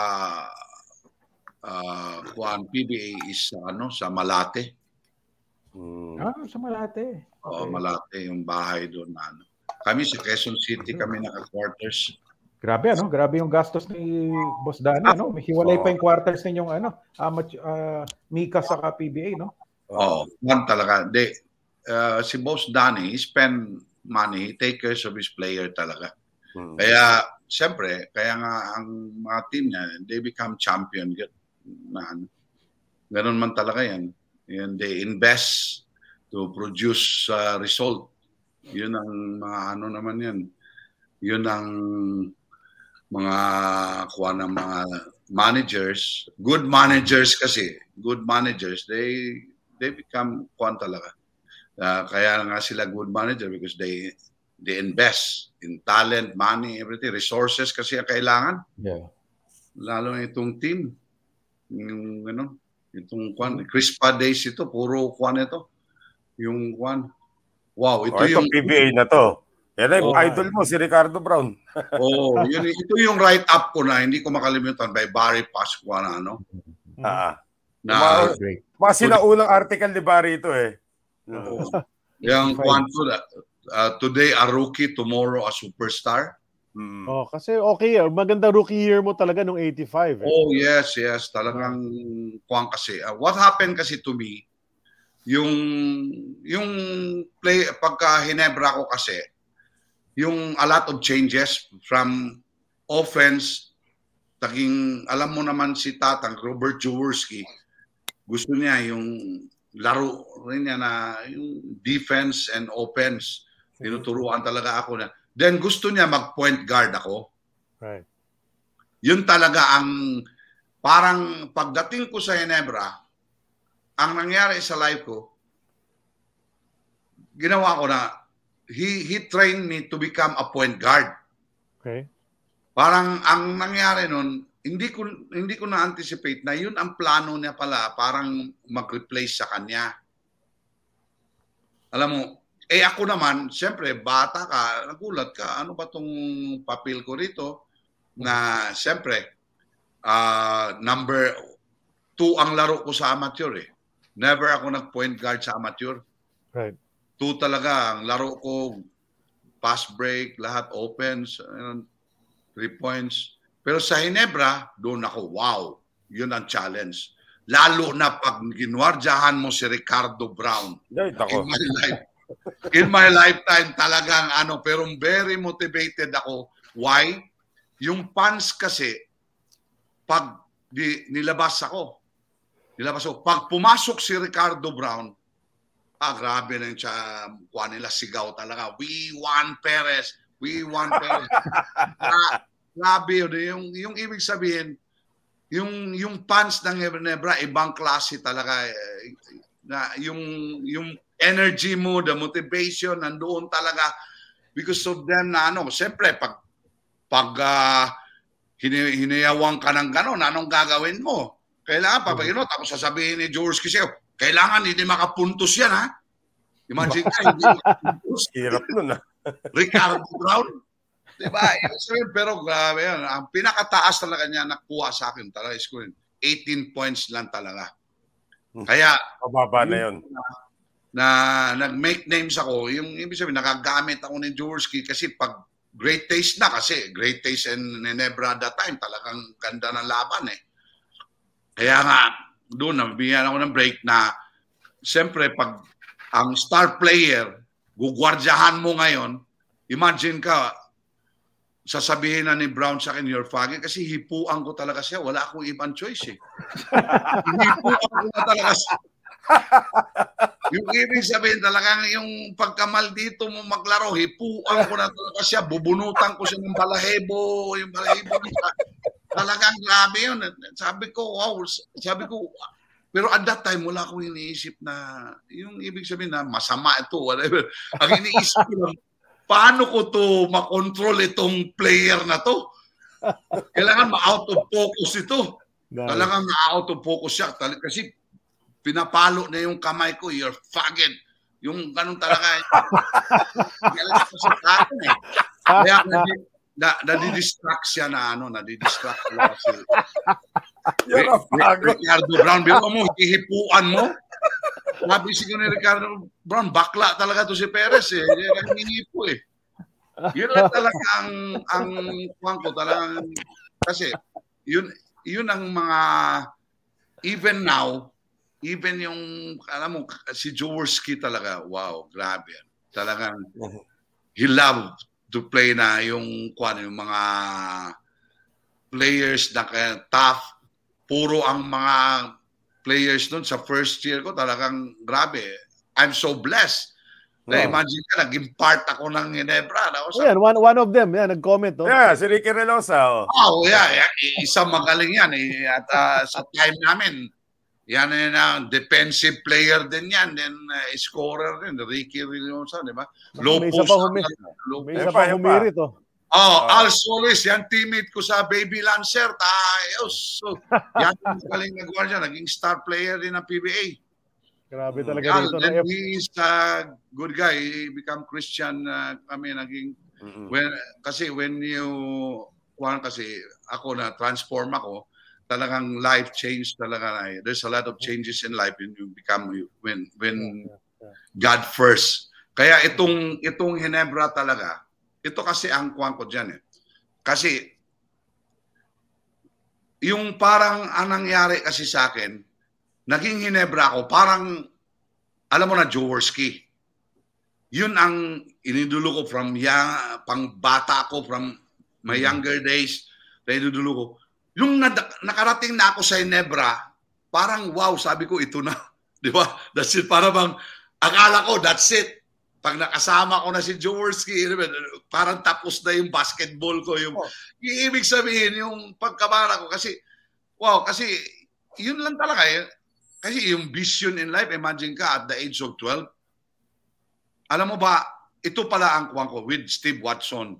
Uh, Juan P B A is ano sa Malate. Hmm. Ah, sa Malate. Oh, okay. Malate yung bahay doon na ano. Kami sa Quezon City kami naka-quarters. Grabe ano, grabe yung gastos ni Boss Danny, ah, no? May hiwalay oh. pa yung quarters ninyong ano, amateur uh, Mika sa P B A, no? Oh, man talaga. De uh, si Boss Danny spend money, take care of his player talaga. Hmm. Kaya siyempre, kaya nga ang mga team niya, they become champion. Man. Ganun man talaga yan. And they invest to produce uh, result. Yun ang mga ano naman yan. Yun ang mga kuha ng mga managers. Good managers kasi. Good managers. They they become kuha talaga. Uh, kaya nga sila good manager because they they invest in talent, money, everything. Resources kasi ang kailangan. Yeah. Lalo itong team. Yung ano, itong kwan, CRISPA days ito, puro kwan ito. Yung kwan. Wow, ito oh, yung P B A na to. Yan ay oh, idol mo, si Ricardo Brown. Oo, oh, yun, ito yung write-up ko na, hindi ko makalimutan, by Barry Pascua na ano. Ah, na, mas sinaulang article ni Barry ito eh. Oh, yung kwan to, uh, today a rookie, tomorrow a superstar. Mm. Oh, kasi okay, maganda rookie year mo talaga nung eighty-five. Eh. Oh, yes, yes. Talagang kuwang kasi. Uh, what happened kasi to me, yung yung play, pagka Ginebra ko kasi, yung a lot of changes from offense, taging, alam mo naman si Tatang, Robert Jaworski, gusto niya yung laro rin niya na yung defense and offense. Tinuturuan talaga ako na. Then gusto niya mag-point guard ako. Right. Yun talaga ang parang pagdating ko sa Ginebra, ang nangyari sa life ko, ginawa ko na he he trained me to become a point guard. Okay. Parang ang nangyari nun, hindi ko hindi ko na-anticipate na yun ang plano niya pala, parang mag-replace sa kanya. Alam mo, eh ako naman, siyempre, bata ka, nagulat ka, ano ba itong papel ko rito? Na siyempre, uh, number two ang laro ko sa amateur eh. Never ako nag-point guard sa amateur. Right. two talaga ang laro ko, pass break, lahat opens, and three points. Pero sa Ginebra, doon ako, wow, yun ang challenge. Lalo na pag ginuwardyahan mo si Ricardo Brown. In my life, in my lifetime talagang ano, pero very motivated ako. Why? Yung fans kasi, pag di, nilabas ako, nilabas ako, pag pumasok si Ricardo Brown, ah, grabe na yung siya, kuha nila, sigaw talaga, we want Perez, we want Perez. Ah, grabe yun, yung, yung ibig sabihin, yung yung fans ng Ginebra, ibang klase talaga, eh, na yung yung energy mo, the motivation, nandoon talaga because of them na ano, siyempre, pag, pag uh, hini, hiniyawang ka ng gano'n, anong gagawin mo? Kailangan pa, pag ino, tapos sasabihin ni Jaworski siya, kailangan hindi makapuntos yan, ha? Imagine ka, hindi makapuntos. Hirap nun, ha? Ricardo Brown. Diba? Pero grabe yan. Ang pinakataas talaga niya nakuha sa akin talaga is eighteen points lang talaga. Kaya, mababa na yun. Na, na nag-make names ako, yung ibig sabihin, nakagamit ako ni Jaworski kasi pag great taste na kasi, great taste and Ginebra that time, talagang ganda ng laban, eh. Kaya nga, doon, nabibigyan ako ng break na siyempre pag ang star player, gugwardyahan mo ngayon, imagine ka, sasabihin na ni Brown sa akin, you're fucking, kasi hipuan ko talaga siya. Wala akong ibang choice, eh. Hipuan ko na talaga siya. Yung ibig sabihin talagang yung pagkamal dito mo maglaro, hipuan ko na talaga siya. Bubunutan ko siya ng balahebo, yung balahebo niya. Talagang grabe yun. Sabi ko, wow, sabi ko, pero at that time, wala akong iniisip na, yung ibig sabihin na, masama ito, whatever. Ang iniisip ko lang, paano ko to makontrol itong player na to? Kailangan ma-out of focus ito. Talagang ma-out of focus siya. Kasi pinapalo na yung kamay ko, you're fucking. Yung ganun talaga. Kailangan ko sa tayo, eh. Kaya, na nadidistract siya na ano, nadidistract siya si Ricardo Brown. Biro mo, hihipuan mo. Sabi siguro ni Ricardo Brown, bakla talaga to si Perez, eh. Nanginipo, eh. Yun lang talaga ang, ang kuhan ko talagang, kasi yun, yun ang mga, even now, even yung, alam mo, si Jaworski talaga, wow, grabe. Talagang, he loved to play na yung, kuwan, yung mga players na uh, tough. Puro ang mga players nun sa first year ko talagang grabe. I'm so blessed. Wow. Na-imagine ka, naging part ako ng Ginebra. Na, oh, yeah, one, one of them. Yeah, nag-comment. No? Yeah, si Ricky Relosa. Oh, oh yeah, yeah. Isang magaling yan. Eh. At uh, sa time namin, yan na uh, defensive player din yan, then uh, scorer din, Ricky Relosa, di ba? Low may post. Isa humi- low may isa pa humirit, oh. Oh, Al Solis, yan teammate ko sa Baby Lancer, ayos. So, yan yung galing na guardian, naging star player din ng P B A. Grabe talaga yeah, dito. Then F- he is a good guy, he become Christian uh, kami, naging, mm-hmm. when, kasi when you, kasi ako na transform ako, talagang life change talaga. There's a lot of changes in life when you become when when God first. Kaya itong itong Ginebra talaga. Ito kasi ang kuwan ko diyan, eh. Kasi yung parang ang nangyari kasi sa akin, naging Ginebra ako, parang alam mo na Jaworski. Yun ang inidulo ko from young, pang bata ko, from my younger days, na inidulo ko. Nung nakarating na ako sa Ginebra, parang wow, sabi ko, ito na. Di ba? That's it. Parang bang, akala ko, that's it. Pag nakasama ko na si Jaworski, parang tapos na yung basketball ko. Yung, oh. yung ibig sabihin, yung pagkabara ko. Kasi, wow, kasi, yun lang talaga. Eh. Kasi yung vision in life, imagine ka, at the age of twelve, alam mo ba, ito pala ang kuwan ko, with Steve Watson.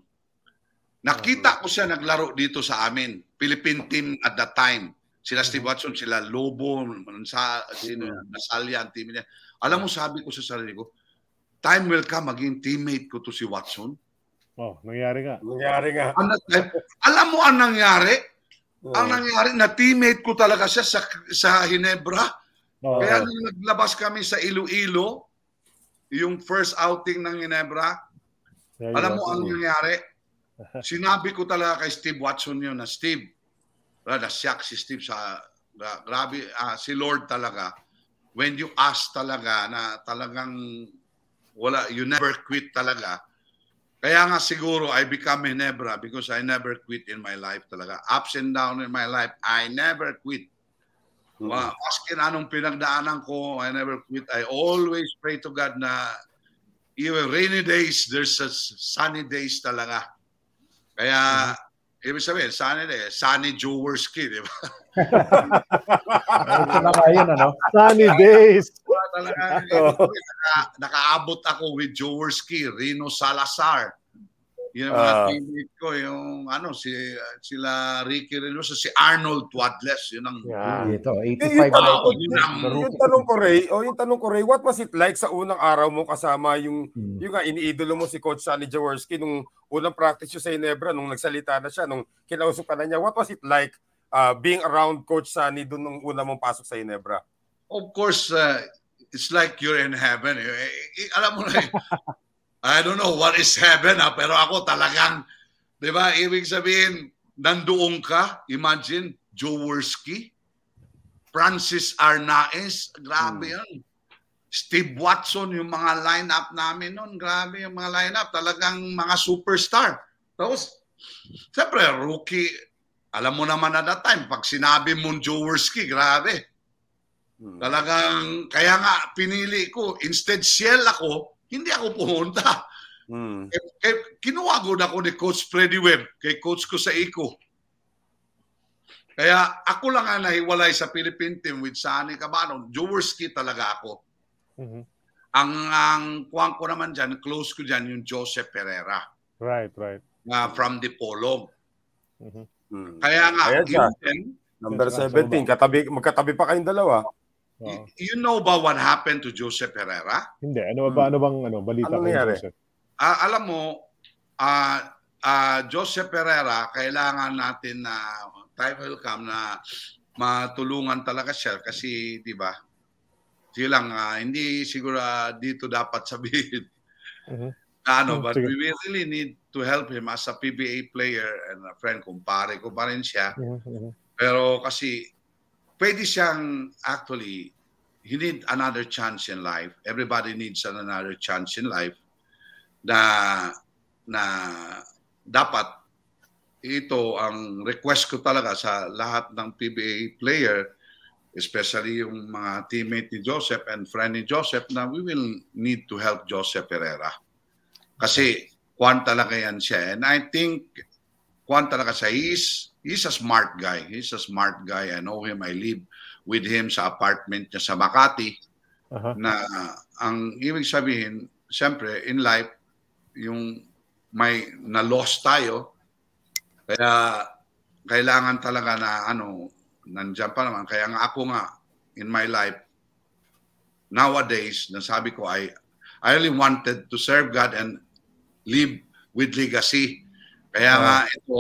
Nakita ko siya naglaro dito sa amin. Philippine team at that time. Sila Steve Watson, sila Lobo, sa, sino, Nasalya, ang team niya. Alam mo, sabi ko sa sarili ko, time will come, maging teammate ko to si Watson. Oh, nangyari nga. Nangyari nga. Alam mo ang nangyari? Oh. Ang nangyari, na teammate ko talaga siya sa, sa Ginebra. Oh. Kaya nung naglabas kami sa Iloilo, yung first outing ng Ginebra, alam mo ang nangyari? Sinabi ko talaga kay Steve Watson yun na Steve, nasyak si Steve sa, grabe, ah, si Lord talaga. When you ask talaga na talagang wala, you never quit talaga. Kaya nga siguro I become Ginebra because I never quit in my life talaga. Ups and down in my life, I never quit. Mm-hmm. Well, askin anong pinagdaanan ko, I never quit. I always pray to God na even rainy days, there's a sunny days talaga. Kaya, mm-hmm. ibig sabihin, sunny day, Sonny Jaworski, di ba? Sunny days. Talaga, oh. naka, nakaabot ako with Jaworski, Rino Salazar. Yung mga uh. teammate ko, yung ano, si sila Ricky Reynoso, si Arnold Wadless, yun ang... Yeah. Ito, eighty-five. Oh, yun ang, yung tanong ko, Ray, oh, yung tanong ko, Ray, what was it like sa unang araw mo kasama yung, hmm. yung nga, iniidolo mo si Coach Sonny Jaworski nung unang practice sa Ginebra, nung nagsalita na siya, nung kinausap ka na niya, what was it like uh, being around Coach Sonny dun nung unang mong pasok sa Ginebra? Of course, uh, it's like you're in heaven. Eh. Alam mo na, I don't know what is heaven, ha? Pero ako talagang, di ba, ibig sabihin, nandoon ka, imagine, Jaworski, Francis Arnaez, grabe hmm. yun. Steve Watson, yung mga lineup namin noon, grabe yung mga lineup, talagang mga superstar. Tapos, siyempre, rookie, alam mo naman at that time, pag sinabi mo Jaworski, grabe. Talagang, kaya nga, pinili ko. Instead, Ciel ako, hindi ako pumunta. Mm. E, e, kinuwagod ako ni Coach Freddie Webb, kay coach ko sa Ico. Kaya ako lang ang nahiwalay sa Philippine team with Sonny Cabano. Jaworski talaga ako. Mm-hmm. Ang, ang kuwang ko naman dyan, close ko dyan, yung Joseph Pereira. Right, right. Uh, from the Polog. Mm-hmm. Kaya nga, yun din. Number seventeen, katabi, magkatabi pa kayong dalawa. Wow. You know ba what happened to Joseph Pereira? Hindi. Ano ba? Ano bang ano, balita? Ano nangyari? Uh, alam mo, uh, uh, Joseph Pereira, kailangan natin na uh, time will come na matulungan talaga siya. Kasi, di ba, silang uh, hindi siguro uh, dito dapat sabihin. Uh-huh. Ano, but we really need to help him as a P B A player and a friend. Kumpare ko pa rin siya. Uh-huh. Pero kasi... Pwede siyang, actually, he need another chance in life. Everybody needs another chance in life na, na dapat ito ang request ko talaga sa lahat ng P B A player, especially yung mga teammate ni Joseph and friend ni Joseph, na we will need to help Joseph Pereira. Kasi kwan talaga yan siya. And I think kwan talaga siya is... He's a smart guy. He's a smart guy. I know him. I live with him sa apartment niya sa Makati. Uh-huh. Na uh, ang ibig sabihin, siyempre, in life, yung may na-loss tayo. Kaya kailangan talaga na ano, nandiyan pa naman. Kaya nga ako nga, in my life, nowadays, nasabi ko, I, I really wanted to serve God and live with legacy. Kaya uh-huh. nga ito,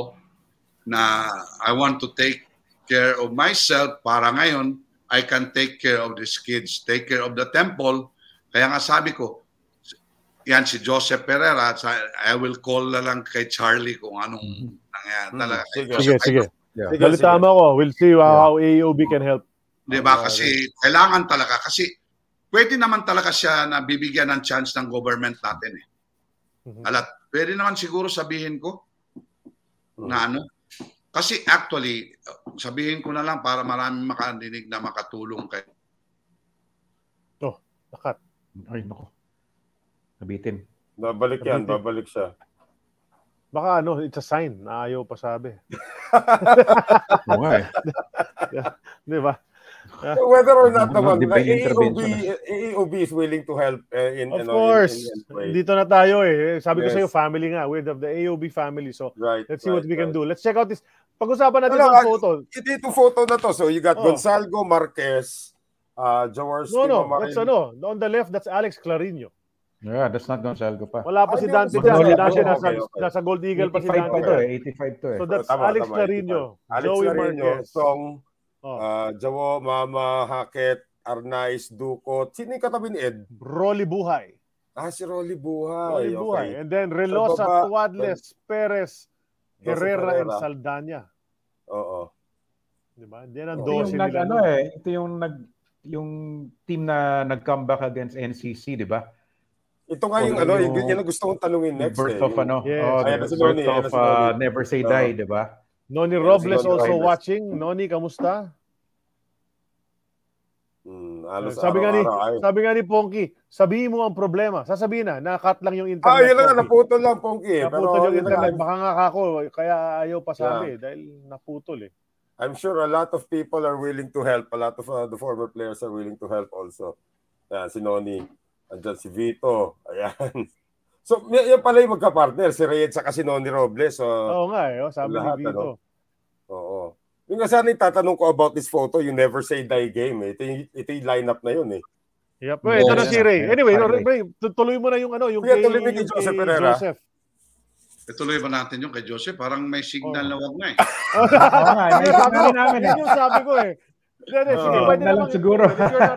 na I want to take care of myself para ngayon I can take care of these kids, take care of the temple. Kaya nga sabi ko, yan si Joseph Pereira, I will call na lang kay Charlie kung anong nangyayari talaga. Sige, sige. sige. Yeah. sige Balitama ko, we'll see how yeah. A O B can help. Diba? Kasi kailangan talaga. Kasi pwede naman talaga siya na bibigyan ng chance ng government natin. Eh. Mm-hmm. Alat, pwede naman siguro sabihin ko mm-hmm. na ano, kasi actually, sabihin ko na lang para maraming makadinig na makatulong kayo. Oh, nakat. Ay, nako. Nabitin. Babalik yan, Nabitin. babalik siya. Baka ano, it's a sign na ayaw pa sabi. Oo nga eh. Di ba? So whether or not naman, A O B is willing to help uh, in Of you know, course. In, in dito na tayo eh. Sabi yes. ko sa'yo, family nga. We're of the A O B family. So right, let's see right, what we right. can do. Let's check out this. Pag-usapan natin ang photo. Ito photo na to. So you got oh. Gonzalgo Marquez, uh, Jaworski. No, no. Mamarin. That's ano. On the left, that's Alex Clarinho. Yeah, that's not Gonzalgo pa. Wala pa si Dante dyan. Dante nasa, okay, okay. nasa Gold Eagle pa si Dante. eighty-five to eh. eighty-five to eh. So that's tama, Alex tama, Clarinho. eighty-five. Joey Marquez. Song. Oh. Uh, Jawo, Mama, Hackett, Arnaiz, Ducot. Sino yung katabi ni Ed? Rolly Buhay. Ah, si Rolly Buhay. Rolly Buhay. Okay. And then Relosa, Tuadles, Perez, Herrera, and Saldana. Oo. Diba? Yan ang dose nila. Nag, ano eh, ito yung nag yung team na nag-comeback against N C C, di ba? Ito nga yung, yung ano, yung, yung gusto kong tanungin next. Birth eh. of ano? Yes. Oh, the birth Noni, of uh, Never Say uh, Die, di ba? Noni Robles also Robles. Watching. Noni, kamusta? Mm, alos, sabi nga ni, sabi nga ni Ponky, sabihin mo ang problema. Sasabihin na, nakat lang yung internet. Ah, yun lang, naputol lang, Ponky. Naputol yung internet. Baka nga ako, kaya ayaw pa sabi, yeah. Dahil naputol eh. I'm sure a lot of people are willing to help. A lot of uh, the former players are willing to help also. Ayan, si Noni. Andyan si Vito. Ayan. So, y- yan pala yung magka-partner. Si Reyes at si Noni Robles. So, oo nga eh. Oh, sabi lahat, ni Vito. Ano? Oo. Yung nga sana tatanong ko about this photo, you never say die game. Eh. Ito, yung, ito yung lineup na yun eh. Yep. Well, ito na si Ray. Anyway, no, Ray, tuloy mo na yung ano. Yung kaya, kay, tuloy mo kay Joseph Pereira. Joseph. Ituloy ba natin yung kay Joseph? Parang may signal oh. na wag na eh. Oo nga, may signal namin eh. Yung sabi ko eh. Sige, pwede na lang siguro.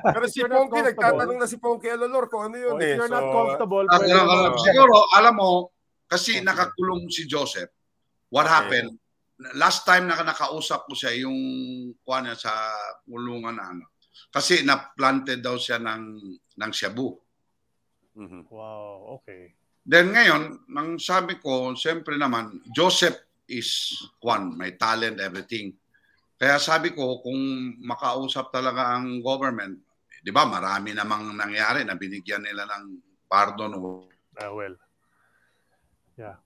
Pero si Ponky, nagtatanong na si Ponky Alolor kung ano yun eh. If you're not comfortable, pwede na. Siguro, alam mo, kasi nakakulong si Joseph, what happened, last time na nakausap ko siya, yung kuha niya sa kulungan na ano. Kasi na-planted daw siya ng, ng Shabu. Wow, okay. Then ngayon, nang sabi ko, siyempre naman, Joseph is one, may talent, everything. Kaya sabi ko, kung makausap talaga ang government, di ba, marami namang nangyari na binigyan nila ng pardon. Ah, uh, well. Yeah.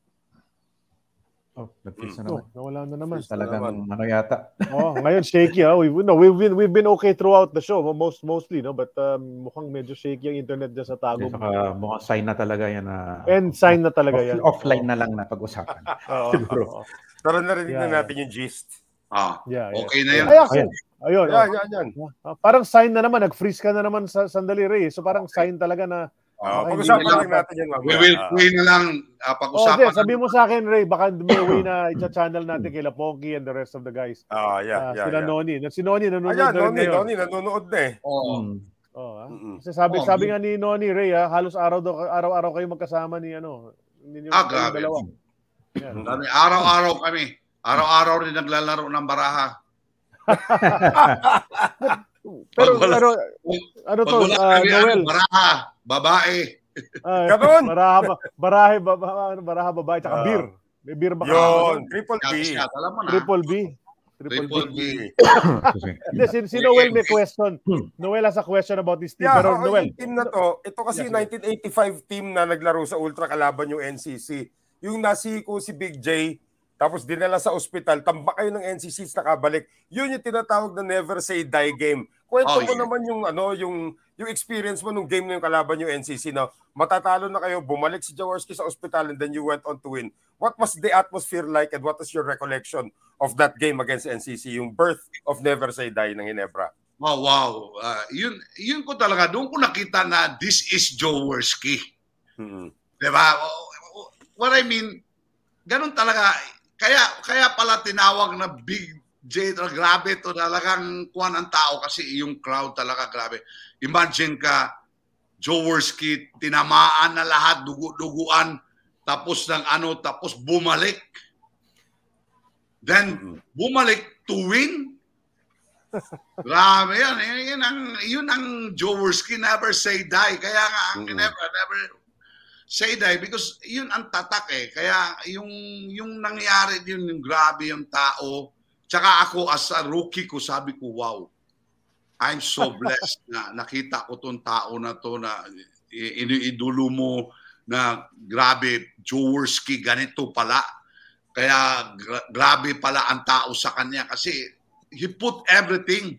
Oh, nag-freeze na naman. Oh, nawala na naman. Talagang ano yata. Oh, ngayon, shaky. Huh? We've, no, we've, been, we've been okay throughout the show, most mostly, no? But um, mukhang medyo shaky ang internet dyan sa tago. Saka, uh, mukhang sign na talaga yan. Uh, And sign na talaga off, yan. Offline na lang na pag-usapan. Oo. Oh, oh. Pero narinig yeah. na natin yung gist. Ah, yeah, okay yeah. na yan. Ay, ayan. Ayun. Ayan, ayan, ayan. Ah, parang sign na naman. Nag-freeze ka na naman sa sandali, Ray. So parang sign talaga na Uh, pag-usapan na lang natin yan. We will play na lang. Uh, pag-usapan. Oh, de, sabi mo sa akin, Ray, baka may way na i-channel natin kay Lapongi and the rest of the guys. Ah, uh, yeah, uh, yeah. Sila yeah. Noni. Si Noni nanonood Ayan, na rin Noni, ngayon. Noni, nanonood na eh. Oo. Mm. Oh, ah. Kasi sabi, oh, sabi nga ni Noni, Ray, ah, halos araw do, araw-araw kayo magkasama ni ano. Ni, ah, grabe. Yeah. Araw-araw kami. Araw-araw rin naglalaro ng baraha. Pero, wala, pero, ano to, uh, Noel? Baraha, babae. Ay, baraha, barahe, baba, baraha, babae, tsaka uh, beer. May beer ba? Yun, triple B. Triple B. Triple, triple B. B. si, si Noel may question. Noel has a question about this team. Yeah, pero Noel, yung team na to, ito kasi yeah, nineteen eighty-five team na naglaro sa Ultra kalaban yung N C C. Yung nasiko si Big J, tapos dinala sa ospital, tambak kayo ng N C C na kabalik. Yun yung tinatawag na never say die game. Kwento oh, mo yeah. naman yung ano, yung yung experience mo nung game na yung kalaban yung N C C na matatalo na kayo, bumalik si Jaworski sa ospital and then you went on to win. What was the atmosphere like and what is your recollection of that game against N C C, yung birth of never say die ng Ginebra? Oh, wow. Uh, yun yun ko talaga, doon ko nakita na this is Jaworski. Mm-hmm. Diba? What I mean, ganun talaga. Kaya kaya pala tinawag na Big J, grabe to, talagang kuwan ang tao kasi yung crowd talaga grabe. Imagine ka, Jaworski, tinamaan na lahat, dugu-duguan, tapos ng ano, tapos bumalik. Then, bumalik to win. Grabe yan. Yun ang, yun ang Jaworski, never say die. Kaya nga, mm-hmm. never, never... say die because yun ang tatak eh. Kaya yung yung nangyari yun, yung grabe yung tao. Tsaka ako as a rookie ko, sabi ko, wow, I'm so blessed na nakita ko tong tao na to na iniidolo mo na grabe, Jaworski, ganito pala. Kaya gra- grabe pala ang tao sa kanya kasi he put everything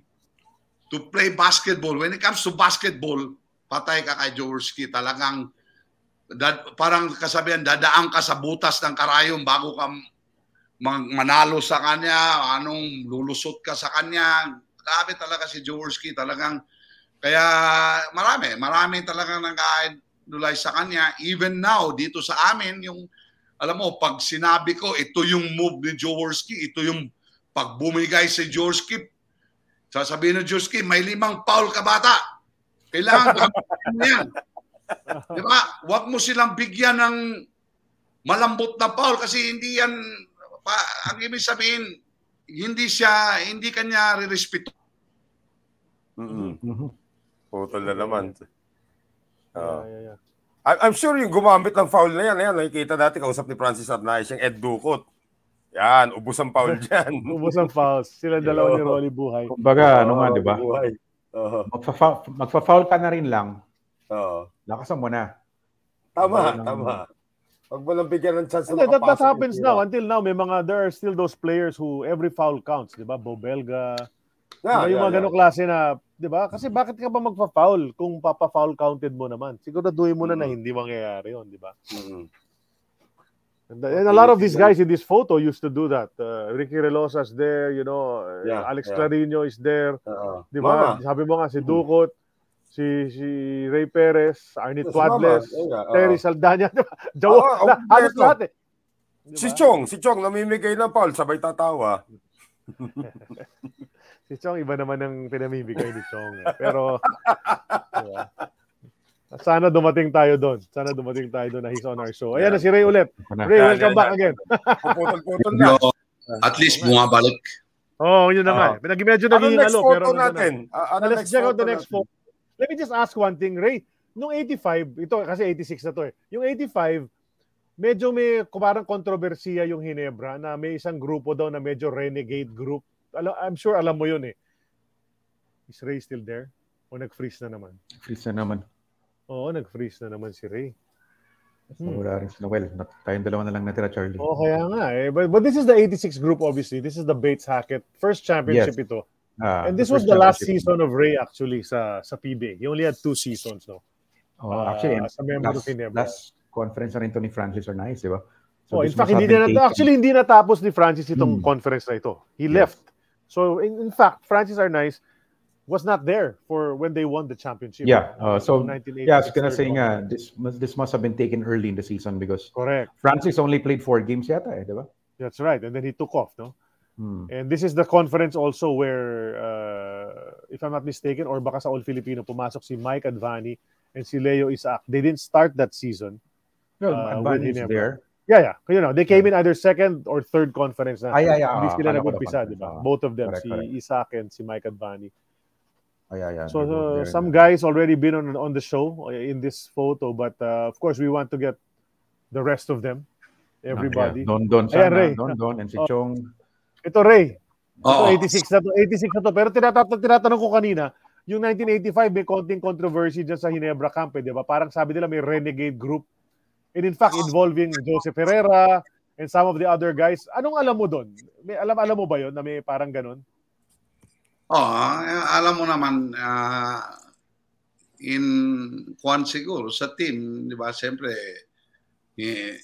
to play basketball. When it comes to basketball, patay ka kay Jaworski, talagang Dad, parang kasabihan, dadaan ka sa butas ng karayom bago ka man- manalo sa kanya, anong lulusot ka sa kanya. Grabe talaga si Jaworski, talagang, kaya marami, marami talaga nag-idolize sa kanya. Even now, dito sa amin, yung, alam mo, pag sinabi ko, ito yung move ni Jaworski, ito yung pag bumigay si Jaworski, sasabihin ni Jaworski, may limang foul ka bata. Kailangan ka yan. Di ba? Huwag mo silang bigyan ng malambot na foul kasi hindi yan, pa, ang ibig sabihin, hindi siya, hindi kanya re-respeto. Mm-hmm. Total na naman. Uh, yeah, yeah, yeah. I'm sure yung gumamit ng foul na yan, ayan, nakikita natin, kausap ni Francis Arnaiz, yung Ed Ducot. Yan, ubos ang foul dyan. Ubos ang foul. Sila dalawa ni Rolly Buhay. Kumbaga, oh, ano nga, di ba? Oh. Magfa-foul, magfa-foul ka na rin lang. Oo. Lakasan mo na. Tama, Balang, tama. Huwag mo lang bigyan ng chance na makapasok. That, that happens now. Until now, may mga, there are still those players who every foul counts, di ba? Bobelga. Yeah, diba, yeah, yung mga yeah. ganong klase na, di ba? Kasi bakit ka ba magfa-foul kung papa-foul counted mo naman? Siguraduhin mo mm-hmm. na na hindi mangyayari yun, di ba? Mm-hmm. And, and a lot of these guys in this photo used to do that. Uh, Ricky Relosa's there, you know. Yeah, Alex yeah. Clarino is there. Uh-huh. Di ba? Sabi mo nga, si Ducot. Mm-hmm. Si si Ray Perez, Arnit Quadles, Terry Saldana, Jawa, halos lahat eh. Si Chong, si Chong namimigay ng foul, sabay tatawa. Si Chong, iba naman ang pinamimigay ni Chong. Eh. Pero, yeah. Sana dumating tayo doon. Sana dumating tayo doon na he's on our show. Ayan na si Ray ulit. Ray, welcome back again. Puputol-putol na. At least bumabalik. Oo, oh, yun na nga. Uh-huh. Medyo naging halo. Ano next photo natin? Uh, Let's check out the next photo. Let me just ask one thing, Ray. Noong eighty-five, ito kasi eighty-six na to eh. Yung eighty-five, medyo may parang kontrobersiya yung Ginebra na may isang grupo daw na medyo renegade group. I'm sure alam mo yun eh. Is Ray still there? O nag-freeze na naman? Freeze na naman. Oo, nag-freeze na naman si Ray. Hmm. Wala rin si Noel. Tayong dalawa na lang natira, Charlie. Oo, kaya nga eh. But, but this is the eighty-six group obviously. This is the Bates-Hackett. First championship yes. ito. Ah, and this was the last season of Ray actually sa sa P B A. He only had two seasons, no? Oh, uh, actually, sa member last, last conference na rin ito ni Francis Arnaiz, di ba? So oh, in fact, hindi na, actually, hindi natapos ni Francis itong hmm. conference na ito. He yes. left. So, in, in fact, Francis Arnaiz was not there for when they won the championship. Yeah, uh, so, yeah, I was gonna say nga, this, this must have been taken early in the season because correct. Francis only played four games yata, eh, di ba? That's right, and then he took off, no? Hmm. And this is the conference also where, uh, if I'm not mistaken, or baka sa All Filipino, pumasok si Mike Advani and si Leo Isaac. They didn't start that season. No, uh, Advani is there. Yeah, yeah. You know, they came yeah. in either second or third conference. Na. Ay, ay, ay. Hindi sila nag-umpisa, di ba? Both of them, correct, si correct. Isaac and si Mike Advani. Ay, ay, ay. So, uh, some guys already been on, on the show in this photo, but uh, of course, we want to get the rest of them. Everybody. Ah, yeah. Don, Don, sana. Ayan, Don, Don, and si Chong. Oh. Ito, Ray. Ito, eighty-six na to. eighty-six na to. Pero tinatanong, tinatanong ko kanina, yung nineteen eighty-five, may konting controversy dyan sa Ginebra camp, eh, di ba? Parang sabi nila may renegade group. And in fact, involving Joseph Pereira and some of the other guys. Anong alam mo doon? May alam, alam mo ba yun na may parang ganun? Oh, alam mo naman, uh, in Juan siguro, sa team, di ba? Siyempre, eh,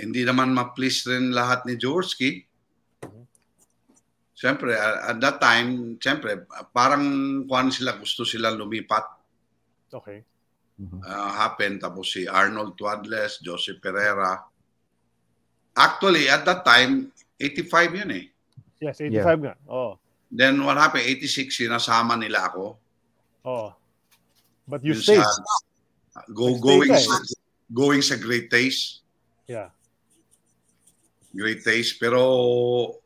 hindi naman ma-please rin lahat ni Jaworski. Siyempre, at that time, siyempre, parang kuhan sila, gusto sila lumipat. Okay. Uh, happened, tapos si Arnold Tuadles, Joseph Pereira. Actually, at that time, eighty-five yun eh. Yes, eighty-five yeah. nga. Oh. Then what happened, eighty-six, sinasama nila ako. Oh. But you stayed. Sa, go, going, sa, going sa Great Taste. Yeah. Great Taste, pero...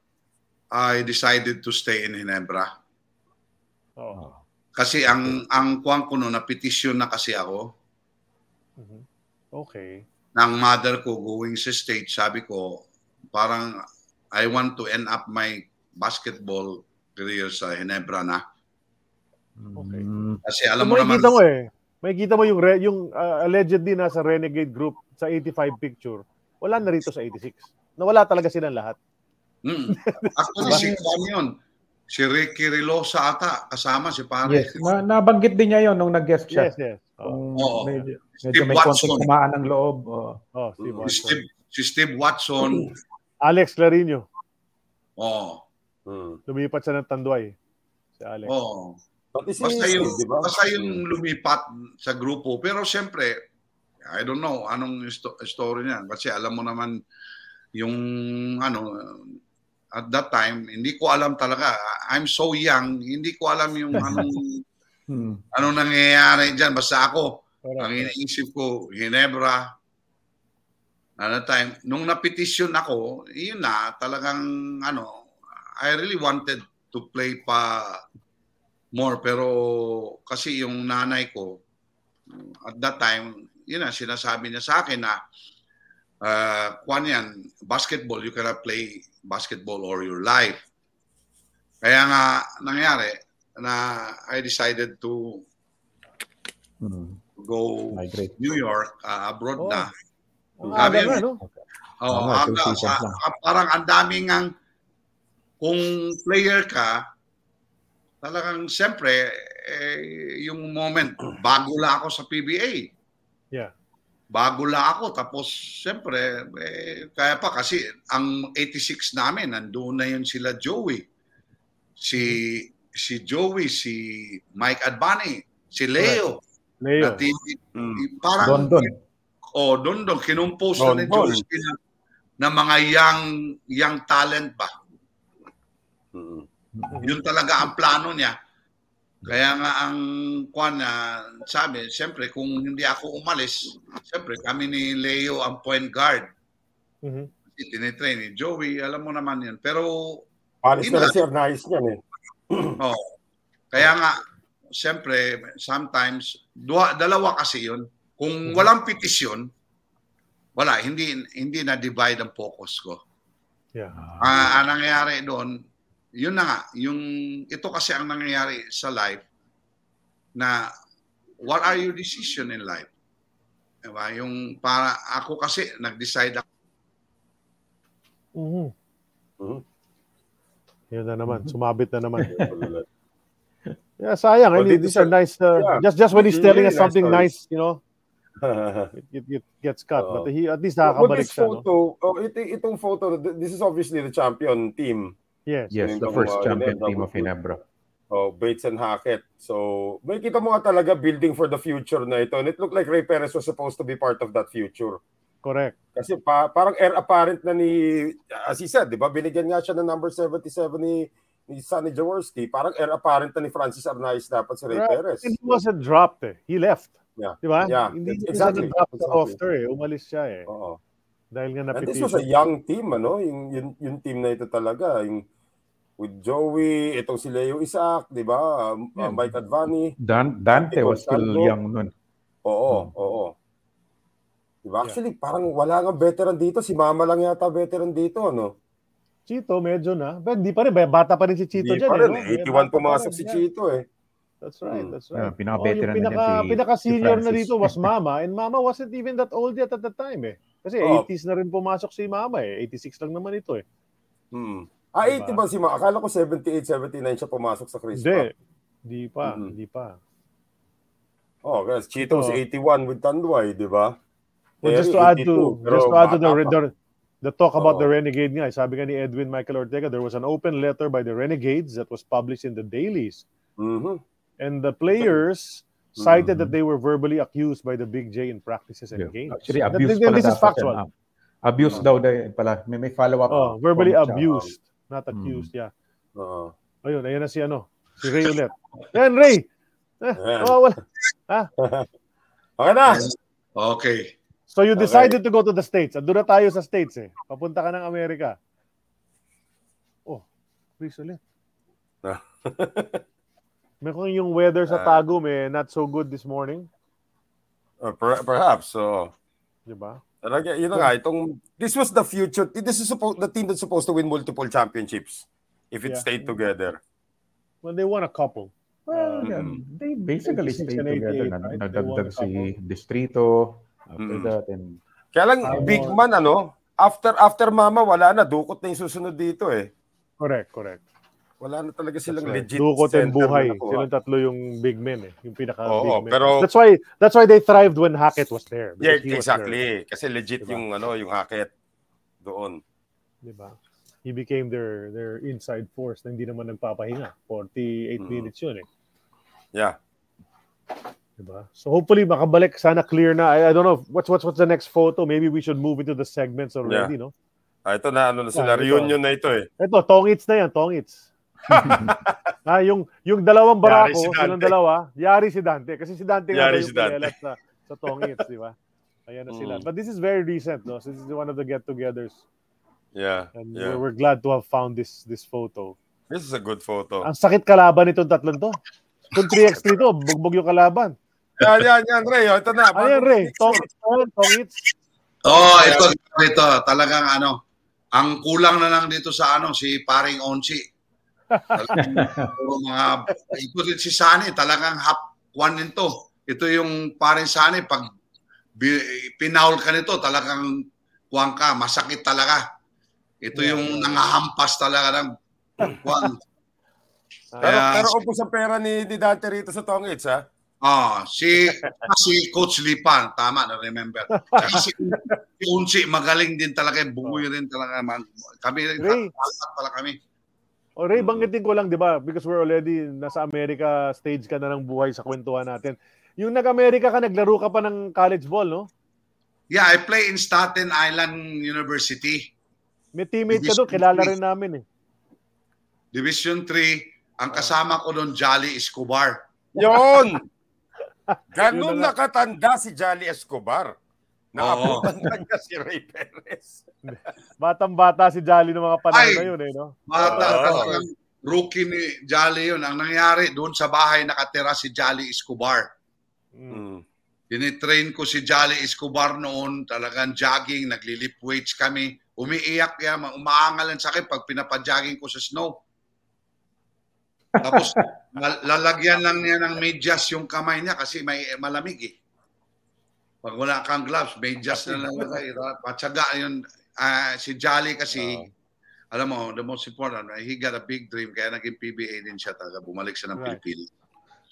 I decided to stay in Ginebra. Oh. Kasi ang ang kuwang ko noon, na-petition na kasi ako. Mm-hmm. Okay. Nang mother ko going sa state, sabi ko, parang I want to end up my basketball career sa Ginebra na. Okay. Kasi alam so, mo naman... Makikita mo eh. Makikita mo yung, re- yung uh, allegedly nasa renegade group sa eighty-five picture. Wala na rito sa eighty-six. Nawala talaga silang lahat. Mm. Actually, si Juan yun. Si Ricky Relosa ata, kasama si Paris. Yes. Na, nabanggit din niya yun nung nag-guest siya. Yes, yes. Oh. Oh. Medyo, medyo may konting kumaan ng loob. Oh. Oh, Steve si, Steve, si Steve Watson. Alex Clarino. Oh. Hmm. Lumipat siya ng Tanduay. Si Alex. Oh. Basta yung, basta yung lumipat sa grupo. Pero siyempre, I don't know anong isto- story niyan. Kasi alam mo naman yung ano... At that time, hindi ko alam talaga. I'm so young, hindi ko alam yung anong, anong nangyayari dyan. Basta ako, Ang iniisip ko, Ginebra, ano time, nung na-petition ako, yun na, talagang, ano, I really wanted to play pa more, pero kasi yung nanay ko, at that time, yun na, sinasabi niya sa akin na, Uh, kwan yan, basketball, you cannot play basketball or your life. Kaya nga, nangyari, na I decided to hmm. go migrate. New York, uh, abroad oh. na. Oh, Sabi, na, no? oh, oh, aga, sa, parang ang daming ang, kung player ka, talagang siyempre, eh, yung moment, bago lang ako sa P B A. Yeah. Bago lang ako, tapos siyempre, eh, kaya pa kasi ang eighty-six namin, nandoon na yun sila Joey. Si si Joey, si Mike Advani, si Leo. Leo. Nati, mm. Parang, Dondon. Oh, Dondon, kinumpos na ni Joey na, na mga young, young talent ba. Mm. Yun talaga ang plano niya. Kaya nga ang kwan na sabi, siyempre kung hindi ako umalis, siyempre kami ni Leo ang point guard. Mm-hmm. Tinitrain ni Joey, alam mo naman yan. Pero... Paris na siya, nais niyan eh. Oh, kaya nga, siyempre, sometimes, dua, dalawa kasi yun. Kung walang petisyon, wala, hindi hindi na-divide ang focus ko. Yeah. Uh, ang nangyayari doon, yun na nga, yung, ito kasi ang nangyayari sa life na what are your decision in life? Diba? Yung para ako kasi, nag-decide ako. Mm-hmm. Mm-hmm. Yun na naman, sumabit na naman. Yeah, sayang. Well, I mean, these are nice, uh, yeah. just just when he's telling really us something nice, nice, you know, it, it, it gets cut. Uh-huh. But he, at least nakakabalik siya. But this photo, no? oh, it, itong photo, this is obviously the champion team. Yes, yes, the first uh, champion Ginebra team of Ginebra. Oh, Bates and Hackett. So, may kita mo nga talaga building for the future na ito. And it looked like Ray Perez was supposed to be part of that future. Correct. Kasi pa, parang heir apparent na ni, as he said, di ba? Binigyan nga siya ng number seventy-seven ni, ni Sonny Jaworski. Parang heir apparent na ni Francis Arnaiz dapat si Ray right. Perez. And he wasn't dropped eh. He left. Yeah. Di ba? Yeah. Hindi siya exactly. dropped exactly. after eh. Umalis siya eh. Oo. Dahil nga na-petition. And this was a young team, ano? Yung, yung, yung team na ito talaga. Yung with Joey, itong si Leo Isaac, di ba? Um, yeah. Mike Advani. Dan, Dante was still Santo. Young nun. Oo, hmm. oo. Diba? Actually, yeah. parang wala nga veteran dito. Si Mama lang yata veteran dito, ano? Chito, medyo na. Pero di pa rin. Bata pa rin si Chito di dyan. Di pa rin. Eh, no? eighty-one pumasok si Chito eh. That's right, that's right. Yeah, pinaka-veteran oh, na pinaka, si Pinaka-senior si na dito was Mama. And Mama wasn't even that old yet at that time eh. Kasi oh. eighties na rin pumasok si Mama eh. eighty-six lang naman ito eh. Hmm. Ah, diba? eighty ba si Mama? Akala ko seventy-eight, seventy-nine siya pumasok sa CRISPA. Hindi. Hindi pa. Mm-hmm. Hindi pa. Oh, guys. Chito was so, eighty-one with Tanduay, di ba? Well, just to add to just to add to the, the, the talk about oh. the Renegade nga, sabi nga ni Edwin Michael Ortega, there was an open letter by the Renegades that was published in the dailies. Mm-hmm. And the players mm-hmm. cited that they were verbally accused by the Big J in practices and yeah. games. Actually, abuse pala. This is factual. Abuse daw pala. May follow-up. Oh, verbally abused. Not accused, mm. yeah. Uh-huh. Ayun, ayan na si ano, si Ray ulit. Ayan, Ray! Ah, oh, wala. Ah. Okay na! Okay. So you decided okay. to go to the States. Andun na tayo sa States eh. Papunta ka ng Amerika. Oh, please ulit. Meron yung weather sa Tagum eh, not so good this morning. Uh, per- perhaps, so. Diba? Talaga, yun na nga, itong, this was the future. This is supposed, the team that's supposed to win multiple championships if it yeah. stayed together. Well, they won a couple. Well, um, yeah, they basically stayed together. Right? Nadagdag si Distrito. After mm. that, and... Kaya lang, um, big man, ano, after after Mama, wala na, dukot na yung susunod dito eh. Correct, correct. Wala na talaga silang right. legit dukot and buhay. Silang tatlo yung big men eh. Yung pinaka oh, big men. Pero... That's why that's why they thrived when Hackett was there. Yeah, exactly. There. Kasi legit diba? Yung ano yung Hackett doon. Diba? He became their their inside force na hindi naman nagpapahinga. forty-eight mm. minutes yun eh. Yeah. Diba? So hopefully makabalik sana clear na. I, I don't know what's what's what's the next photo. Maybe we should move into the segments already, yeah. no? Ah, ito na ano na sila yeah, reunion ito. Na ito eh. Ito Tongits na yan, Tongits. ah, yung yung dalawang barako, yung si dalawa, yari si Dante kasi si Dante yari nga si Dante. Na sa Tongits, di ba? Ayan na sila. Mm. But this is very recent, no? So this is one of the get-togethers. Yeah. And yeah. We're, we're glad to have found this this photo. This is a good photo. Ang sakit kalaban itong tatlong to. Kung three x dito, bugbog yung kalaban. Yan, yan, yan, Ray. Ito na. Ayan, Ray. Tongits, Tongits. Oh, ito, ito. Talagang ano, ang kulang na lang dito sa ano, si Paring Onchi. Talagang mga, ito si Sunny, talagang half one nito. Ito yung Paring Sunny, pag pinaul ka nito, talagang kuwang ka, masakit talaga. Ito yung nangahampas talaga ng kuwang. Pero, pero upo sa pera ni Didante rito sa Tongits, ha? Ah, oh, si si Coach Lipan, tama na remember. Si, si Unsi magaling din talaga, bumoy rin talaga man. Kami rin pala kami. O Ray, banggitin ko lang 'di ba? Because we're already nasa America stage ka na ng buhay sa kwentuhan natin. Yung nag-America ka, naglaro ka pa ng college ball, no? Yeah, I play in Staten Island University. May teammate Division ka doon, kilala rin namin eh. Division three, ang kasama ko doon Jolly Escobar. Yon. Ganun na nakatanda si Jolly Escobar. Nakapunta niya si Ray Perez. Batang-bata si Jolly ng mga panahon na yun eh, no? Bata talaga, rookie ni Jolly yun. Ang nangyari, doon sa bahay nakatira si Jolly Escobar. Mm. Tinitrain ko si Jolly Escobar noon, talagang jogging, nagli-lift weights kami. Umiiyak kaya, umaangalan sa akin pag pinapajogging ko sa snow. Tapos lalagyan lang niya ng medyas yung kamay niya kasi may malamig eh. Pag wala kang gloves, medyas na lang. Patsaga yun. Uh, si Jolly kasi, oh. Alam mo, the most important, he got a big dream kaya naging P B A din siya talaga. Bumalik siya ng right. Pilipinas.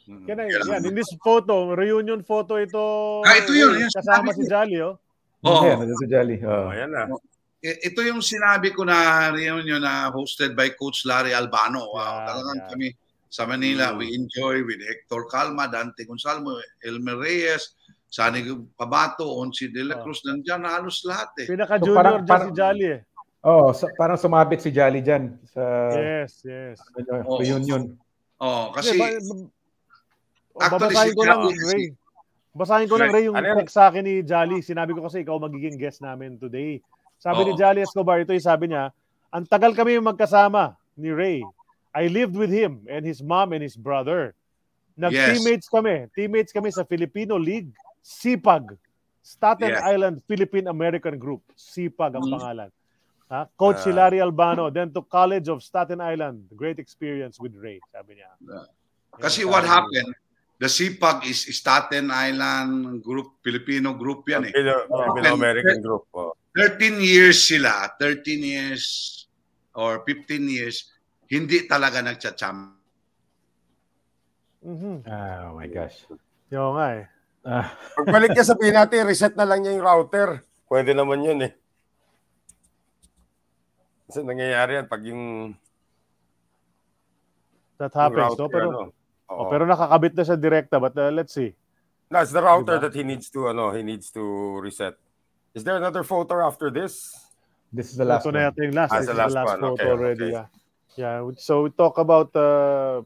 Mm-hmm. Kaya yan, in this photo, reunion photo ito. Ah, ito yun. Kasama si Jolly, oh. Oo. Yeah, si Jolly. Oh, yan na. Ito yung sinabi ko na reunion na hosted by Coach Larry Albano. Wow, yeah, talagang yeah. Kami sa Manila, mm. we enjoy with Hector Calma, Dante Gonsalmo, Elmer Reyes, Sonny Pabato, Onchi de la Cruz, oh. Nandiyan halos lahat eh. Pinaka-junior so, dyan si Jolly eh. Oo, oh, so, parang sumabit si Jolly dyan. Sa, yes, yes. Uh, reunion. Oo, oh, kasi... Yeah, ba, ba, actually, babasahin si ko lang, Ray. Basahin ko lang, Ray, yung text sa akin ni Jolly. Sinabi ko kasi ikaw magiging guest namin today. Sabi oh. ni Jolly Escobar, ito yung sabi niya, ang tagal kami magkasama ni Ray. I lived with him and his mom and his brother. Nag-teammates yes. kami. Teammates kami sa Filipino League, SIPAG. Staten yes. Island Philippine-American Group. SIPAG ang mm. pangalan. Ha? Coach uh, Larry Albano, then to College of Staten Island. Great experience with Ray, sabi niya. Uh, kasi what happened, the SIPAG is Staten Island Group, Filipino Group yan eh. Filipino-American oh. Group. Oh. thirteen years sila, thirteen years or fifteen years, hindi talaga nagcha-champ. Mm-hmm. Oh my gosh. Yung nga eh. Ah. Pagbalik niya sabihin natin, reset na lang niya yung router. Pwede naman yun eh. Kasi nangyayari yan pag yung... That happens, no? Pero, ano, oh, pero nakakabit na siya direkta, but uh, let's see. That's the router diba? That he needs to, ano, he needs to reset. Is there another photo after this? This is the last one. Last. Ah, this is the last, last photo okay, already. Okay. Yeah. yeah. So we talk about uh,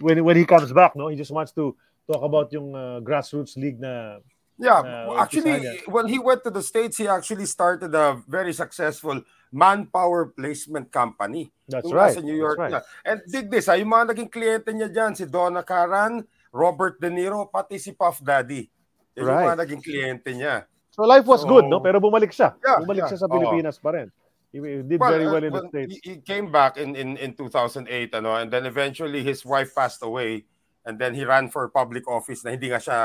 when when he comes back, no? He just wants to talk about yung uh, grassroots league na... Yeah. Na, actually, Pisaya. When he went to the States, he actually started a very successful manpower placement company. That's Tung right. Sa New York. Right. And dig this, ha, yung mga naging kliyente niya dyan, si Donna Karan, Robert De Niro, pati si Puff Daddy. Yung right. mga naging kliyente niya. So life was so, good, no? Pero bumalik siya. Yeah, bumalik yeah. siya sa Pilipinas oh. pa rin. He, he did well, very well in well, the States. He came back in, in, in two thousand eight, ano, and then eventually his wife passed away, and then he ran for public office na hindi nga siya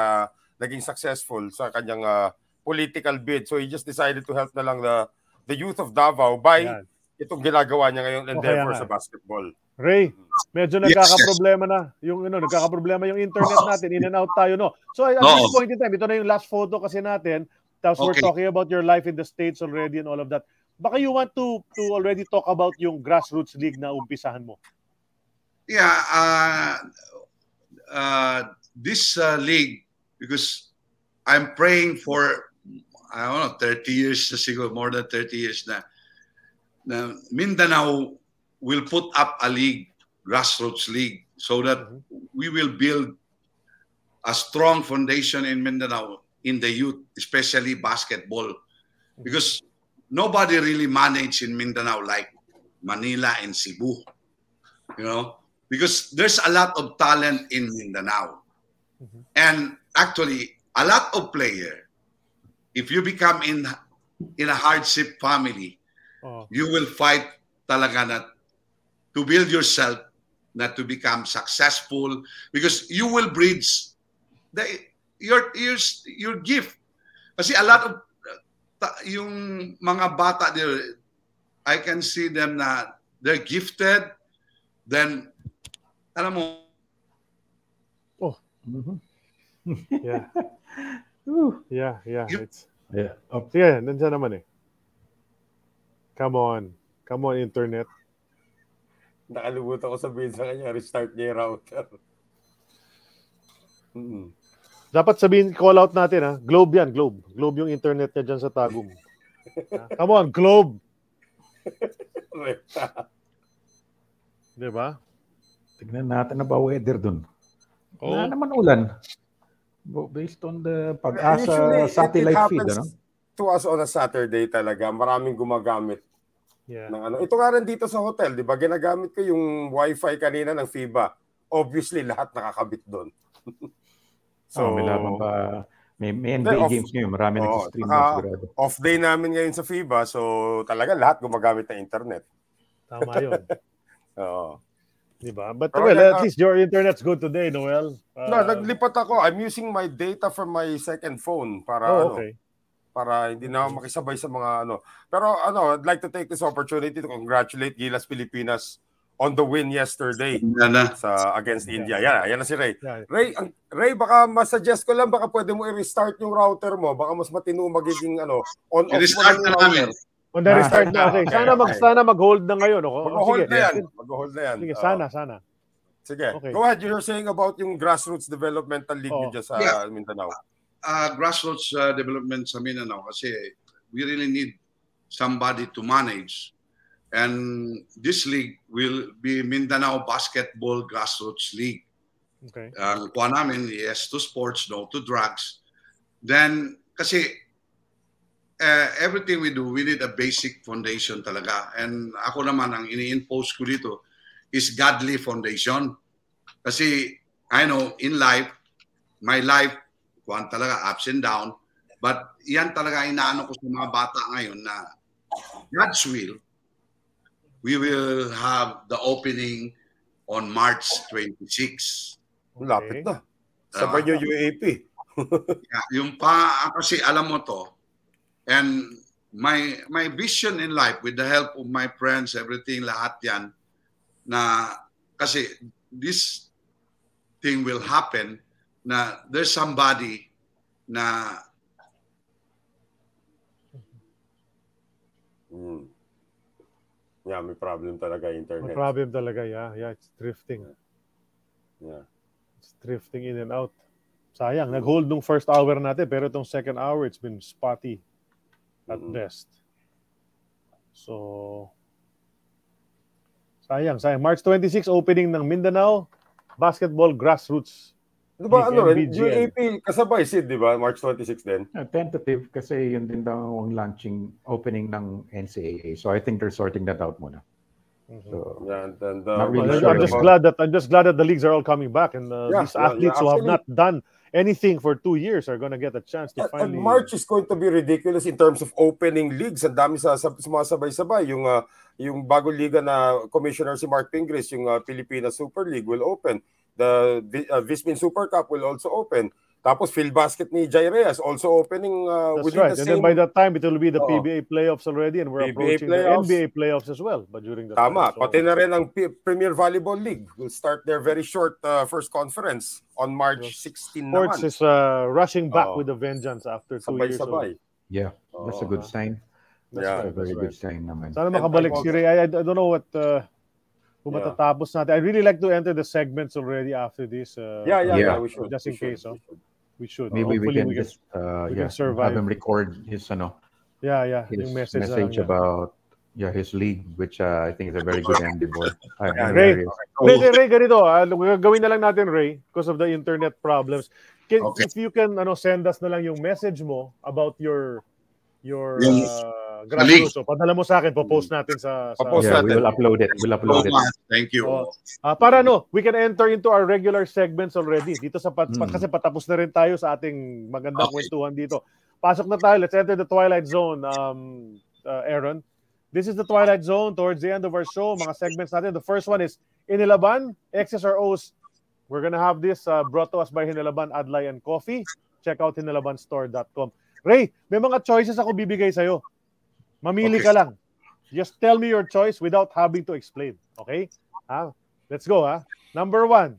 naging successful sa kanyang uh, political bid. So he just decided to help na lang the, the youth of Davao by yeah. itong ginagawa niya ngayong endeavor okay, sa basketball. Ray, medyo yes, nagkakaproblema yes. na yung ano, nagkakaproblema yung internet natin. In and out tayo, no? So at no. this point in time, ito na yung last photo kasi natin. Tapos okay. we're talking about your life in the States already and all of that. Baka you want to to already talk about yung grassroots league na umpisahan mo. Yeah, uh, uh, this uh, league, because I'm praying for, I don't know, thirty years, siguro, more than thirty years na, na Mindanao will put up a league, grassroots league, so that mm-hmm. we will build a strong foundation in Mindanao in the youth, especially basketball, because nobody really managed in Mindanao like Manila and Cebu, you know, because there's a lot of talent in Mindanao. Mm-hmm. And actually, a lot of player, if you become in in a hardship family, oh. you will fight talaga na to build yourself, not to become successful, because you will bridge the, your, your, your gift. Kasi a lot of ta, yung mga bata, I can see them na they're gifted, then, alam mo. Oh. Mm-hmm. yeah. yeah, yeah, you, it's, yeah. Oh. Sige, nandiyan naman eh. Come on. Come on, internet. Nakalimutan ko sabihin sa kanya, restart niya yung router. Mm-hmm. Dapat sabihin, call out natin ha. Globe yan, Globe. Globe yung internet niya dyan sa Tagum. Come on, Globe! Diba? Tignan natin na ba weather dun. Oh. Na naman ulan. Based on the pag-asa satellite it feed, ano? To us on a Saturday talaga. Maraming gumagamit. Yeah. Ng ano. Ito nga rin dito sa hotel, di ba? Ginagamit ko yung wifi kanina ng FIBA. Obviously, lahat nakakabit doon. So, oh, may laban pa. May, may N B A off, games ngayon. Marami oh, nag-stream. Off day namin ngayon sa FIBA. So, talaga lahat gumagamit ng internet. Tama yun. Oo. Diba? But well, at uh, least your internet's good today, Noel. Uh, no, naglipat ako. I'm using my data from my second phone para oh, okay. ano, para hindi na makisabay sa mga ano. Pero ano, I'd like to take this opportunity to congratulate Gilas Pilipinas on the win yesterday sa against India. Yeah. Yan, yan na si Ray. Yeah. Ray, ang, Ray, baka masuggest ko lang, baka pwede mo i-restart yung router mo. Baka mas matino magiging ano, on off. I-restart na namin. On the restart na. Okay. Sana mag sana mag-hold na ngayon. Okay? Mag-hold na yan. Mag-hold na yan. Sige, sana, uh, sana. Sige. Okay. Go ahead. You were saying about yung grassroots developmental league oh. niyo sa yeah. Mindanao. Uh, grassroots uh, development sa Mindanao kasi we really need somebody to manage. And this league will be Mindanao Basketball Grassroots League. Okay. Uh, kuha namin, yes to sports, no to drugs. Then, kasi Uh, everything we do, we need a basic foundation talaga. And ako naman, ang ini-impose ko dito is godly foundation. Kasi, I know, in life, my life, kuwan talaga, ups and down. But yan talaga inaano ko sa mga bata ngayon na God's will, we will have the opening on March twenty-sixth. Okay. Lapit na. Sabay nyo U A P. yeah, yung pa, kasi alam mo to, and my my vision in life, with the help of my friends, everything, lahat yan, na kasi this thing will happen, na there's somebody na mm. yeah, may problem talaga internet. May problem talaga, yeah. Yeah, it's drifting. Yeah. It's drifting in and out. Sayang, mm. nag-hold nung first hour natin, pero itong second hour, it's been spotty. At mm-hmm. best. So, sayang, sayang. March twenty-sixth, opening ng Mindanao Basketball Grassroots. Ano ba, ano, U A P kasabay, Sid, di ba? March twenty-sixth din? Uh, tentative kasi yun din daw ang launching, opening ng N C A A. So, I think they're sorting that out muna. Mm-hmm. So, yeah, and, and, uh, not really I'm, sure I'm just about... glad that I'm just glad that the leagues are all coming back and uh, yeah, these yeah, athletes yeah, who have not done anything for two years are going to get a chance to and, finally... And March is going to be ridiculous in terms of opening leagues. Ang dami sa, sa sumasabay-sabay. Yung, uh, yung bagong liga na Commissioner si Mark Pingris, yung uh, Pilipinas Super League will open. The uh, Vismin Super Cup will also open. Tapos field basket ni Jai Reyes also opening uh, that's within right. the and same... That's right. And then by that time, it will be the uh, P B A playoffs already and we're P B A approaching playoffs. The N B A playoffs as well. But during the Tama. Time, so... Pati na rin ang P- Premier Volleyball League will start their very short uh, first conference. On March sixteenth naman. Sports is uh, rushing back oh. with a vengeance after two sabay, years. Sabay. Yeah, that's oh. a good sign. That's yeah, a very that's good right. sign naman. Sana makabalik si Ray. I, I don't know what uh, kung yeah. matatapos natin. I really like to enter the segments already after this. Uh, yeah, yeah, yeah, yeah. We should. Just in we case. Should. Oh. We should. Maybe we can, we can just uh, we yeah, can have him record his, ano, yeah, yeah, his message, message about yeah, his league, which uh, I think is a very good endeavor. Yeah, Ray, Ray, Ray, ganito, ah, gawin na lang natin, Ray, because of the internet problems. Can, okay. If you can ano, send us na lang yung message mo about your your uh, graduate. So, padala mo sa akin, po-post natin sa... sa post yeah, natin. We will upload it. We'll upload it. Thank you. So, ah, para no, we can enter into our regular segments already. Dito sa pat- mm. Kasi patapos na rin tayo sa ating magandang okay. kwentuhan dito. Pasok na tayo. Let's enter the Twilight Zone, um, uh, Aaron. This is the Twilight Zone towards the end of our show. Mga segments natin. The first one is Inilaban, X's or O's. We're going to have this uh, brought to us by Inilaban Adlai and Coffee. Check out inilaban store dot com. Ray, may mga choices ako bibigay sa'yo. Mamili okay. ka lang. Just tell me your choice without having to explain. Okay? Ha? Let's go, ha? Number one,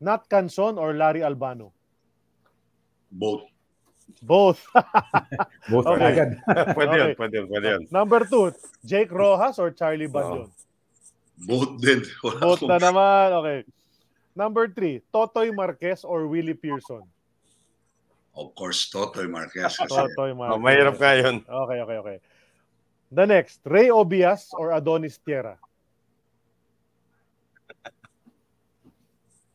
Nat Canson or Larry Albano? Both. Both. Both. Okay. Agad. Pwede yun, pwede yun, pwede yun. Number two, Jake Rojas or Charlie Badion? Both din. Both na naman. Okay. Number three, Totoy Marquez or Willie Pearson? Of course, Totoy Marquez. Totoy Marquez. Oh, mahirap ka yun. Okay, okay, okay. The next, Ray Obias or Adonis Tierra?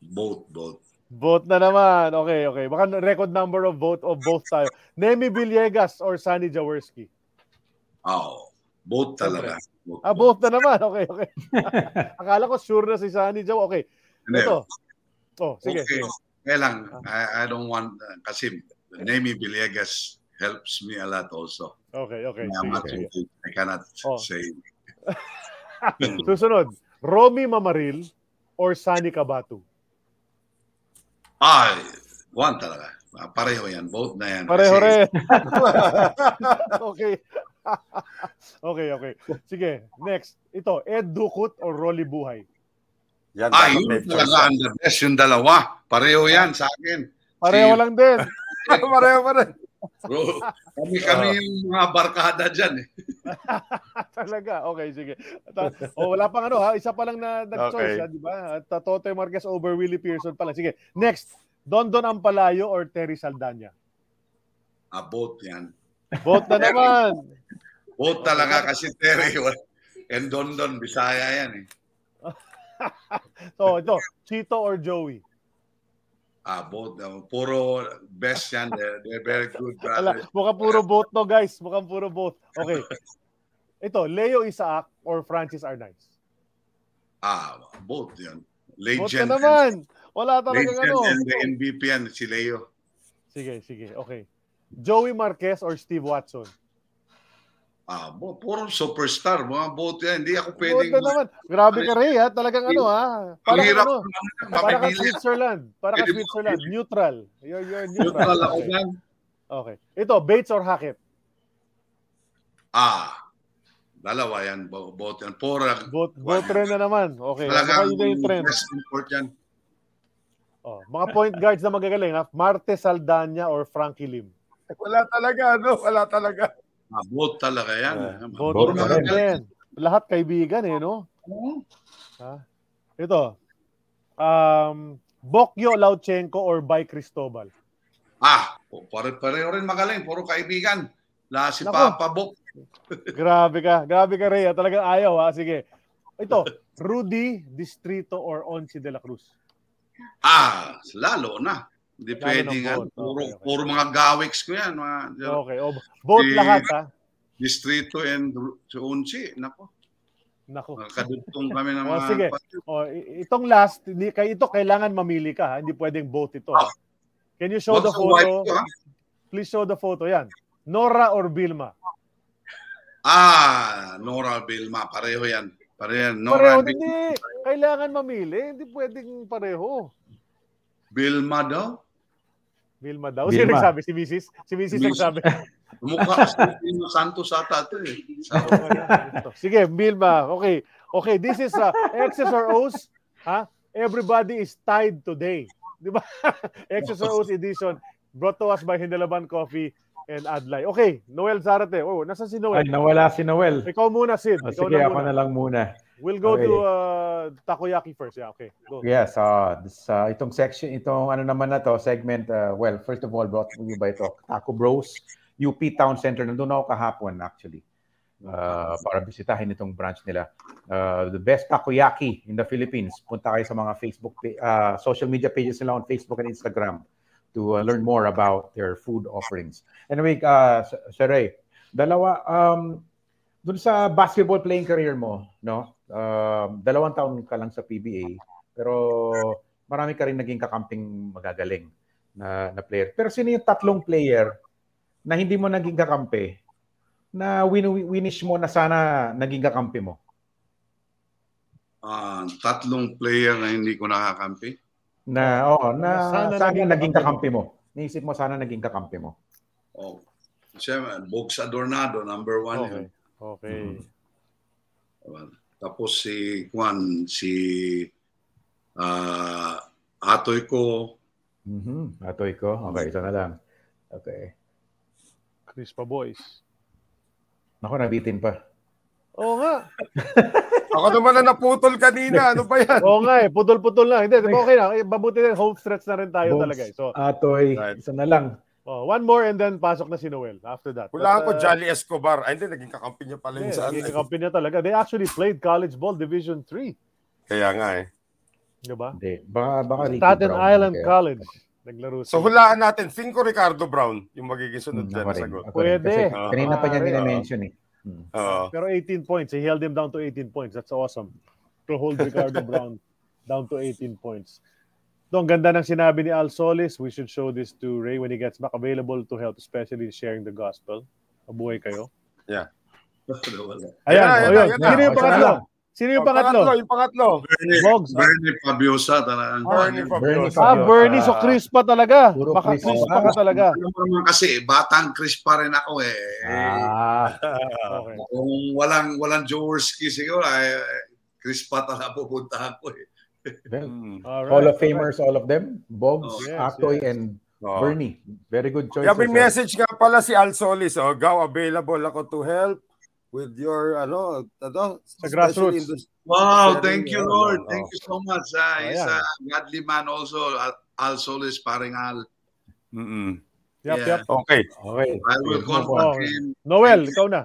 Both, both. Vote na naman. Okay, okay. Baka record number of vote of both tayo. Nemi Villegas or Sonny Jaworski? Oh, both talaga. Both, ah, both, both na naman. Okay, okay. Akala ko sure na si Sonny Jaw. Okay. Ito. Oh, sige. Okay. Kaya lang, I, I don't want, uh, kasi Nemi Villegas helps me a lot also. Okay, okay. Sige, sige. I cannot oh. say. Susunod. Romy Mamaril or Sonny Cabatu? Ah, one talaga. Pareho yan. Both na yan. Pareho kasi... rin. Okay. Okay, okay. Sige, next. Ito, Ed Ducut or Rolly Buhay? Yan, ah, yun talaga ang the best yung dalawa. Pareho yan sa akin. Pareho See, lang din. Pareho pa rin. Bro, kami kami uh, yung mga barkada dyan eh. Talaga, okay, sige. O, wala pang ano ha, isa pa lang na nag-choice, okay. di ba? At Totoy Marquez over Willie Pearson pa lang. Sige, next, Dondon Ampalayo or Terry Saldana? Ah, both yan. Both na naman. Both talaga kasi Terry and Dondon, Bisaya yan eh. So, ito, Chito or Joey? Ah, both. Um, puro best yan. They're, they're very good brothers. Mukhang puro both no, guys. Mukhang puro both. Okay. Ito, Leo Isaac or Francis Arnaiz? Ah, both yan. Legend. Both na naman. Wala talaga legend ano. Legend and the M V P yan, si Leo. Sige, sige. Okay. Joey Marquez or Steve Watson? Ah, bo, puro superstar. Mga both yan. Hindi ako pwedeng... Both na naman. Grabe ka, Ray, ha? Talagang ano, ha? Parang ano. Para ka Switzerland. Para ka Switzerland. Neutral. You're, you're neutral. Okay. Okay. Ito, Bates or Hackett? Ah. Dalawa yan. Both yan. Porag. Both, both trend na naman. Okay. Talagang best import yan. Oh, mga point guards na magagaling, ha? Marte Saldana or Frankie Lim? Wala talaga, ano? Wala talaga. Ah, both talaga yan. Yeah. Both, both talaga yan. Lahat kaibigan, eh, no? Oo. Ha? Ito. Um, Bokyo Lauchenko or Bay Cristobal? Ah, pare-pareho rin magaling. Puro kaibigan. Lahat si Papa Bok. Grabe ka. Grabe ka, Rhea. Talagang ayaw, ha? Sige. Ito, Rudy Distrito or Onchi de la Cruz? Ah, lalo na. Hindi pwede nga. Puro, okay, okay. puro mga gawiks ko yan. Mga, okay. O, both si, lahat, ha? Distrito and Onchi. Nako. Nako. Kadugtong kami ng mga... O, sige. O, itong last, ito kailangan mamili ka. Ha? Hindi pwedeng both ito. Ha? Can you show both the photo? Ko, please show the photo. Yan. Nora or Vilma? Ah, Nora or Vilma. Pareho yan. Pareho yan. Nora pareho, hindi. Kailangan mamili. Hindi pwedeng pareho. Vilma daw? Vilma daw. Sino nagsabi? Si Missus Si Missus nagsabi. Mukha Espiritu Santo sa tato eh. Sige, Bilma. Okay. Okay, this is uh, X's or O's. Huh? Everybody is tied today. Di ba? X's or O's edition brought to us by Inilaban Coffee and Adlai. Okay, Noel Zarate. Oh, nasaan si Noel? Ay, nawala si Noel. Ikaw muna, Sid. Oh, Ikaw sige, na ako muna. na lang muna. We'll go okay. to uh, Takoyaki first. Yeah, okay. Go. Yes, uh, this, uh, itong section, itong ano naman na to, segment, uh, well, first of all, brought to you by Taco Bros. U P Town Center. Nandun ako kahapon, actually. uh, para bisitahin itong branch nila. Uh, the best takoyaki in the Philippines. Punta kayo sa mga Facebook, uh, social media pages nila on Facebook and Instagram to uh, learn more about their food offerings. Anyway, uh, Sir Ray, dalawa, um, dun sa basketball playing career mo, no? Uh, dalawang taon ka lang sa P B A, pero marami ka rin naging kakamping magagaling na, na player. Pero sino yung tatlong player na hindi mo naging kakampi na win-winish mo na sana naging kakampi mo? Uh, tatlong player na hindi ko nakakampi? Na, oo. Oh, na sana, sana naging, naging kakampi mo. Naisip mo sana naging kakampi mo. Oh. Siyempre, Boggs Adernato, number one. Okay. Yun. Okay. Mm-hmm. Tapos si Juan, si Uh, atoy ko. Mm-hmm. Atoy ko. Okay, isa na lang. Okay. CRISPA boys. Ako, nabitin pa. Oo nga. Ako naman na naputol kanina. Ano ba yan? Oo nga eh. Putol-putol na. Hindi, okay na. Mabuti na. Home stretch na rin tayo Bones, talaga. Eh. So, atoy. Right. Isa na lang. Oh, one more and then pasok na si Noel after that. Wala ko, uh, Jolly Escobar. Ay, hindi. Naging kakampi niya pala. Yeah, naging kakampi niya talaga. They actually played college ball division three. Kaya nga eh. Diba? Hindi. Baka, baka Staten Brown, Island kaya. College. Naglaro siya. So hulaan natin. Think ko Ricardo Brown yung magiging sunod dyan. Sagot. Pwede. Kasi, uh, kanina pa niya nina-mention eh. Hmm. Uh, Pero eighteen points. He held him down to eighteen points. That's awesome. To hold Ricardo Brown down to eighteen points. So, ang ganda ng sinabi ni Al Solis. We should show this to Ray when he gets back available to help, especially sharing the gospel. Mabuhay kayo. Yeah. Ayan. Ayan. Sino yung pangatlo? Sino yung pangatlo? Pangatlo yung pangatlo. Bernie, Boggs, Bernie ah? Fabiosa talaga. Bernie Fabiosa. Ah, Bernie, so CRISPA talaga. Puro baka CRISPA ka talaga. Kasi batang CRISPA rin ako eh. Ah. Okay. Kung walang walang Jaworski siguro, eh, CRISPA talaga pupuntahan ko eh. Hmm. All right. Hall of Famers, all of them. Boggs, oh, yes, Atoy, yes. and oh. Bernie. Very good choice. Yung message nga pala si Al Solis. Oh, Gaw, available ako to help. With your, ano, ano sa grassroots. Wow, thank you, Lord. Thank you so much. Uh, he's a godly man also. Al Solis, parang Al. Mm-mm. Yep, yeah. yep. Okay. okay. I will contact him. Noel, ikaw na.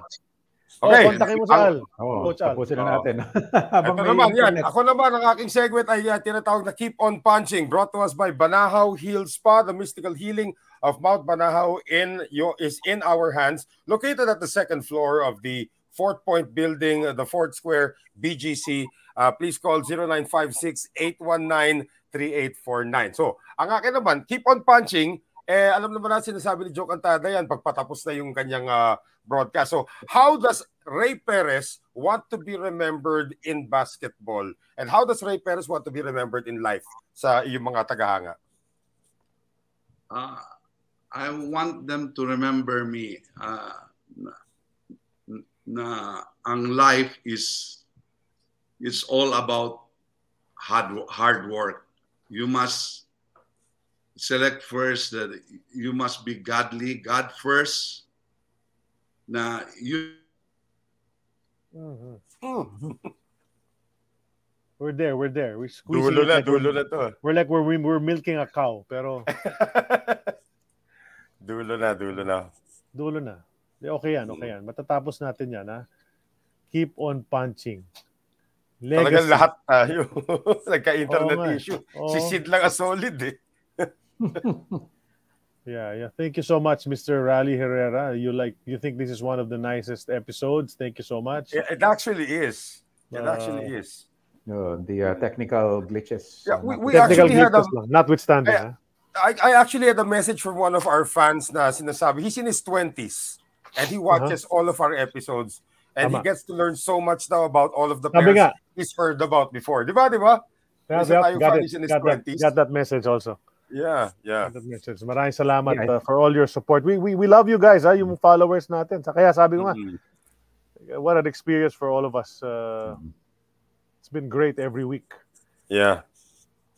Okay. Oh, kontakin mo sa Al. Oh, tapusin na natin. Ito naman, yan. Ako naman, ang aking segwit ay uh, tinatawag na Keep on Punching. Brought to us by Banahaw Heal Spa, the mystical healing of Mount Banahaw in your, is in our hands. Located at the second floor of the Fort Point Building, the Fort Square, B G C. Uh, please call zero nine five six, eight one nine, three eight four nine. So, ang akin naman, keep on punching. Eh, alam naman na sinasabi ni Joe Cantada yan pagpatapos na yung kanyang uh, broadcast. So, how does Ray Perez want to be remembered in basketball? And how does Ray Perez want to be remembered in life sa iyong mga tagahanga? Uh, I want them to remember me. Uh, na ang life is it's all about hard hard work. You must select first that you must be godly, God first. Na you mm-hmm. oh. We're there, we're there. We're squeezing. Dulo na, like dulo na to. We're like we're we're milking a cow, pero dulo na, dulo na. Dulo na. Okay yan, okay yan. Matatapos natin yan, ha? Keep on punching. Legacy. Talagang lahat tayo. Nagka-internet oh, issue. Oh. Si Sid lang ang solid, eh. yeah, yeah. Thank you so much, Mister Rally Herrera. You like, you think this is one of the nicest episodes. Thank you so much. It, it actually is. It uh, actually is. No, the uh, technical glitches. Yeah, we, we technical actually glitches had a... Notwithstanding, I, I, I actually had a message from one of our fans na sinasabi, he's in his twenties. And he watches uh-huh. all of our episodes. And Tama. he gets to learn so much now about all of the players he's heard about before. Diba, diba? Got, got, got, got that message also. Yeah, yeah. Got that message. Maraming salamat yeah, uh, for all your support. We we we love you guys, ha? Yung followers natin. Kaya sabi ko nga, mm-hmm. what an experience for all of us. Uh, mm-hmm. It's been great every week. Yeah.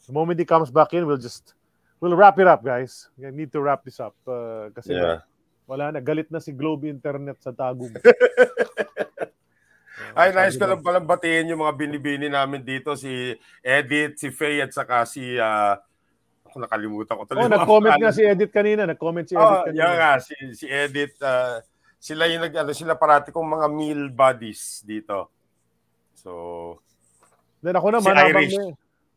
The moment he comes back in, we'll just, we'll wrap it up, guys. We need to wrap this up. Uh, kasi yeah. Wala na, galit na si Globe Internet sa tago. Ay, nais ko lang palang batiin yung mga binibini namin dito, si Edith, si Faye, at saka si, uh, ako nakalimutan ko. Oh, nag-comment nga si Edith kanina, nag-comment si Edith oh, kanina. Yeah, nga, si, si Edith, uh, sila yung nag, ano, sila parati kong mga male buddies dito. So, then ako naman, si habang Irish. May,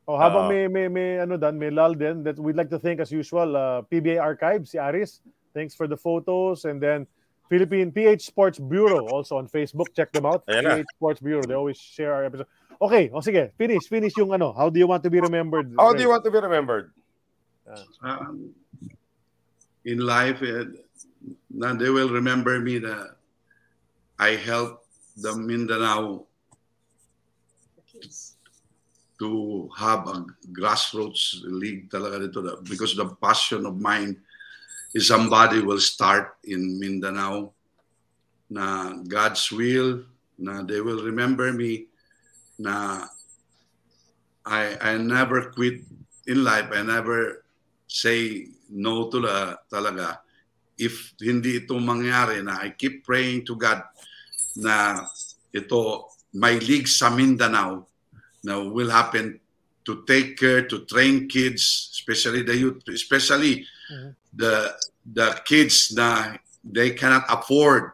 oh, habang uh, may, may, may, ano dan, may lal din, that we'd like to thank as usual, uh, P B A Archives, si Aris, thanks for the photos, and then Philippine P H Sports Bureau, also on Facebook, check them out, P H Sports Bureau, they always share our episode. Okay, o oh, sige, finish, finish yung ano, how do you want to be remembered? How do you want to be remembered? Uh, um, in life, uh, now they will remember me that I helped the Mindanao to have a grassroots league talaga dito, because the passion of mine is somebody will start in Mindanao na God's will, na they will remember me na I I never quit in life. I never say no to la talaga. If hindi ito mangyari, na I keep praying to God na ito, my league sa Mindanao na will happen, to take care, to train kids, especially the youth, especially mm-hmm. the the kids na they cannot afford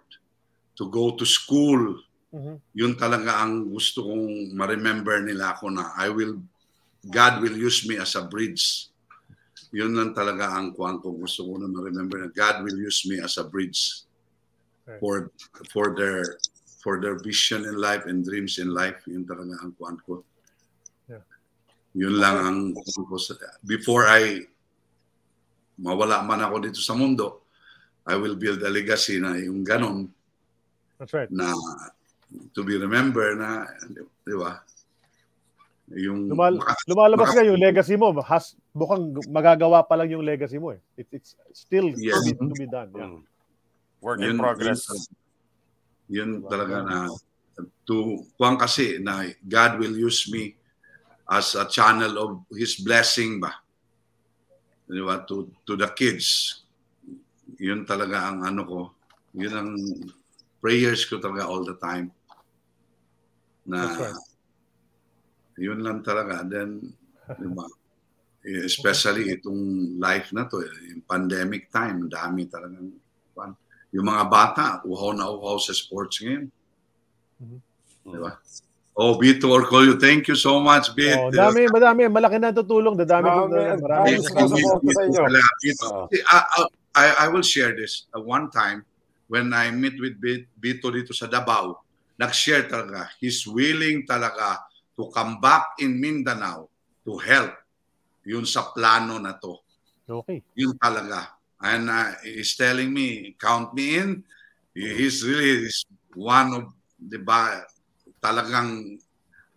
to go to school. Mm-hmm. Yun talaga ang gusto kong ma-remember nila ako na I will, God will use me as a bridge. Yun lang talaga ang kuwan ko. Gusto ko na ma-remember na God will use me as a bridge for for their for their vision in life and dreams in life. Yun talaga ang kuwan ko. Yeah. Yun lang ang kuwan ko. Before I mawala man ako dito sa mundo, I will build a legacy na yung ganon. That's right. Na to be remembered na, di ba? Yung Lumal- maka- lumalabas maka- nga yung legacy mo, has bukang magagawa pa lang yung legacy mo eh. It, it's still yes. to, be, to be done. Yeah. Work in yun, progress. Yun, yun talaga na to kuwang kasi na God will use me as a channel of His blessing ba. Diba? To, to the kids. Yun talaga ang ano ko. Yun ang prayers ko talaga all the time. Na yun lang talaga. Then, diba, especially itong life na to, yung pandemic time, dami talaga. Yung mga bata, uhaw na uhaw sa sports ngayon. Diba? Oh, Bito Orcolio, thank you so much, Bito. Oh, dami, madami. Malaki na tutulong. Dadami ko na. Maraming salamat sa inyo. I will share this. Uh, one time, when I meet with Bito dito sa Davao, nag-share talaga. He's willing talaga to come back in Mindanao to help yun sa plano na to. Okay. Yun talaga. And uh, he's telling me, count me in. He's really he's one of, diba, talagang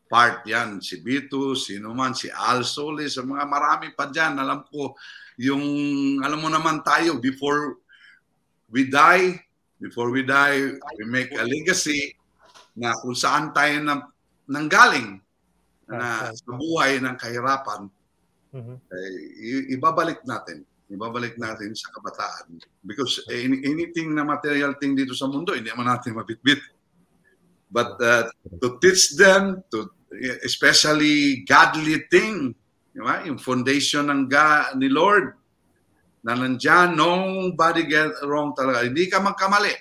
part yan. Si Bito, si Numan, si Al Solis, mga marami pa dyan. Alam ko, yung, alam mo naman tayo, before we die, before we die, we make a legacy na kung saan tayo na, nanggaling na sa buhay ng kahirapan, mm-hmm. eh, ibabalik natin. Ibabalik natin sa kabataan. Because anything na material thing dito sa mundo, hindi naman natin mabitbit. But uh, to teach them, to especially godly thing, diba? Yung foundation ng God, ni Lord, na nandyan, nobody get wrong talaga. Hindi ka magkamali.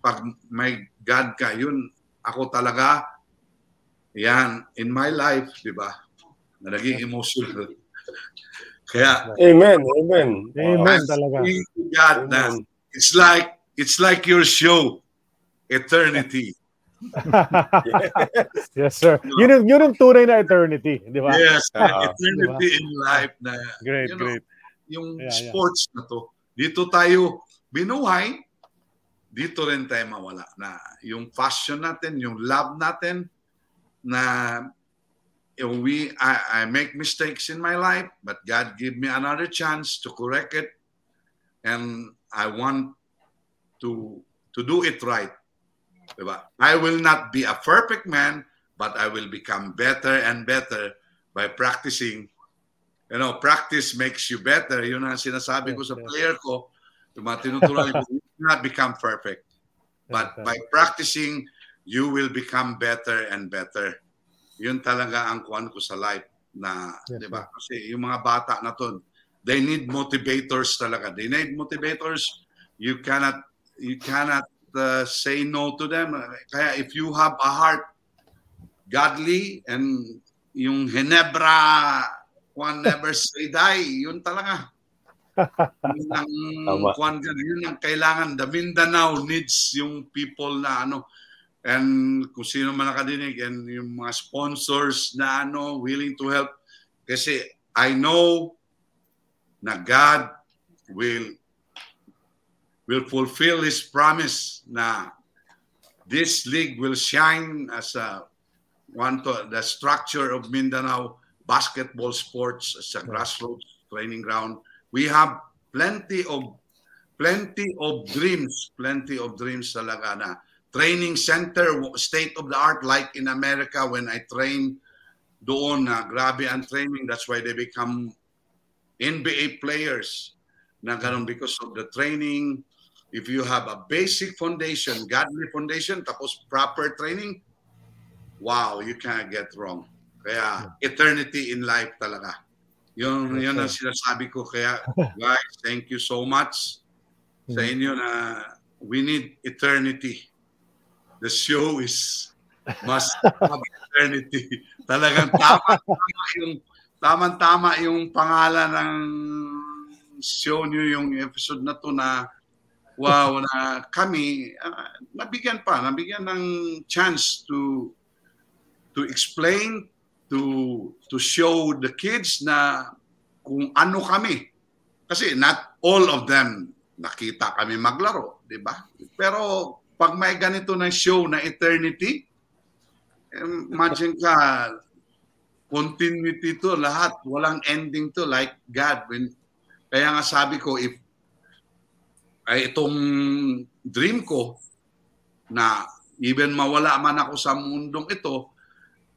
Pag may God ka, yun, ako talaga, yan, in my life, di ba? Na naging emotional. Kaya, amen, amen. Amen talaga. God, amen. It's like, it's like your show, eternity. Yes, sir. You know, you know, tunay na eternity, di ba? Yes, uh, eternity diba? In life na. Great, you know, great. Yung yeah, sports yeah. na to, dito tayo binuhay, dito rin tayo mawala na. Yung passion natin, yung love natin, na we I, I make mistakes in my life, but God give me another chance to correct it, and I want to to do it right. I will not be a perfect man, but I will become better and better by practicing. You know, practice makes you better. Yun ang sinasabi ko sa player ko, tinuturuan ko, you will not become perfect, but by practicing, you will become better and better. Yun talaga ang kuwan ko sa life na, yes, di ba? Kasi yung mga bata na to, they need motivators talaga. They need motivators. You cannot, you cannot uh, say no to them. Kaya if you have a heart godly and yung Ginebra, one never say die, yun talaga. Yun ang, kwan, yun ang kailangan. The Mindanao needs yung people na ano, and kung sino man nakadinig and yung mga sponsors na ano, willing to help. Kasi I know na God will will fulfill His promise na this league will shine as a one to the structure of Mindanao basketball sports as a grassroots training ground. We have plenty of plenty of dreams, plenty of dreams talaga na training center, state of the art, like in America when I train doon na grabe ang training. That's why they become N B A players na ganun because of the training. If you have a basic foundation, godly foundation, tapos proper training, wow, you can't get wrong. Kaya eternity in life talaga. Yun, yun ang sinasabi ko. Kaya guys, thank you so much sa inyo na we need eternity. The show is must have eternity. Talagang tama-tama yung, tama-tama yung pangalan ng show nyo, yung episode na to na wow, na kami, uh, nabigyan pa, nabigyan ng chance to to explain, to to show the kids na kung ano kami. Kasi not all of them nakita kami maglaro, di ba? Pero pag may ganito na show na eternity, imagine ka, continuity to lahat. Walang ending to, like God. When, kaya nga sabi ko, if ay itong dream ko na even mawala man ako sa mundong ito,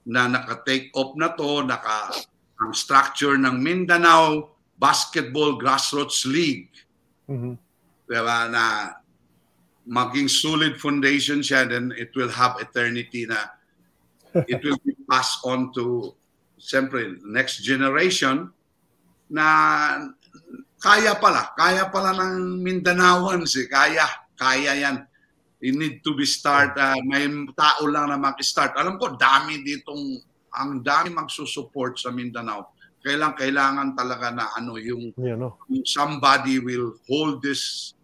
na naka-take off na to, naka ang structure ng Mindanao Basketball Grassroots League. Mm-hmm. Diba, na maging solid foundation siya, then it will have eternity na it will be passed on to, siyempre, next generation na kaya pala, kaya pala ng Mindanaoans eh, kaya, kaya yan. You need to be start, uh, may tao lang na mag-start. Alam ko, dami ditong, ang dami magsusupport sa Mindanao. Kailang, kailangan talaga na ano yung, yeah, no? Yung somebody will hold this.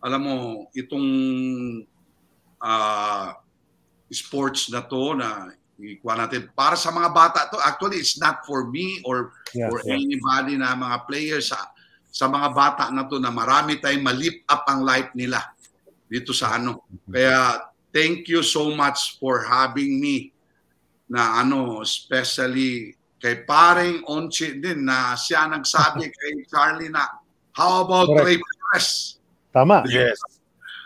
Alam mo, itong uh, sports na to na ikuha natin. Para sa mga bata to, actually, it's not for me or yes, for yes. anybody na mga players. Sa, sa mga bata na to na marami tayong malip up ang life nila dito sa ano. Kaya, thank you so much for having me na ano, especially kay paring Onchi din na siya nagsabi kay Charlie na, how about Ray Perez? Tama. Yes.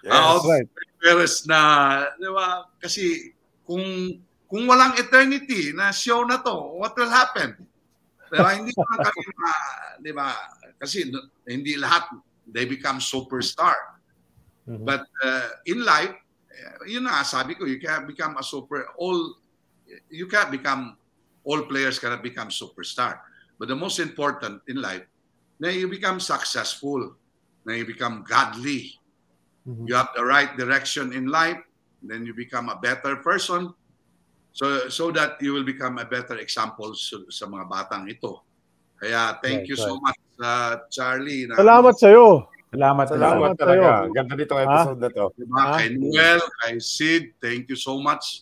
Yes. Uh, right. Perez na, di ba? Kasi kung kung walang eternity na show na to, what will happen? Pero hindi naman kami, di ba? Kasi hindi lahat, they become superstar. Mm-hmm. But uh, in life, yun na, sabi ko, you can't become a super, all, you can't become, all players cannot become superstar. But the most important in life, na you become successful. Then you become godly. Mm-hmm. You have the right direction in life. Then you become a better person. So so that you will become a better example sa, sa mga batang ito. Kaya thank right, you right. so much, uh, Charlie. Na, salamat sa iyo. Salamat, salamat, salamat talaga. Ganda dito ang episode ha? na to. Diba? Kay Noel, kay Sid, thank you so much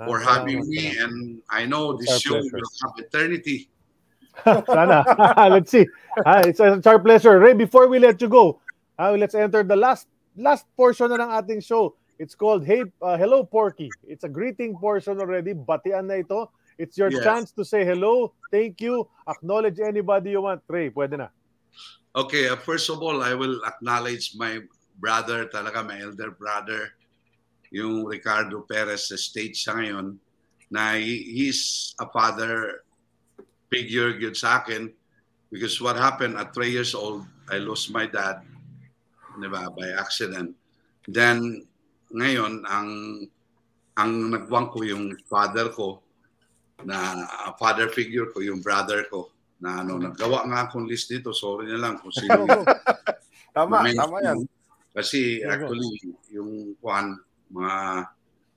ha? for having ha? me. And I know it's this show pleasure. will have eternity. Sana. Let's see. Uh, it's, it's our pleasure. Ray, before we let you go, uh, let's enter the last last portion na ng ating show. It's called Hey, uh, Hello Porky. It's a greeting portion already. Batian na ito. It's your yes. chance to say hello, thank you, acknowledge anybody you want. Ray, pwede na. Okay, uh, first of all, I will acknowledge my brother, talaga my elder brother, yung Ricardo Perez, sa stage siya ngayon, na he's a father figure good sa akin because what happened at three years old, I lost my dad, diba, by accident. Then, ngayon, ang ang nagwang ko yung father ko, na father figure ko, yung brother ko, na ano, naggawa nga akong list dito, sorry na lang kung sino. Tama, tama yan. Kasi actually, yung one, mga,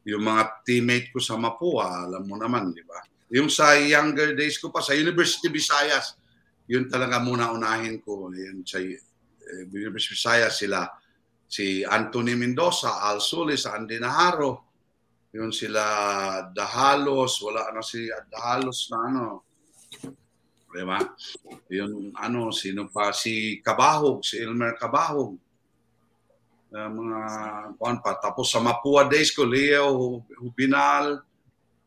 yung mga teammate ko sa Mapua, alam mo naman, di ba? Yung sa younger days ko pa, sa University of Visayas, yun talaga muna unahin ko. Yun sa eh, University of Visayas, sila, si Anthony Mendoza, Al Sulis, Andy Naharo, yun sila Dahalos, wala ano si Dahalos na ano, di ba? Yun ano, sino pa, si Kabahog, si Elmer Kabahog. Uh, mga kuan pa. Tapos sa Mapua days ko, Leo Hubinal,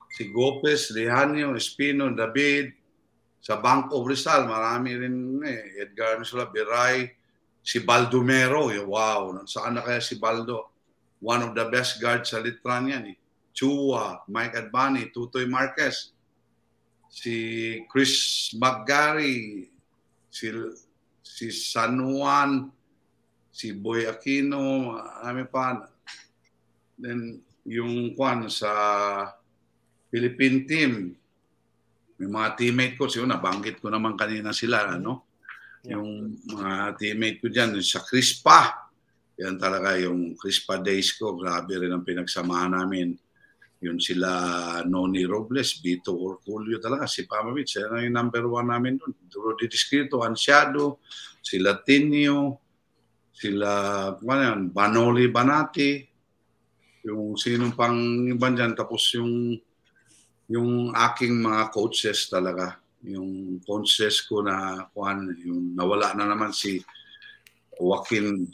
si Gopes, Lehanio, Espino, David. Sa Bank of Rizal, marami rin eh. Edgar Misula, Biray, si Baldo Mero. Wow, saan na kaya si Baldo? One of the best guards sa Litran yan eh. Chua, Mike Advani, Tutoy Marquez, si Chris McGarry, si, si San Juan, si Boy Aquino, amin pa. Then, yung kwan sa Philippine team, may mga teammate ko, siya, nabanggit ko naman kanina sila, ano? Yeah. Yung mga teammate ko dyan, sa CRISPA, yan talaga yung CRISPA days ko, grabe rin ang pinagsamahan namin. Yun sila, Noni Robles, Bito Orcolio talaga, si Pamavich, yan ang number one namin doon. Rudy Distrito, Ansiado, si Latinio, sila, ano yan, Banoli Banati, yung sino pang iban dyan, tapos yung, yung aking mga coaches talaga, yung coaches ko na, yung nawala na naman si Joaquin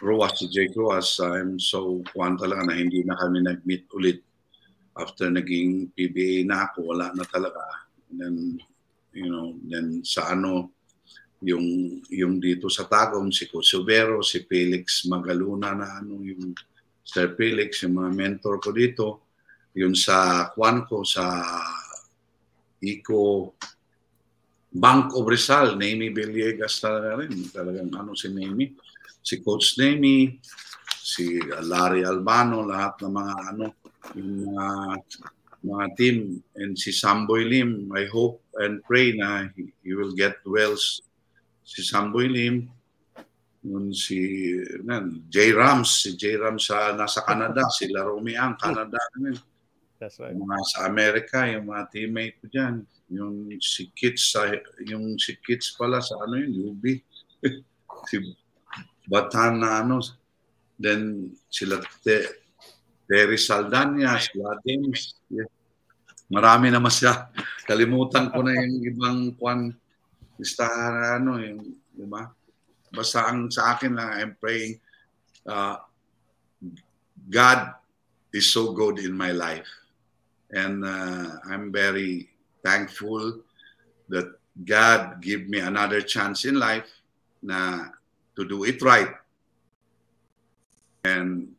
Rojas, si Jake Rojas, I'm so, kuhan talaga na hindi na kami nag-meet ulit after naging P B A na ako, wala na talaga. And then, you know, then sa ano, yung yung dito sa Tagum, si Cosubero, si Felix Magaluna na ano, yung Sir Felix, yung mga mentor ko dito, yun sa Juanco, sa Ico, Bank of Rizal, Naomi Villegas talaga rin, talagang ano si Naomi, si Coach Naomi, si Larry Albano, lahat ng mga ano, yung mga, mga team, and si Samboy Lim, I hope and pray na he, he will get well. Si Samboy Lim, yun si nan, J. Rams, si J. Rams sa, nasa Canada, si Laromi ang Canada. Yun. That's right. Yung mga sa Amerika, yung mga teammate ko dyan. Yung si Kids, sa, yung si Kids pala sa ano yun, U B. Si Batan na ano. Then sila Te, Terry Saldana, sila James. Yeah. Marami na masya. Kalimutan ko na yung ibang kwan. Basta ano yung, di ba? Basta ang sa akin lang, I'm praying, uh, God is so good in my life. And uh, I'm very thankful that God gave me another chance in life na to do it right. And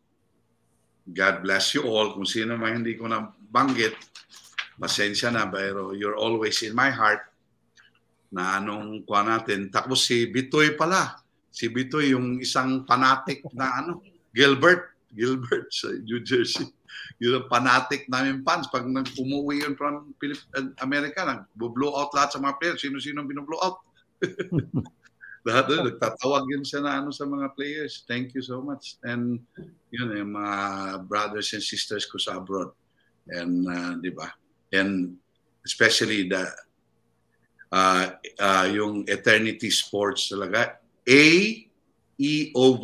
God bless you all. Kung sino man hindi ko nabanggit, pasensya na, pero you're always in my heart. Na anong kuha natin. Tapos si Bitoy pala. Si Bitoy, yung isang fanatic na ano, Gilbert. Gilbert sa New Jersey. Yung fanatic namin fans. Pag umuwi yun from Pilip- America, nag-blow out lahat sa mga players. Sino-sino binoblow out. Lahat doon, nagtatawag yun siya na ano, sa mga players. Thank you so much. And yun, yung mga brothers and sisters ko sa abroad. And, uh, di ba? And especially the Uh, uh, yung Eternity Sports talaga, A E O V.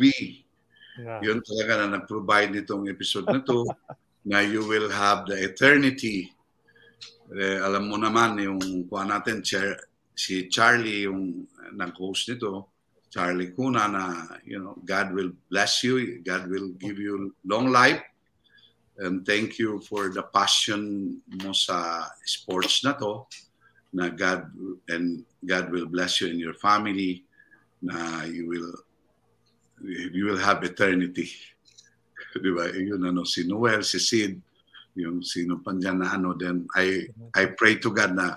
Yeah. Yun talaga na nag-provide nitong episode na to na you will have the eternity. Eh, alam mo naman yung kuha natin, si Charlie yung nag-host nito, Charlie Kuna na, you know, God will bless you, God will give you long life. And thank you for the passion mo sa sports na to. Na God and God will bless you and your family. Na you will you will have eternity. Diba? Yun ano, si Noel, si Sid, yung sino pa dyan na ano. Then I I pray to God na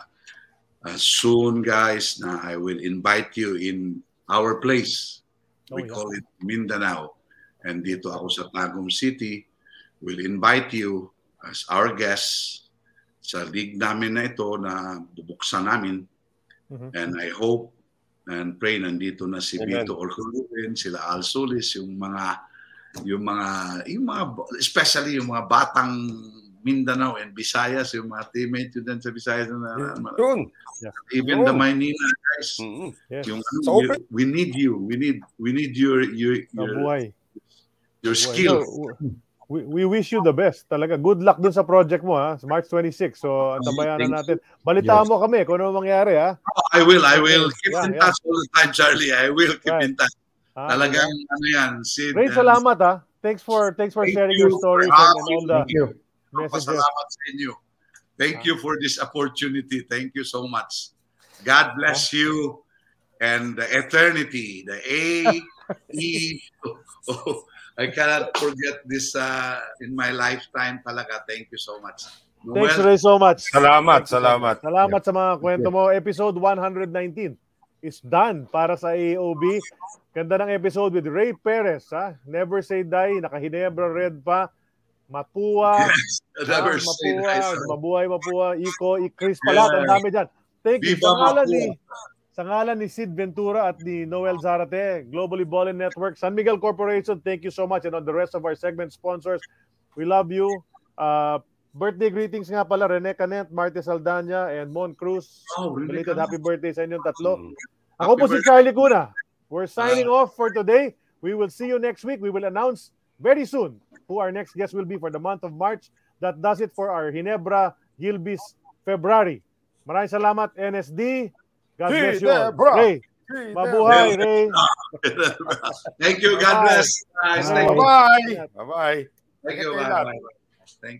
uh, soon, guys, na I will invite you in our place. We oh, yeah. call it Mindanao. And dito ako sa Tagum City, will invite you as our guests sa league namin na ito na bubuksan namin. Mm-hmm. And I hope and pray nandito na si Amen. Bito Orcolio, sila Al Solis, yung mga yung mga, yung mga, especially yung mga batang Mindanao and Visayas, yung mga teammates yun sa Visayas na, yeah. even oh. the Maynila guys, mm-hmm. yes. yung, so you, we need you, we need, we need your, your, your, your skill. We, we wish you the best. Talaga, good luck dun sa project mo, ha? It's March twenty-sixth. So, antabayanan natin. Balitaan yes. mo kami kung ano mangyari, ha? Oh, I will, I will. Keep yeah, in touch yeah. all the time, Charlie. I will keep yeah. in touch. Ah, talagang, yeah. ano yan, Sid. Ray, salamat, ha? Thanks for, thanks for Thank sharing you your stories for and all the you. messages. Salamat sa inyo. Thank ah. you for this opportunity. Thank you so much. God bless ah. you and the eternity. The A, E, O. I cannot forget this uh, in my lifetime talaga. Thank you so much. Noel, thanks, Ray, so much. Salamat, salamat. Salamat yeah. sa mga kwento mo. Episode one nineteen is done para sa A O B. Ganda ng episode with Ray Perez. Ha? Never Say Die. Naka-Ginebra Red pa. Mapua. Yes, never ah, say Mapua, die. Mabuhay, Mapua. Ico, CRISPA. Lahat. Ang dami dyan. Thank you. Sa ngalan ni, sa ngalan ni Sid Ventura at ni Noel Zarate, Globally Ballin Network, San Miguel Corporation, thank you so much. And on the rest of our segment sponsors, we love you. Uh, birthday greetings nga pala, Rene Canet, Marte Saldana, and Mon Cruz. Oh, related happy birthday sa inyong tatlo. Happy Ako po birthday. si Charlie Cuna. We're signing uh, off for today. We will see you next week. We will announce very soon who our next guest will be for the month of March. That does it for our Ginebra Gilbis February. Maraming salamat, N S D. God bless you. Ray, mabuhay, Ray. Thank you. God bless. Bye-bye. Bye-bye. Thank you. Bye-bye. Thank you.